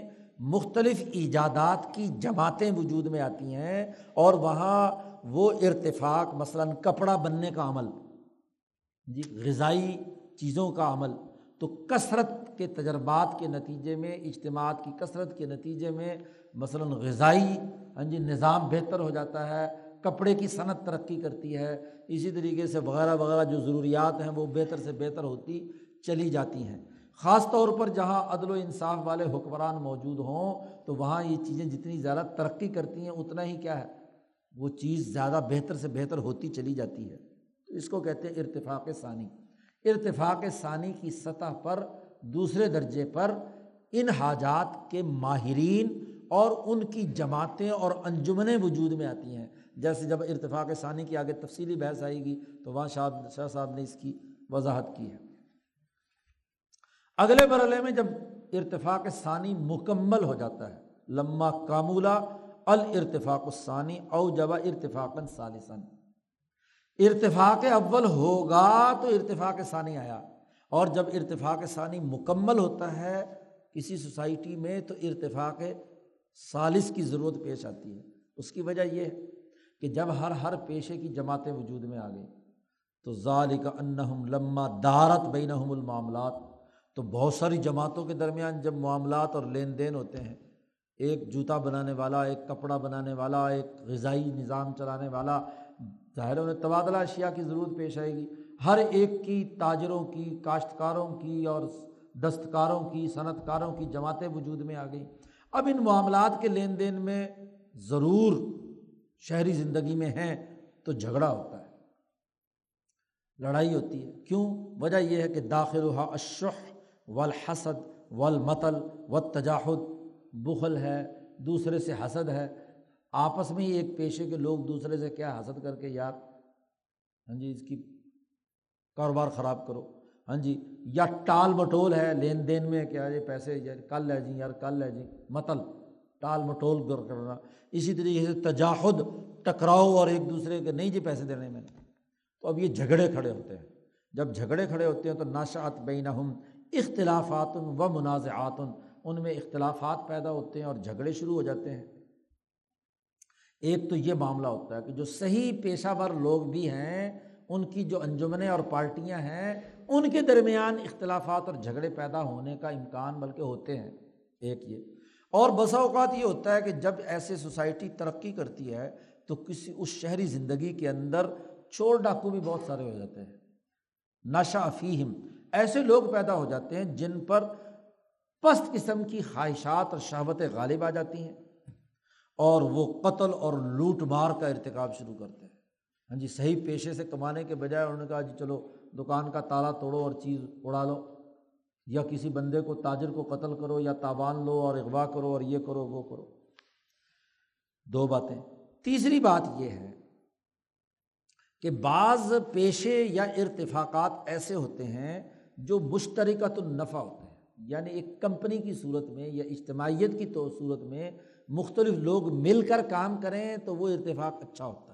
مختلف ایجادات کی جماعتیں وجود میں آتی ہیں، اور وہاں وہ ارتفاق مثلاً کپڑا بننے کا عمل، جی غذائی چیزوں کا عمل، تو کثرت کے تجربات کے نتیجے میں، اجتماعات کی کثرت کے نتیجے میں مثلاً غذائی ہاں جی نظام بہتر ہو جاتا ہے، کپڑے کی صنعت ترقی کرتی ہے، اسی طریقے سے وغیرہ وغیرہ جو ضروریات ہیں وہ بہتر سے بہتر ہوتی چلی جاتی ہیں۔ خاص طور پر جہاں عدل و انصاف والے حکمران موجود ہوں تو وہاں یہ چیزیں جتنی زیادہ ترقی کرتی ہیں اتنا ہی کیا ہے، وہ چیز زیادہ بہتر سے بہتر ہوتی چلی جاتی ہے۔ تو اس کو کہتے ہیں ارتفاق ثانی۔ ارتفاق ثانی کی سطح پر، دوسرے درجے پر، ان حاجات کے ماہرین اور ان کی جماعتیں اور انجمنیں وجود میں آتی ہیں، جیسے جب ارتفاق ثانی کی آگے تفصیلی بحث آئے گی تو وہاں شاہ شاہ صاحب نے اس کی وضاحت کی ہے۔ اگلے مرحلے میں جب ارتفاق ثانی مکمل ہو جاتا ہے، لما کامولا الارتفاق الثانی او جبا ارتفاقاً ثالثاً، ارتفاق اول ہوگا تو ارتفاق ثانی آیا، اور جب ارتفاق ثانی مکمل ہوتا ہے کسی سوسائٹی میں تو ارتفاق ثالث کی ضرورت پیش آتی ہے۔ اس کی وجہ یہ ہے کہ جب ہر ہر پیشے کی جماعتیں وجود میں آ گئیں تو ذالک انہم لما دارت بینہم المعاملات، تو بہت ساری جماعتوں کے درمیان جب معاملات اور لین دین ہوتے ہیں، ایک جوتا بنانے والا، ایک کپڑا بنانے والا، ایک غذائی نظام چلانے والا، ظاہر انہیں تبادلہ اشیاء کی ضرورت پیش آئے گی، ہر ایک کی تاجروں کی، کاشتکاروں کی اور دستکاروں کی، صنعت کاروں کی جماعتیں وجود میں آ گئیں۔ اب ان معاملات کے لین دین میں ضرور شہری زندگی میں ہیں تو جھگڑا ہوتا ہے، لڑائی ہوتی ہے، کیوں؟ وجہ یہ ہے کہ داخلها الشح والحسد والمطل والتجاحد، بخل ہے، دوسرے سے حسد ہے، آپس میں ہی ایک پیشے کے لوگ دوسرے سے کیا حسد کر کے یار ہاں جی اس کی کاروبار خراب کرو، ہاں جی، یا ٹال مٹول ہے لین دین میں کہ ارے پیسے کل لے جی یار کل لے جی، مطل ٹال مٹول کرنا، اسی طریقے سے تجاحد ٹکراؤ اور ایک دوسرے کے نہیں جی پیسے دینے میں، تو اب یہ جھگڑے کھڑے ہوتے ہیں، جب جھگڑے کھڑے ہوتے ہیں تو ناشئۃ بینہم اختلافات و منازعات، ان میں اختلافات پیدا ہوتے ہیں اور جھگڑے شروع ہو جاتے ہیں۔ ایک تو یہ معاملہ ہوتا ہے کہ جو صحیح پیشہ ور لوگ بھی ہیں ان کی جو انجمنیں اور پارٹیاں ہیں ان کے درمیان اختلافات اور جھگڑے پیدا ہونے کا امکان بلکہ ہوتے ہیں، ایک یہ، اور بسا اوقات یہ ہوتا ہے کہ جب ایسے سوسائٹی ترقی کرتی ہے تو کسی اس شہری زندگی کے اندر چور ڈاکو بھی بہت سارے ہو جاتے ہیں، نشأ فیہم، ایسے لوگ پیدا ہو جاتے ہیں جن پر پست قسم کی خواہشات اور شہوتیں غالب آ جاتی ہیں اور وہ قتل اور لوٹ مار کا ارتکاب شروع کرتے ہیں۔ ہاں جی، صحیح پیشے سے کمانے کے بجائے انہوں نے کہا جی چلو دکان کا تالا توڑو اور چیز اڑا لو، یا کسی بندے کو تاجر کو قتل کرو، یا تاوان لو اور اغوا کرو اور یہ کرو وہ کرو۔ دو باتیں۔ تیسری بات یہ ہے کہ بعض پیشے یا ارتفاقات ایسے ہوتے ہیں جو مشترکۃ النفع ہوتے ہیں، یعنی ایک کمپنی کی صورت میں یا اجتماعیت کی تو صورت میں مختلف لوگ مل کر کام کریں تو وہ ارتفاق اچھا ہوتا ہے۔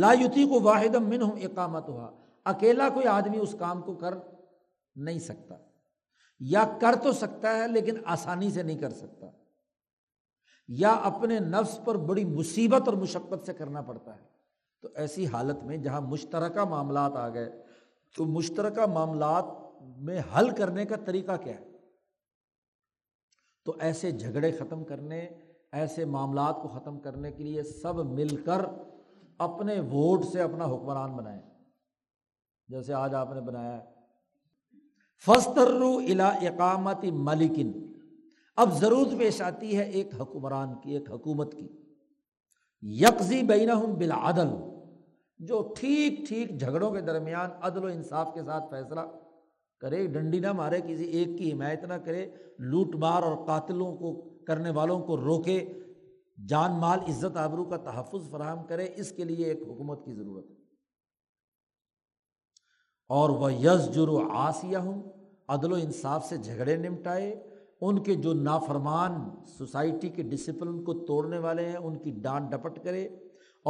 لا یطیق واحد منہم اقامتہا، اکیلا کوئی آدمی اس کام کو کر نہیں سکتا، یا کر تو سکتا ہے لیکن آسانی سے نہیں کر سکتا، یا اپنے نفس پر بڑی مصیبت اور مشقت سے کرنا پڑتا ہے۔ تو ایسی حالت میں جہاں مشترکہ معاملات آ گئے تو مشترکہ معاملات میں حل کرنے کا طریقہ کیا ہے؟ تو ایسے جھگڑے ختم کرنے، ایسے معاملات کو ختم کرنے کے لیے سب مل کر اپنے ووٹ سے اپنا حکمران بنائیں، جیسے آج آپ نے بنایا ہے۔ فَاسْتَرُّوا إِلَىٰ إِقَامَةِ مَلِكٍ، اب ضرورت پیش آتی ہے ایک حکمران کی، ایک حکومت کی، یقضی بینہم بالعدل، جو ٹھیک ٹھیک جھگڑوں کے درمیان عدل و انصاف کے ساتھ فیصلہ کرے، ڈنڈی نہ مارے، کسی ایک کی حمایت نہ کرے، لوٹ مار اور قاتلوں کو کرنے والوں کو روکے، جان مال عزت آبرو کا تحفظ فراہم کرے، اس کے لیے ایک حکومت کی ضرورت ہے۔ اور وَيَزْجُرُ عَاصِيَهُمْ، عدل و انصاف سے جھگڑے نمٹائے، ان کے جو نافرمان سوسائٹی کے ڈسپلن کو توڑنے والے ہیں ان کی ڈانٹ ڈپٹ کرے،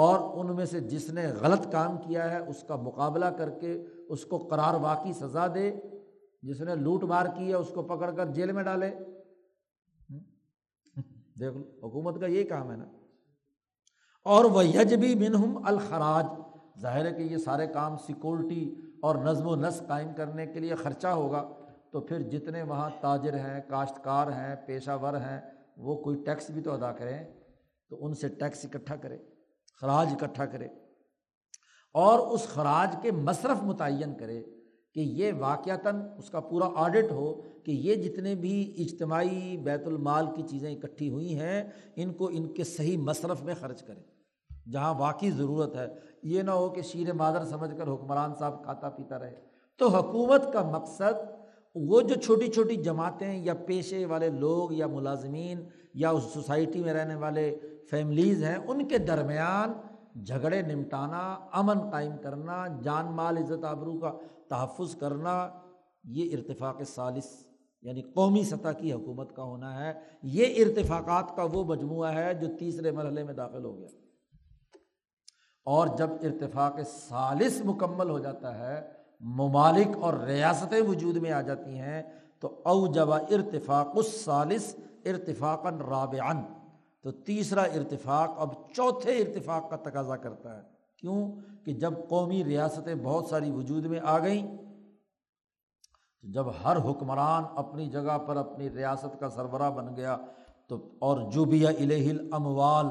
اور ان میں سے جس نے غلط کام کیا ہے اس کا مقابلہ کر کے اس کو قرار واقعی سزا دے، جس نے لوٹ مار کی ہے اس کو پکڑ کر جیل میں ڈالے۔ دیکھ لو، حکومت کا یہ کام ہے نا۔ اور وَيَجْبِي مِنْهُمْ الْخَرَاج، ظاہر ہے کہ یہ سارے کام سیکورٹی اور نظم و نسق قائم کرنے کے لیے خرچہ ہوگا، تو پھر جتنے وہاں تاجر ہیں، کاشتکار ہیں، پیشہ ور ہیں، وہ کوئی ٹیکس بھی تو ادا کریں، تو ان سے ٹیکس اکٹھا کرے، خراج اکٹھا کرے، اور اس خراج کے مصرف متعین کرے کہ یہ واقعتاً اس کا پورا آڈٹ ہو کہ یہ جتنے بھی اجتماعی بیت المال کی چیزیں اکٹھی ہوئی ہیں ان کو ان کے صحیح مصرف میں خرچ کریں جہاں واقعی ضرورت ہے، یہ نہ ہو کہ شیر مادر سمجھ کر حکمران صاحب کھاتا پیتا رہے۔ تو حکومت کا مقصد وہ جو چھوٹی چھوٹی جماعتیں یا پیشے والے لوگ یا ملازمین یا اس سوسائٹی میں رہنے والے فیملیز ہیں ان کے درمیان جھگڑے نمٹانا، امن قائم کرنا، جان مال عزت آبرو کا تحفظ کرنا، یہ ارتفاق ثالث یعنی قومی سطح کی حکومت کا ہونا ہے۔ یہ ارتفاقات کا وہ مجموعہ ہے جو تیسرے مرحلے میں داخل ہو گیا، اور جب ارتفاق ثالث مکمل ہو جاتا ہے، ممالک اور ریاستیں وجود میں آ جاتی ہیں، تو اوجب ارتفاق الثالث ارتفاقا رابعا، تو تیسرا ارتفاق اب چوتھے ارتفاق کا تقاضا کرتا ہے۔ کیوں کہ جب قومی ریاستیں بہت ساری وجود میں آ گئیں، جب ہر حکمران اپنی جگہ پر اپنی ریاست کا سربراہ بن گیا، تو اور جوبیہ الیہ الاموال،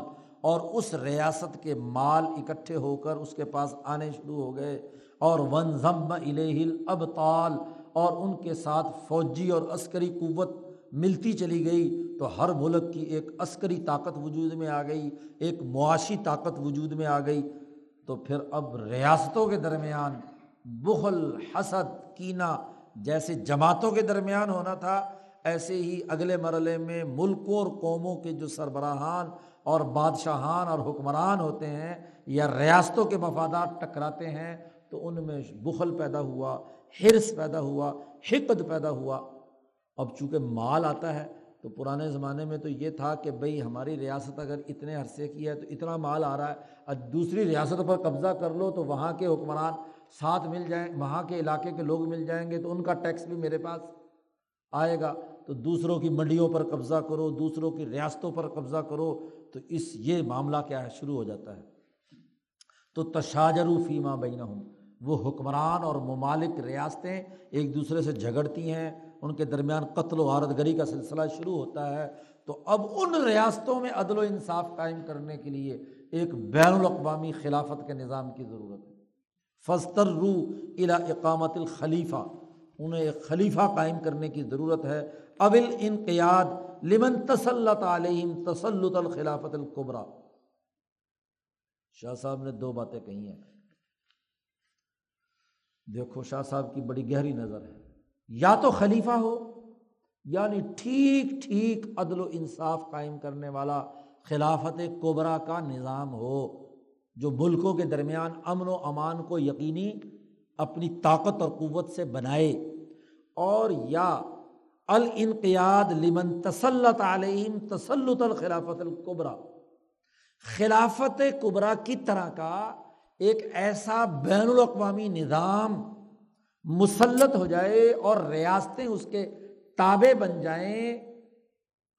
اور اس ریاست کے مال اکٹھے ہو کر اس کے پاس آنے شروع ہو گئے، اور وانضم الیہ الابطال، اور ان کے ساتھ فوجی اور عسکری قوت ملتی چلی گئی، تو ہر ملک کی ایک عسکری طاقت وجود میں آ گئی، ایک معاشی طاقت وجود میں آ گئی، تو پھر اب ریاستوں کے درمیان بخل، حسد، کینہ جیسے جماعتوں کے درمیان ہونا تھا، ایسے ہی اگلے مرحلے میں ملکوں اور قوموں کے جو سربراہان اور بادشاہان اور حکمران ہوتے ہیں یا ریاستوں کے مفادات ٹکراتے ہیں تو ان میں بخل پیدا ہوا، حرص پیدا ہوا، حقد پیدا ہوا۔ اب چونکہ مال آتا ہے تو پرانے زمانے میں تو یہ تھا کہ بھئی ہماری ریاست اگر اتنے عرصے کی ہے تو اتنا مال آ رہا ہے، دوسری ریاست پر قبضہ کر لو تو وہاں کے حکمران ساتھ مل جائیں، وہاں کے علاقے کے لوگ مل جائیں گے تو ان کا ٹیکس بھی میرے پاس آئے گا، تو دوسروں کی منڈیوں پر قبضہ کرو، دوسروں کی ریاستوں پر قبضہ کرو، تو اس یہ معاملہ کیا ہے شروع ہو جاتا ہے۔ تو تشاجروا فیما بینہم، وہ حکمران اور ممالک ریاستیں ایک دوسرے سے جھگڑتی ہیں، ان کے درمیان قتل و غارت گری کا سلسلہ شروع ہوتا ہے۔ تو اب ان ریاستوں میں عدل و انصاف قائم کرنے کے لیے ایک بین الاقوامی خلافت کے نظام کی ضرورت ہے۔ فاضطروا الی اقامت الخلیفہ، انہیں ایک خلیفہ قائم کرنے کی ضرورت ہے، اب الانقیاد لمن تسلط علیہم تسلط الخلافت الکبریٰ۔ شاہ صاحب نے دو باتیں کہی ہیں، دیکھو شاہ صاحب کی بڑی گہری نظر ہے، یا تو خلیفہ ہو یعنی ٹھیک ٹھیک عدل و انصاف قائم کرنے والا خلافت کبریٰ کا نظام ہو جو ملکوں کے درمیان امن و امان کو یقینی اپنی طاقت اور قوت سے بنائے، اور یا الانقیاد لمن تسلط علیہم تسلط الخلافت الکبریٰ، خلافت کبریٰ کی طرح کا ایک ایسا بین الاقوامی نظام مسلط ہو جائے اور ریاستیں اس کے تابع بن جائیں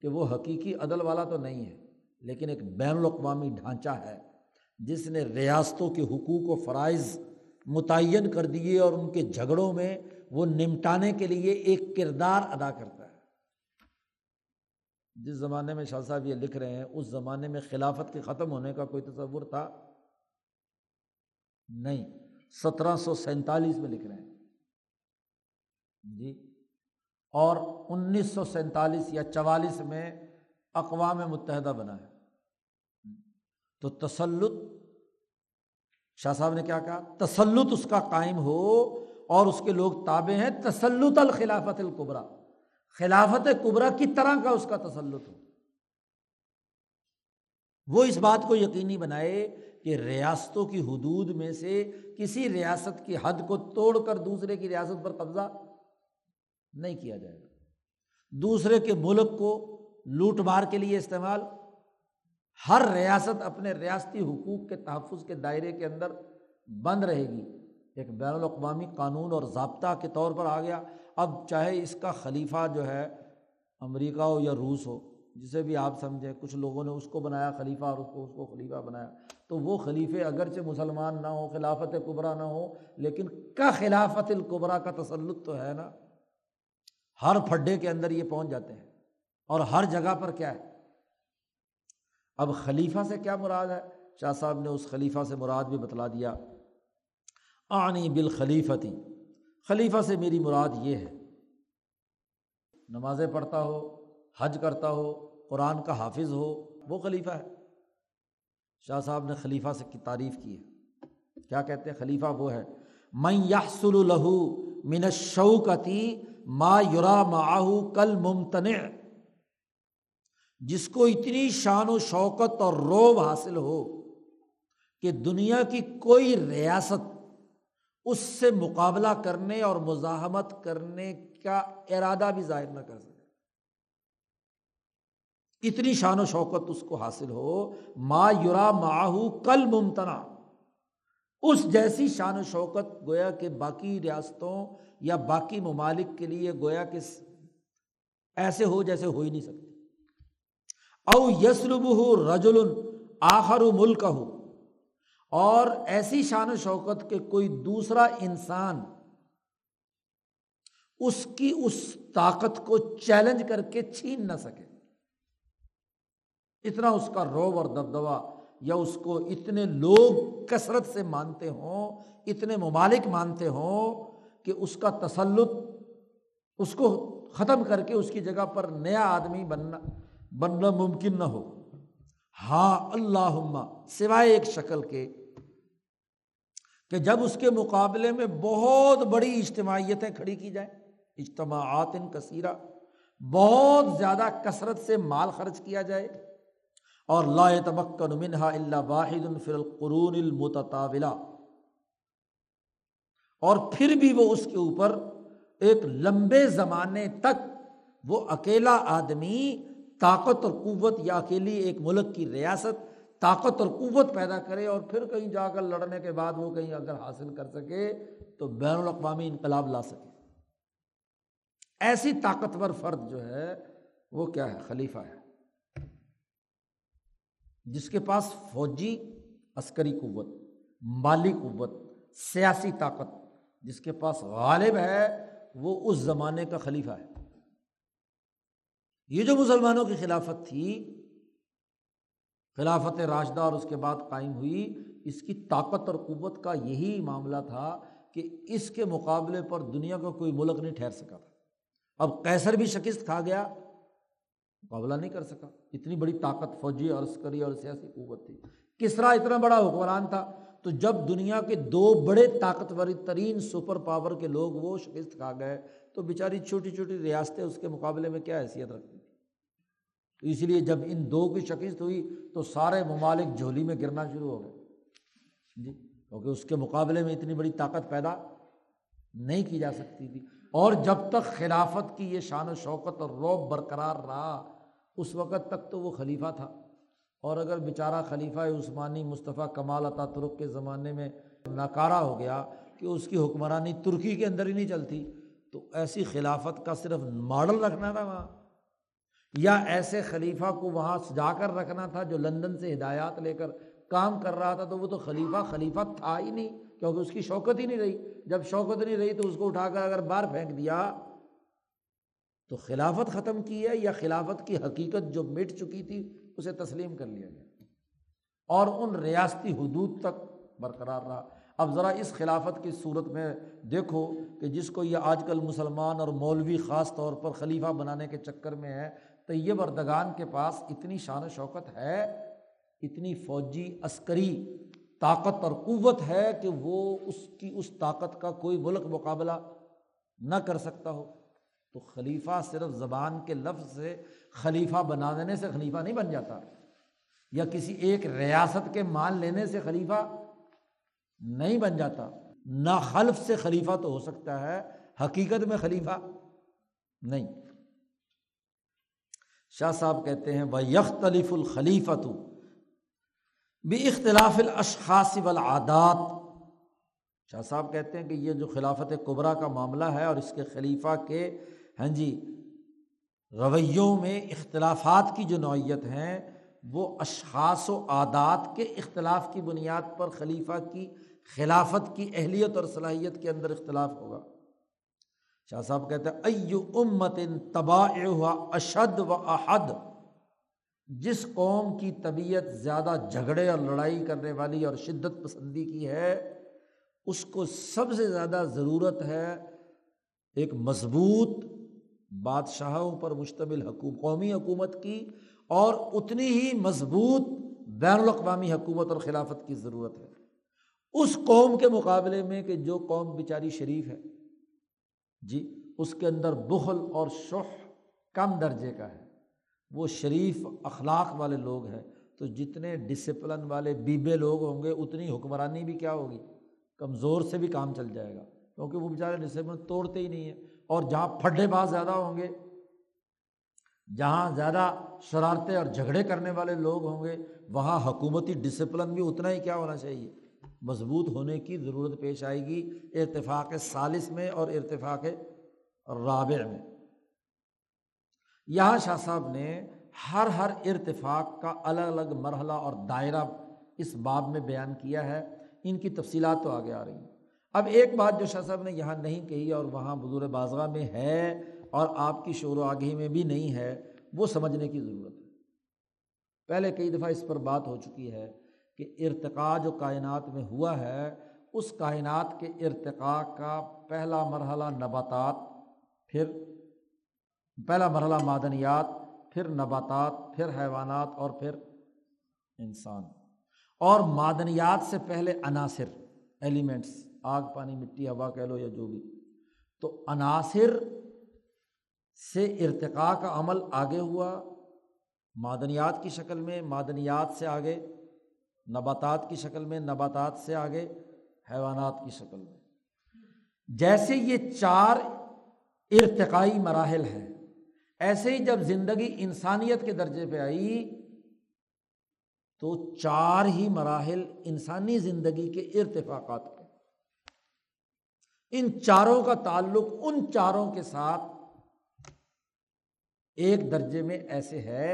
کہ وہ حقیقی عدل والا تو نہیں ہے لیکن ایک بین الاقوامی ڈھانچہ ہے جس نے ریاستوں کے حقوق و فرائض متعین کر دیے اور ان کے جھگڑوں میں وہ نمٹانے کے لیے ایک کردار ادا کرتا ہے۔ جس زمانے میں شاہ صاحب یہ لکھ رہے ہیں اس زمانے میں خلافت کے ختم ہونے کا کوئی تصور تھا نہیں، سترہ سو سینتالیس میں لکھ رہے ہیں جی، اور انیس سو سینتالیس یا چوالیس میں اقوام متحدہ بنا ہے۔ تو تسلط، شاہ صاحب نے کیا کہا، تسلط اس کا قائم ہو اور اس کے لوگ تابع ہیں تسلط الخلافت الکبریٰ، خلافت کبریٰ کی طرح کا اس کا تسلط ہو، وہ اس بات کو یقینی بنائے کہ ریاستوں کی حدود میں سے کسی ریاست کی حد کو توڑ کر دوسرے کی ریاست پر قبضہ نہیں کیا جائے گا، دوسرے کے ملک کو لوٹ مار کے لیے استعمال، ہر ریاست اپنے ریاستی حقوق کے تحفظ کے دائرے کے اندر بند رہے گی۔ ایک بین الاقوامی قانون اور ضابطہ کے طور پر آ گیا۔ اب چاہے اس کا خلیفہ جو ہے امریکہ ہو یا روس ہو، جسے بھی آپ سمجھیں، کچھ لوگوں نے اس کو بنایا خلیفہ اور اس کو اس کو خلیفہ بنایا، تو وہ خلیفے اگرچہ مسلمان نہ ہوں، خلافت کبریٰ نہ ہو، لیکن کا خلافت الکبریٰ کا تسلط تو ہے نا، ہر پھڈے کے اندر یہ پہنچ جاتے ہیں اور ہر جگہ پر کیا ہے۔ اب خلیفہ سے کیا مراد ہے؟ شاہ صاحب نے اس خلیفہ سے مراد بھی بتلا دیا، اعنی بالخلیفتی، خلیفہ سے میری مراد یہ ہے نمازیں پڑھتا ہو، حج کرتا ہو، قرآن کا حافظ ہو، وہ خلیفہ ہے۔ شاہ صاحب نے خلیفہ سے کی تعریف کی ہے، کیا کہتے ہیں؟ خلیفہ وہ ہے من یحصل لہ من الشوکتی ما یرا معہ کل ممتنع، جس کو اتنی شان و شوکت اور رعب حاصل ہو کہ دنیا کی کوئی ریاست اس سے مقابلہ کرنے اور مزاحمت کرنے کا ارادہ بھی ظاہر نہ کر سکے، اتنی شان و شوکت اس کو حاصل ہو، ما یرا معہ کل ممتنع، اس جیسی شان و شوکت گویا کہ باقی ریاستوں یا باقی ممالک کے لیے گویا کہ ایسے ہو جیسے ہو ہی نہیں سکتی۔ او یسلبہ رجل آخر ملکہ، اور ایسی شان و شوکت کہ کوئی دوسرا انسان اس کی اس طاقت کو چیلنج کر کے چھین نہ سکے، اتنا اس کا رعب اور دبدبہ، یا اس کو اتنے لوگ کثرت سے مانتے ہوں، اتنے ممالک مانتے ہوں کہ اس کا تسلط اس کو ختم کر کے اس کی جگہ پر نیا آدمی بننا بننا ممکن نہ ہو۔ ہاں اللہم، سوائے ایک شکل کے، کہ جب اس کے مقابلے میں بہت بڑی اجتماعیتیں کھڑی کی جائیں، اجتماعات کثیرہ، بہت زیادہ کثرت سے مال خرچ کیا جائے، اور لا يتمكن منها الا واحد في القرون المتطاولہ، اور پھر بھی وہ اس کے اوپر ایک لمبے زمانے تک وہ اکیلا آدمی طاقت اور قوت، یا اکیلی ایک ملک کی ریاست طاقت اور قوت پیدا کرے، اور پھر کہیں جا کر لڑنے کے بعد وہ کہیں اگر حاصل کر سکے تو بین الاقوامی انقلاب لا سکے۔ ایسی طاقتور فرد جو ہے وہ کیا ہے؟ خلیفہ ہے، جس کے پاس فوجی عسکری قوت، مالی قوت، سیاسی طاقت، جس کے پاس غالب ہے، وہ اس زمانے کا خلیفہ ہے۔ یہ جو مسلمانوں کی خلافت تھی، خلافت راشدہ اور اس کے بعد قائم ہوئی، اس کی طاقت اور قوت کا یہی معاملہ تھا کہ اس کے مقابلے پر دنیا کا کوئی ملک نہیں ٹھہر سکا تھا۔ اب قیصر بھی شکست کھا گیا، مقابلہ نہیں کر سکا، اتنی بڑی طاقت فوجی اور عسکری اور سیاسی قوت تھی۔ کسریٰ اتنا بڑا حکمران تھا، تو جب دنیا کے دو بڑے طاقتور ترین سپر پاور کے لوگ وہ شکست کھا گئے تو بیچاری چھوٹی چھوٹی ریاستیں اس کے مقابلے میں کیا حیثیت رکھتی تھیں؟ تو اس لیے جب ان دو کی شکست ہوئی تو سارے ممالک جھولی میں گرنا شروع ہو گئے جی، کیونکہ اس کے مقابلے میں اتنی بڑی طاقت پیدا نہیں کی جا سکتی تھی۔ اور جب تک خلافت کی یہ شان و شوکت اور رعب برقرار رہا، اس وقت تک تو وہ خلیفہ تھا، اور اگر بیچارہ خلیفہ عثمانی مصطفیٰ کمال اتاترک کے زمانے میں ناکارہ ہو گیا کہ اس کی حکمرانی ترکی کے اندر ہی نہیں چلتی، تو ایسی خلافت کا صرف ماڈل رکھنا تھا وہاں، یا ایسے خلیفہ کو وہاں سجا کر رکھنا تھا جو لندن سے ہدایات لے کر کام کر رہا تھا، تو وہ تو خلیفہ خلیفہ تھا ہی نہیں، کیونکہ اس کی شوکت ہی نہیں رہی۔ جب شوکت نہیں رہی تو اس کو اٹھا کر اگر باہر پھینک دیا تو خلافت ختم کی ہے، یا خلافت کی حقیقت جو مٹ چکی تھی اسے تسلیم کر لیا گیا، اور ان ریاستی حدود تک برقرار رہا۔ اب ذرا اس خلافت کی صورت میں دیکھو کہ جس کو یہ آج کل مسلمان اور مولوی خاص طور پر خلیفہ بنانے کے چکر میں ہے، تو یہ بردگان کے پاس اتنی شان و شوکت ہے، اتنی فوجی عسکری طاقت اور قوت ہے کہ وہ اس کی اس طاقت کا کوئی ملک مقابلہ نہ کر سکتا ہو۔ تو خلیفہ صرف زبان کے لفظ سے خلیفہ بنا دینے سے خلیفہ نہیں بن جاتا، یا کسی ایک ریاست کے مان لینے سے خلیفہ نہیں بن جاتا۔ نا خلف سے خلیفہ تو ہو سکتا ہے، حقیقت میں خلیفہ نہیں۔ شاہ صاحب کہتے ہیں وَيَخْتَلِفُ الْخَلِيفَةُ بِاِخْتِلَافِ الْأَشْخَاصِ وَالْعَادَاتِ۔ شاہ صاحب کہتے ہیں کہ یہ جو خلافت کبریٰ کا معاملہ ہے اور اس کے خلیفہ کے ہاں جی رویوں میں اختلافات کی جو نوعیت ہیں، وہ اشخاص و عادات کے اختلاف کی بنیاد پر خلیفہ کی خلافت کی اہلیت اور صلاحیت کے اندر اختلاف ہوگا۔ شاہ صاحب کہتے ہیں ایو امتن طبائعها اشد و احد، جس قوم کی طبیعت زیادہ جھگڑے اور لڑائی کرنے والی اور شدت پسندی کی ہے، اس کو سب سے زیادہ ضرورت ہے ایک مضبوط بادشاہوں پر مشتمل حکومت، قومی حکومت کی، اور اتنی ہی مضبوط بین الاقوامی حکومت اور خلافت کی ضرورت ہے، اس قوم کے مقابلے میں کہ جو قوم بیچاری شریف ہے جی، اس کے اندر بخل اور شح کم درجے کا ہے، وہ شریف اخلاق والے لوگ ہیں، تو جتنے ڈسپلن والے بیبے لوگ ہوں گے اتنی حکمرانی بھی کیا ہوگی، کمزور سے بھی کام چل جائے گا، کیونکہ وہ بیچارے ڈسپلن توڑتے ہی نہیں ہیں، اور جہاں پھڈے باز زیادہ ہوں گے، جہاں زیادہ شرارتیں اور جھگڑے کرنے والے لوگ ہوں گے، وہاں حکومتی ڈسپلن بھی اتنا ہی کیا ہونا چاہیے، مضبوط ہونے کی ضرورت پیش آئے گی، ارتفاق ثالث میں اور ارتفاق رابع میں۔ یہاں شاہ صاحب نے ہر ہر ارتفاق کا الگ الگ مرحلہ اور دائرہ اس باب میں بیان کیا ہے، ان کی تفصیلات تو آگے آ رہی ہیں۔ اب ایک بات جو شاہ صاحب نے یہاں نہیں کہی اور وہاں حضور بازغہ میں ہے اور آپ کی شعر و آگہی میں بھی نہیں ہے، وہ سمجھنے کی ضرورت ہے۔ پہلے کئی دفعہ اس پر بات ہو چکی ہے کہ ارتقاء جو کائنات میں ہوا ہے، اس کائنات کے ارتقاء کا پہلا مرحلہ نباتات، پھر پہلا مرحلہ معدنیات، پھر نباتات، پھر حیوانات، اور پھر انسان، اور معدنیات سے پہلے عناصر، ایلیمنٹس، آگ، پانی، مٹی، ہوا کہہ لو یا جو بھی، تو عناصر سے ارتقاء کا عمل آگے ہوا معدنیات کی شکل میں، معدنیات سے آگے نباتات کی شکل میں، نباتات سے آگے حیوانات کی شکل میں۔ جیسے یہ چار ارتقائی مراحل ہیں، ایسے ہی جب زندگی انسانیت کے درجے پہ آئی تو چار ہی مراحل انسانی زندگی کے ارتفاقات پہ، ان چاروں کا تعلق ان چاروں کے ساتھ ایک درجے میں ایسے ہے،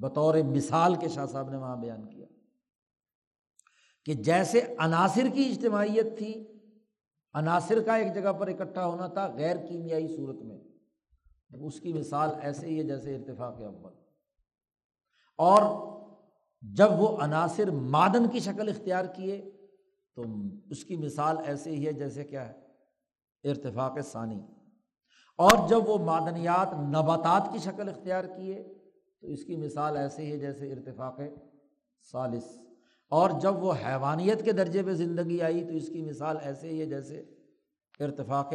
بطور مثال کے شاہ صاحب نے وہاں بیان کیا کہ جیسے عناصر کی اجتماعیت تھی، عناصر کا ایک جگہ پر اکٹھا ہونا تھا غیر کیمیائی صورت میں، اس کی مثال ایسے ہی ہے جیسے ارتفاق اول، اور جب وہ عناصر معدن کی شکل اختیار کیے تو اس کی مثال ایسے ہی ہے جیسے کیا ہے ارتفاق ثانی، اور جب وہ معدنیات نباتات کی شکل اختیار کیے تو اس کی مثال ایسے ہی ہے جیسے ارتفاق ثالث، اور جب وہ حیوانیت کے درجے پہ زندگی آئی تو اس کی مثال ایسے ہی ہے جیسے ارتفاق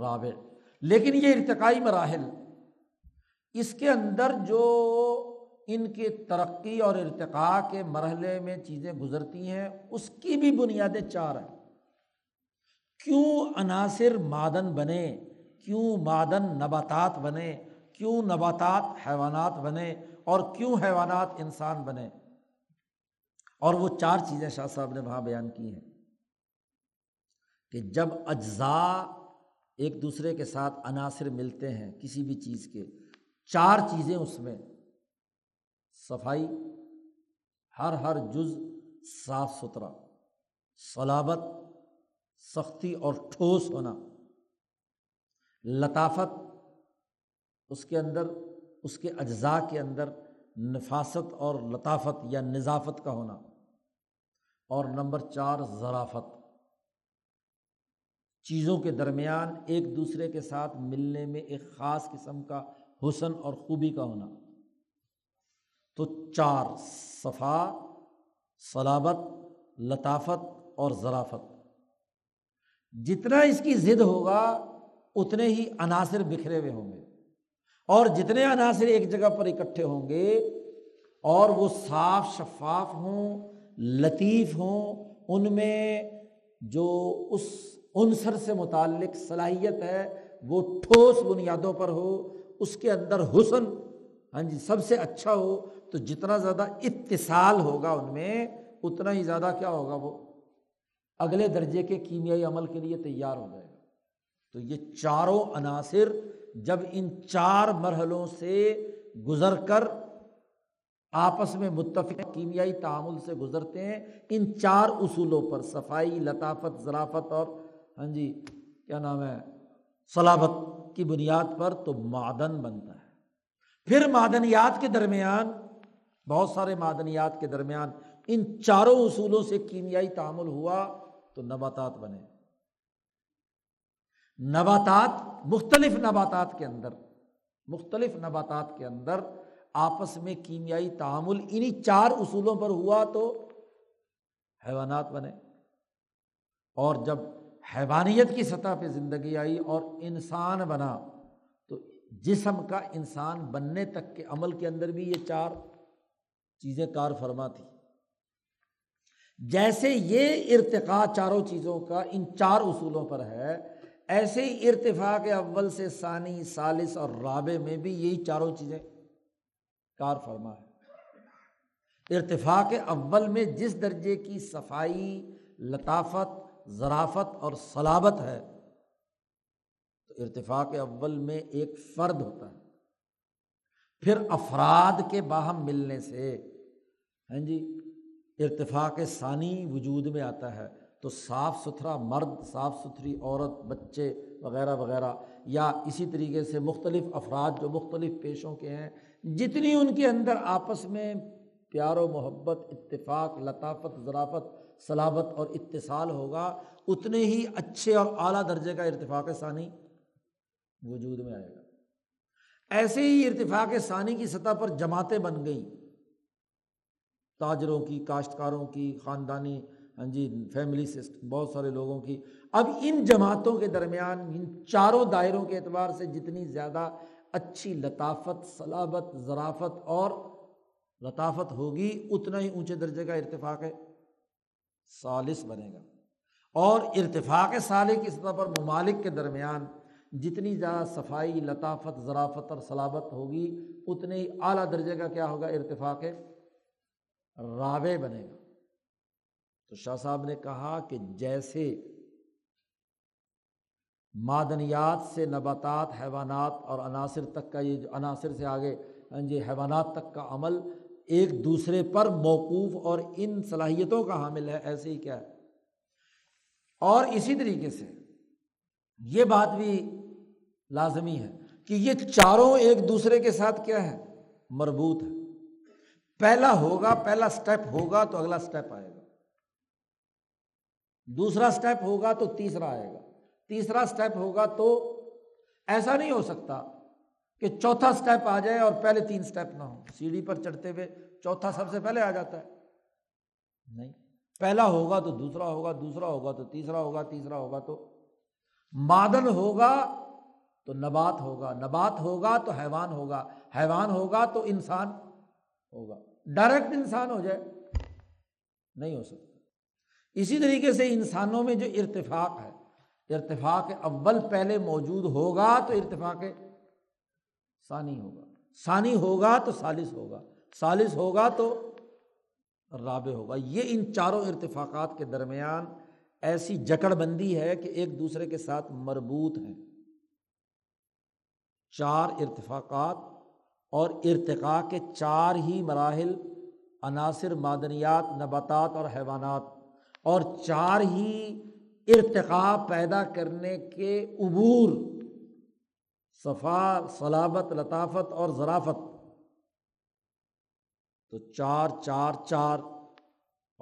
رابع۔ لیکن یہ ارتقائی مراحل، اس کے اندر جو ان کے ترقی اور ارتقاء کے مرحلے میں چیزیں گزرتی ہیں اس کی بھی بنیادیں چار ہیں۔ کیوں عناصر معدن بنے، کیوں معدن نباتات بنے، کیوں نباتات حیوانات بنے، اور کیوں حیوانات انسان بنے، اور وہ چار چیزیں شاہ صاحب نے وہاں بیان کی ہیں کہ جب اجزاء ایک دوسرے کے ساتھ عناصر ملتے ہیں کسی بھی چیز کے، چار چیزیں اس میں، صفائی، ہر ہر جز صاف ستھرا، صلابت، سختی اور ٹھوس ہونا، لطافت اس کے اندر، اس کے اجزاء کے اندر نفاست اور لطافت یا نظافت کا ہونا، اور نمبر چار ظرافت، چیزوں کے درمیان ایک دوسرے کے ساتھ ملنے میں ایک خاص قسم کا حسن اور خوبی کا ہونا۔ تو چار، صفا، صلابت، لطافت اور ظرافت، جتنا اس کی ضد ہوگا اتنے ہی عناصر بکھرے ہوئے ہوں گے، اور جتنے عناصر ایک جگہ پر اکٹھے ہوں گے اور وہ صاف شفاف ہوں، لطیف ہوں، ان میں جو اس عنصر سے متعلق صلاحیت ہے وہ ٹھوس بنیادوں پر ہو، اس کے اندر حسن، ہاں جی، سب سے اچھا ہو، تو جتنا زیادہ اتصال ہوگا ان میں اتنا ہی زیادہ کیا ہوگا، وہ اگلے درجے کے کیمیائی عمل کے لیے تیار ہو جائے گا۔ تو یہ چاروں عناصر جب ان چار مرحلوں سے گزر کر آپس میں متفق کیمیائی تعامل سے گزرتے ہیں، ان چار اصولوں پر، صفائی، لطافت، ظرافت اور ہاں جی کیا نام ہے صلابت کی بنیاد پر، تو معدن بنتا ہے۔ پھر معدنیات کے درمیان، بہت سارے معدنیات کے درمیان ان چاروں اصولوں سے کیمیائی تعامل ہوا تو نباتات بنے۔ نباتات مختلف نباتات کے اندر مختلف نباتات کے اندر آپس میں کیمیائی تعامل انہی چار اصولوں پر ہوا تو حیوانات بنے، اور جب حیوانیت کی سطح پہ زندگی آئی اور انسان بنا تو جسم کا انسان بننے تک کے عمل کے اندر بھی یہ چار چیزیں کار فرما تھی۔ جیسے یہ ارتقاء چاروں چیزوں کا ان چار اصولوں پر ہے، ایسے ہی ارتفاق اول سے ثانی، ثالث اور رابع میں بھی یہی چاروں چیزیں کار فرما ہے۔ ارتفاق اول میں جس درجے کی صفائی، لطافت، ظرافت اور صلابت ہے، تو ارتفاق اول میں ایک فرد ہوتا ہے، پھر افراد کے باہم ملنے سے ہاں جی ارتفاق ثانی وجود میں آتا ہے، تو صاف ستھرا مرد، صاف ستھری عورت، بچے وغیرہ وغیرہ، یا اسی طریقے سے مختلف افراد جو مختلف پیشوں کے ہیں، جتنی ان کے اندر آپس میں پیار و محبت، اتفاق، لطافت، ظرافت، صلابت اور اتصال ہوگا اتنے ہی اچھے اور اعلیٰ درجے کا ارتفاق ثانی وجود میں آئے گا۔ ایسے ہی ارتفاق ثانی کی سطح پر جماعتیں بن گئیں، تاجروں کی، کاشتکاروں کی، خاندانی ہاں جی فیملی سسٹم بہت سارے لوگوں کی. اب ان جماعتوں کے درمیان ان چاروں دائروں کے اعتبار سے جتنی زیادہ اچھی لطافت صلابت ظرافت اور لطافت ہوگی اتنا ہی اونچے درجے کا ارتفاق ثالث بنے گا. اور ارتفاق ثالث کی سطح پر ممالک کے درمیان جتنی زیادہ صفائی لطافت ظرافت اور صلابت ہوگی اتنے ہی اعلیٰ درجے کا کیا ہوگا ارتفاق رابع بنے گا. تو شاہ صاحب نے کہا کہ جیسے معدنیات سے نباتات حیوانات اور عناصر تک کا یہ جو عناصر سے آگے جی حیوانات تک کا عمل ایک دوسرے پر موقوف اور ان صلاحیتوں کا حامل ہے, ایسے ہی کیا ہے. اور اسی طریقے سے یہ بات بھی لازمی ہے کہ یہ چاروں ایک دوسرے کے ساتھ کیا ہے مربوط ہے. پہلا ہوگا پہلا سٹیپ ہوگا تو اگلا سٹیپ آئے گا, دوسرا سٹیپ ہوگا تو تیسرا آئے گا, تیسرا سٹیپ ہوگا تو ایسا نہیں ہو سکتا کہ چوتھا سٹیپ آ جائے اور پہلے تین سٹیپ نہ ہو. سیڑھی پر چڑھتے ہوئے چوتھا سب سے پہلے آ جاتا ہے, نہیں, پہلا ہوگا تو دوسرا ہوگا, دوسرا ہوگا تو تیسرا ہوگا, تیسرا ہوگا تو معدن ہوگا تو نبات ہوگا, نبات ہوگا تو حیوان ہوگا, حیوان ہوگا تو انسان ہوگا. ڈائریکٹ انسان ہو جائے نہیں ہو سکتا. اسی طریقے سے انسانوں میں جو ارتفاق ہے, ارتفاق اول پہلے موجود ہوگا تو ارتفاق ثانی ہوگا, ثانی ہوگا تو ثالث ہوگا, ثالث ہوگا تو رابع ہوگا. یہ ان چاروں ارتفاقات کے درمیان ایسی جکڑ بندی ہے کہ ایک دوسرے کے ساتھ مربوط ہیں. چار ارتفاقات اور ارتقاء کے چار ہی مراحل عناصر معدنیات نباتات اور حیوانات, اور چار ہی ارتقاء پیدا کرنے کے امور صفا صلابت لطافت اور ظرافت. تو چار چار چار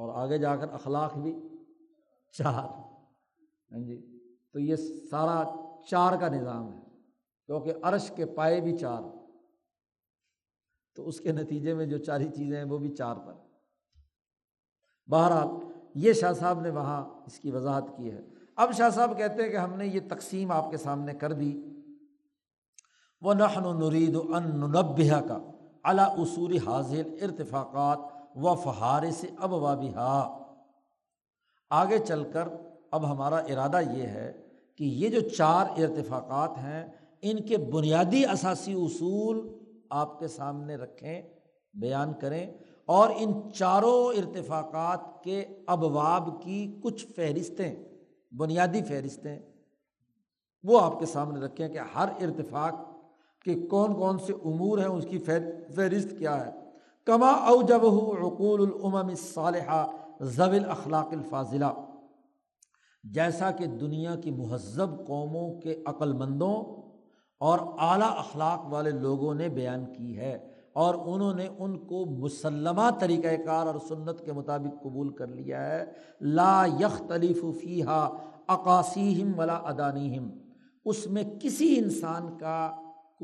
اور آگے جا کر اخلاق بھی چار, ہاں جی. تو یہ سارا چار کا نظام ہے کیونکہ عرش کے پائے بھی چار, تو اس کے نتیجے میں جو چار ہی چیزیں ہیں وہ بھی چار پر. بہرحال یہ شاہ صاحب نے وہاں اس کی وضاحت کی ہے. اب شاہ صاحب کہتے ہیں کہ ہم نے یہ تقسیم آپ کے سامنے کر دی. وَنَحْنُ نُرِيدُ أَن نُنَبِّهَكَ عَلَىٰ أُصُولِ هَٰذِهِ الْاِرْتِفَاقَاتِ وَفَحَارِسِ أَبْوَابِهَا. آگے چل کر اب ہمارا ارادہ یہ ہے کہ یہ جو چار ارتفاقات ہیں ان کے بنیادی اساسی اصول آپ کے سامنے رکھیں, بیان کریں, اور ان چاروں ارتفاقات کے ابواب کی کچھ فہرستیں بنیادی فہرستیں وہ آپ کے سامنے رکھیں کہ ہر ارتفاق کے کون کون سے امور ہیں, اس کی فہرست کیا ہے. کما اوجبہ عقول الامم الصالحہ ذوی الاخلاق الفاضلہ, جیسا کہ دنیا کی مہذب قوموں کے عقل مندوں اور اعلیٰ اخلاق والے لوگوں نے بیان کی ہے, اور انہوں نے ان کو مسلمہ طریقہ کار اور سنت کے مطابق قبول کر لیا ہے. لا یختلف فیہا اقاسیہم ولا ادانیہم, اس میں کسی انسان کا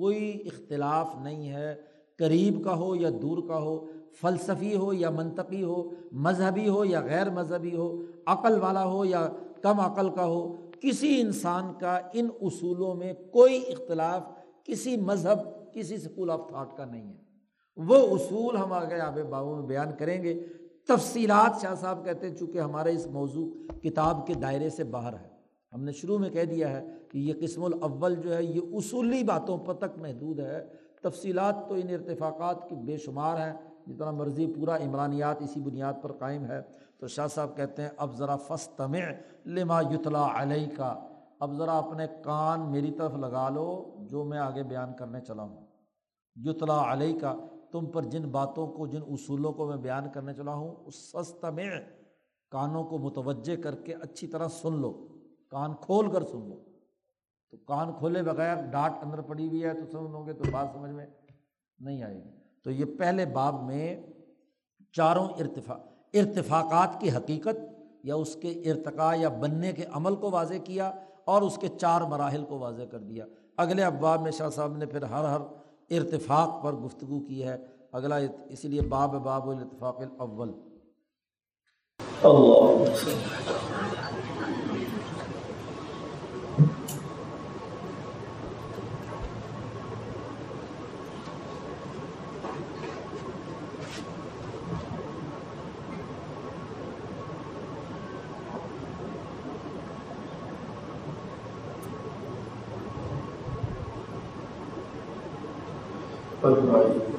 کوئی اختلاف نہیں ہے, قریب کا ہو یا دور کا ہو, فلسفی ہو یا منطقی ہو, مذہبی ہو یا غیر مذہبی ہو, عقل والا ہو یا کم عقل کا ہو, کسی انسان کا ان اصولوں میں کوئی اختلاف کسی مذہب کسی اسکول آف تھاٹ کا نہیں ہے. وہ اصول ہم آگے آب بابوں میں بیان کریں گے. تفصیلات شاہ صاحب کہتے ہیں چونکہ ہمارے اس موضوع کتاب کے دائرے سے باہر ہے, ہم نے شروع میں کہہ دیا ہے کہ یہ قسم الاول جو ہے یہ اصولی باتوں پر تک محدود ہے. تفصیلات تو ان ارتفاقات کی بے شمار ہیں, جتنا مرضی پورا عمرانیات اسی بنیاد پر قائم ہے. تو شاہ صاحب کہتے ہیں اب ذرا فاستمع لما یتلا علیک, اب ذرا اپنے کان میری طرف لگا لو جو میں آگے بیان کرنے چلا ہوں. یتلا علیک, تم پر جن باتوں کو جن اصولوں کو میں بیان کرنے چلا ہوں اس فاستمع, کانوں کو متوجہ کر کے اچھی طرح سن لو, کان کھول کر سن لو. تو کان کھولے بغیر ڈانٹ اندر پڑی ہوئی ہے تو سن لو گے تو بات سمجھ میں نہیں آئے گی. تو یہ پہلے باب میں چاروں ارتفاق ارتفاقات کی حقیقت یا اس کے ارتقاء یا بننے کے عمل کو واضح کیا اور اس کے چار مراحل کو واضح کر دیا. اگلے ابواب میں شاہ صاحب نے پھر ہر ہر ارتفاق پر گفتگو کی ہے. اگلا اس لیے باب باب الاتفاق الاول. اللہ. But right.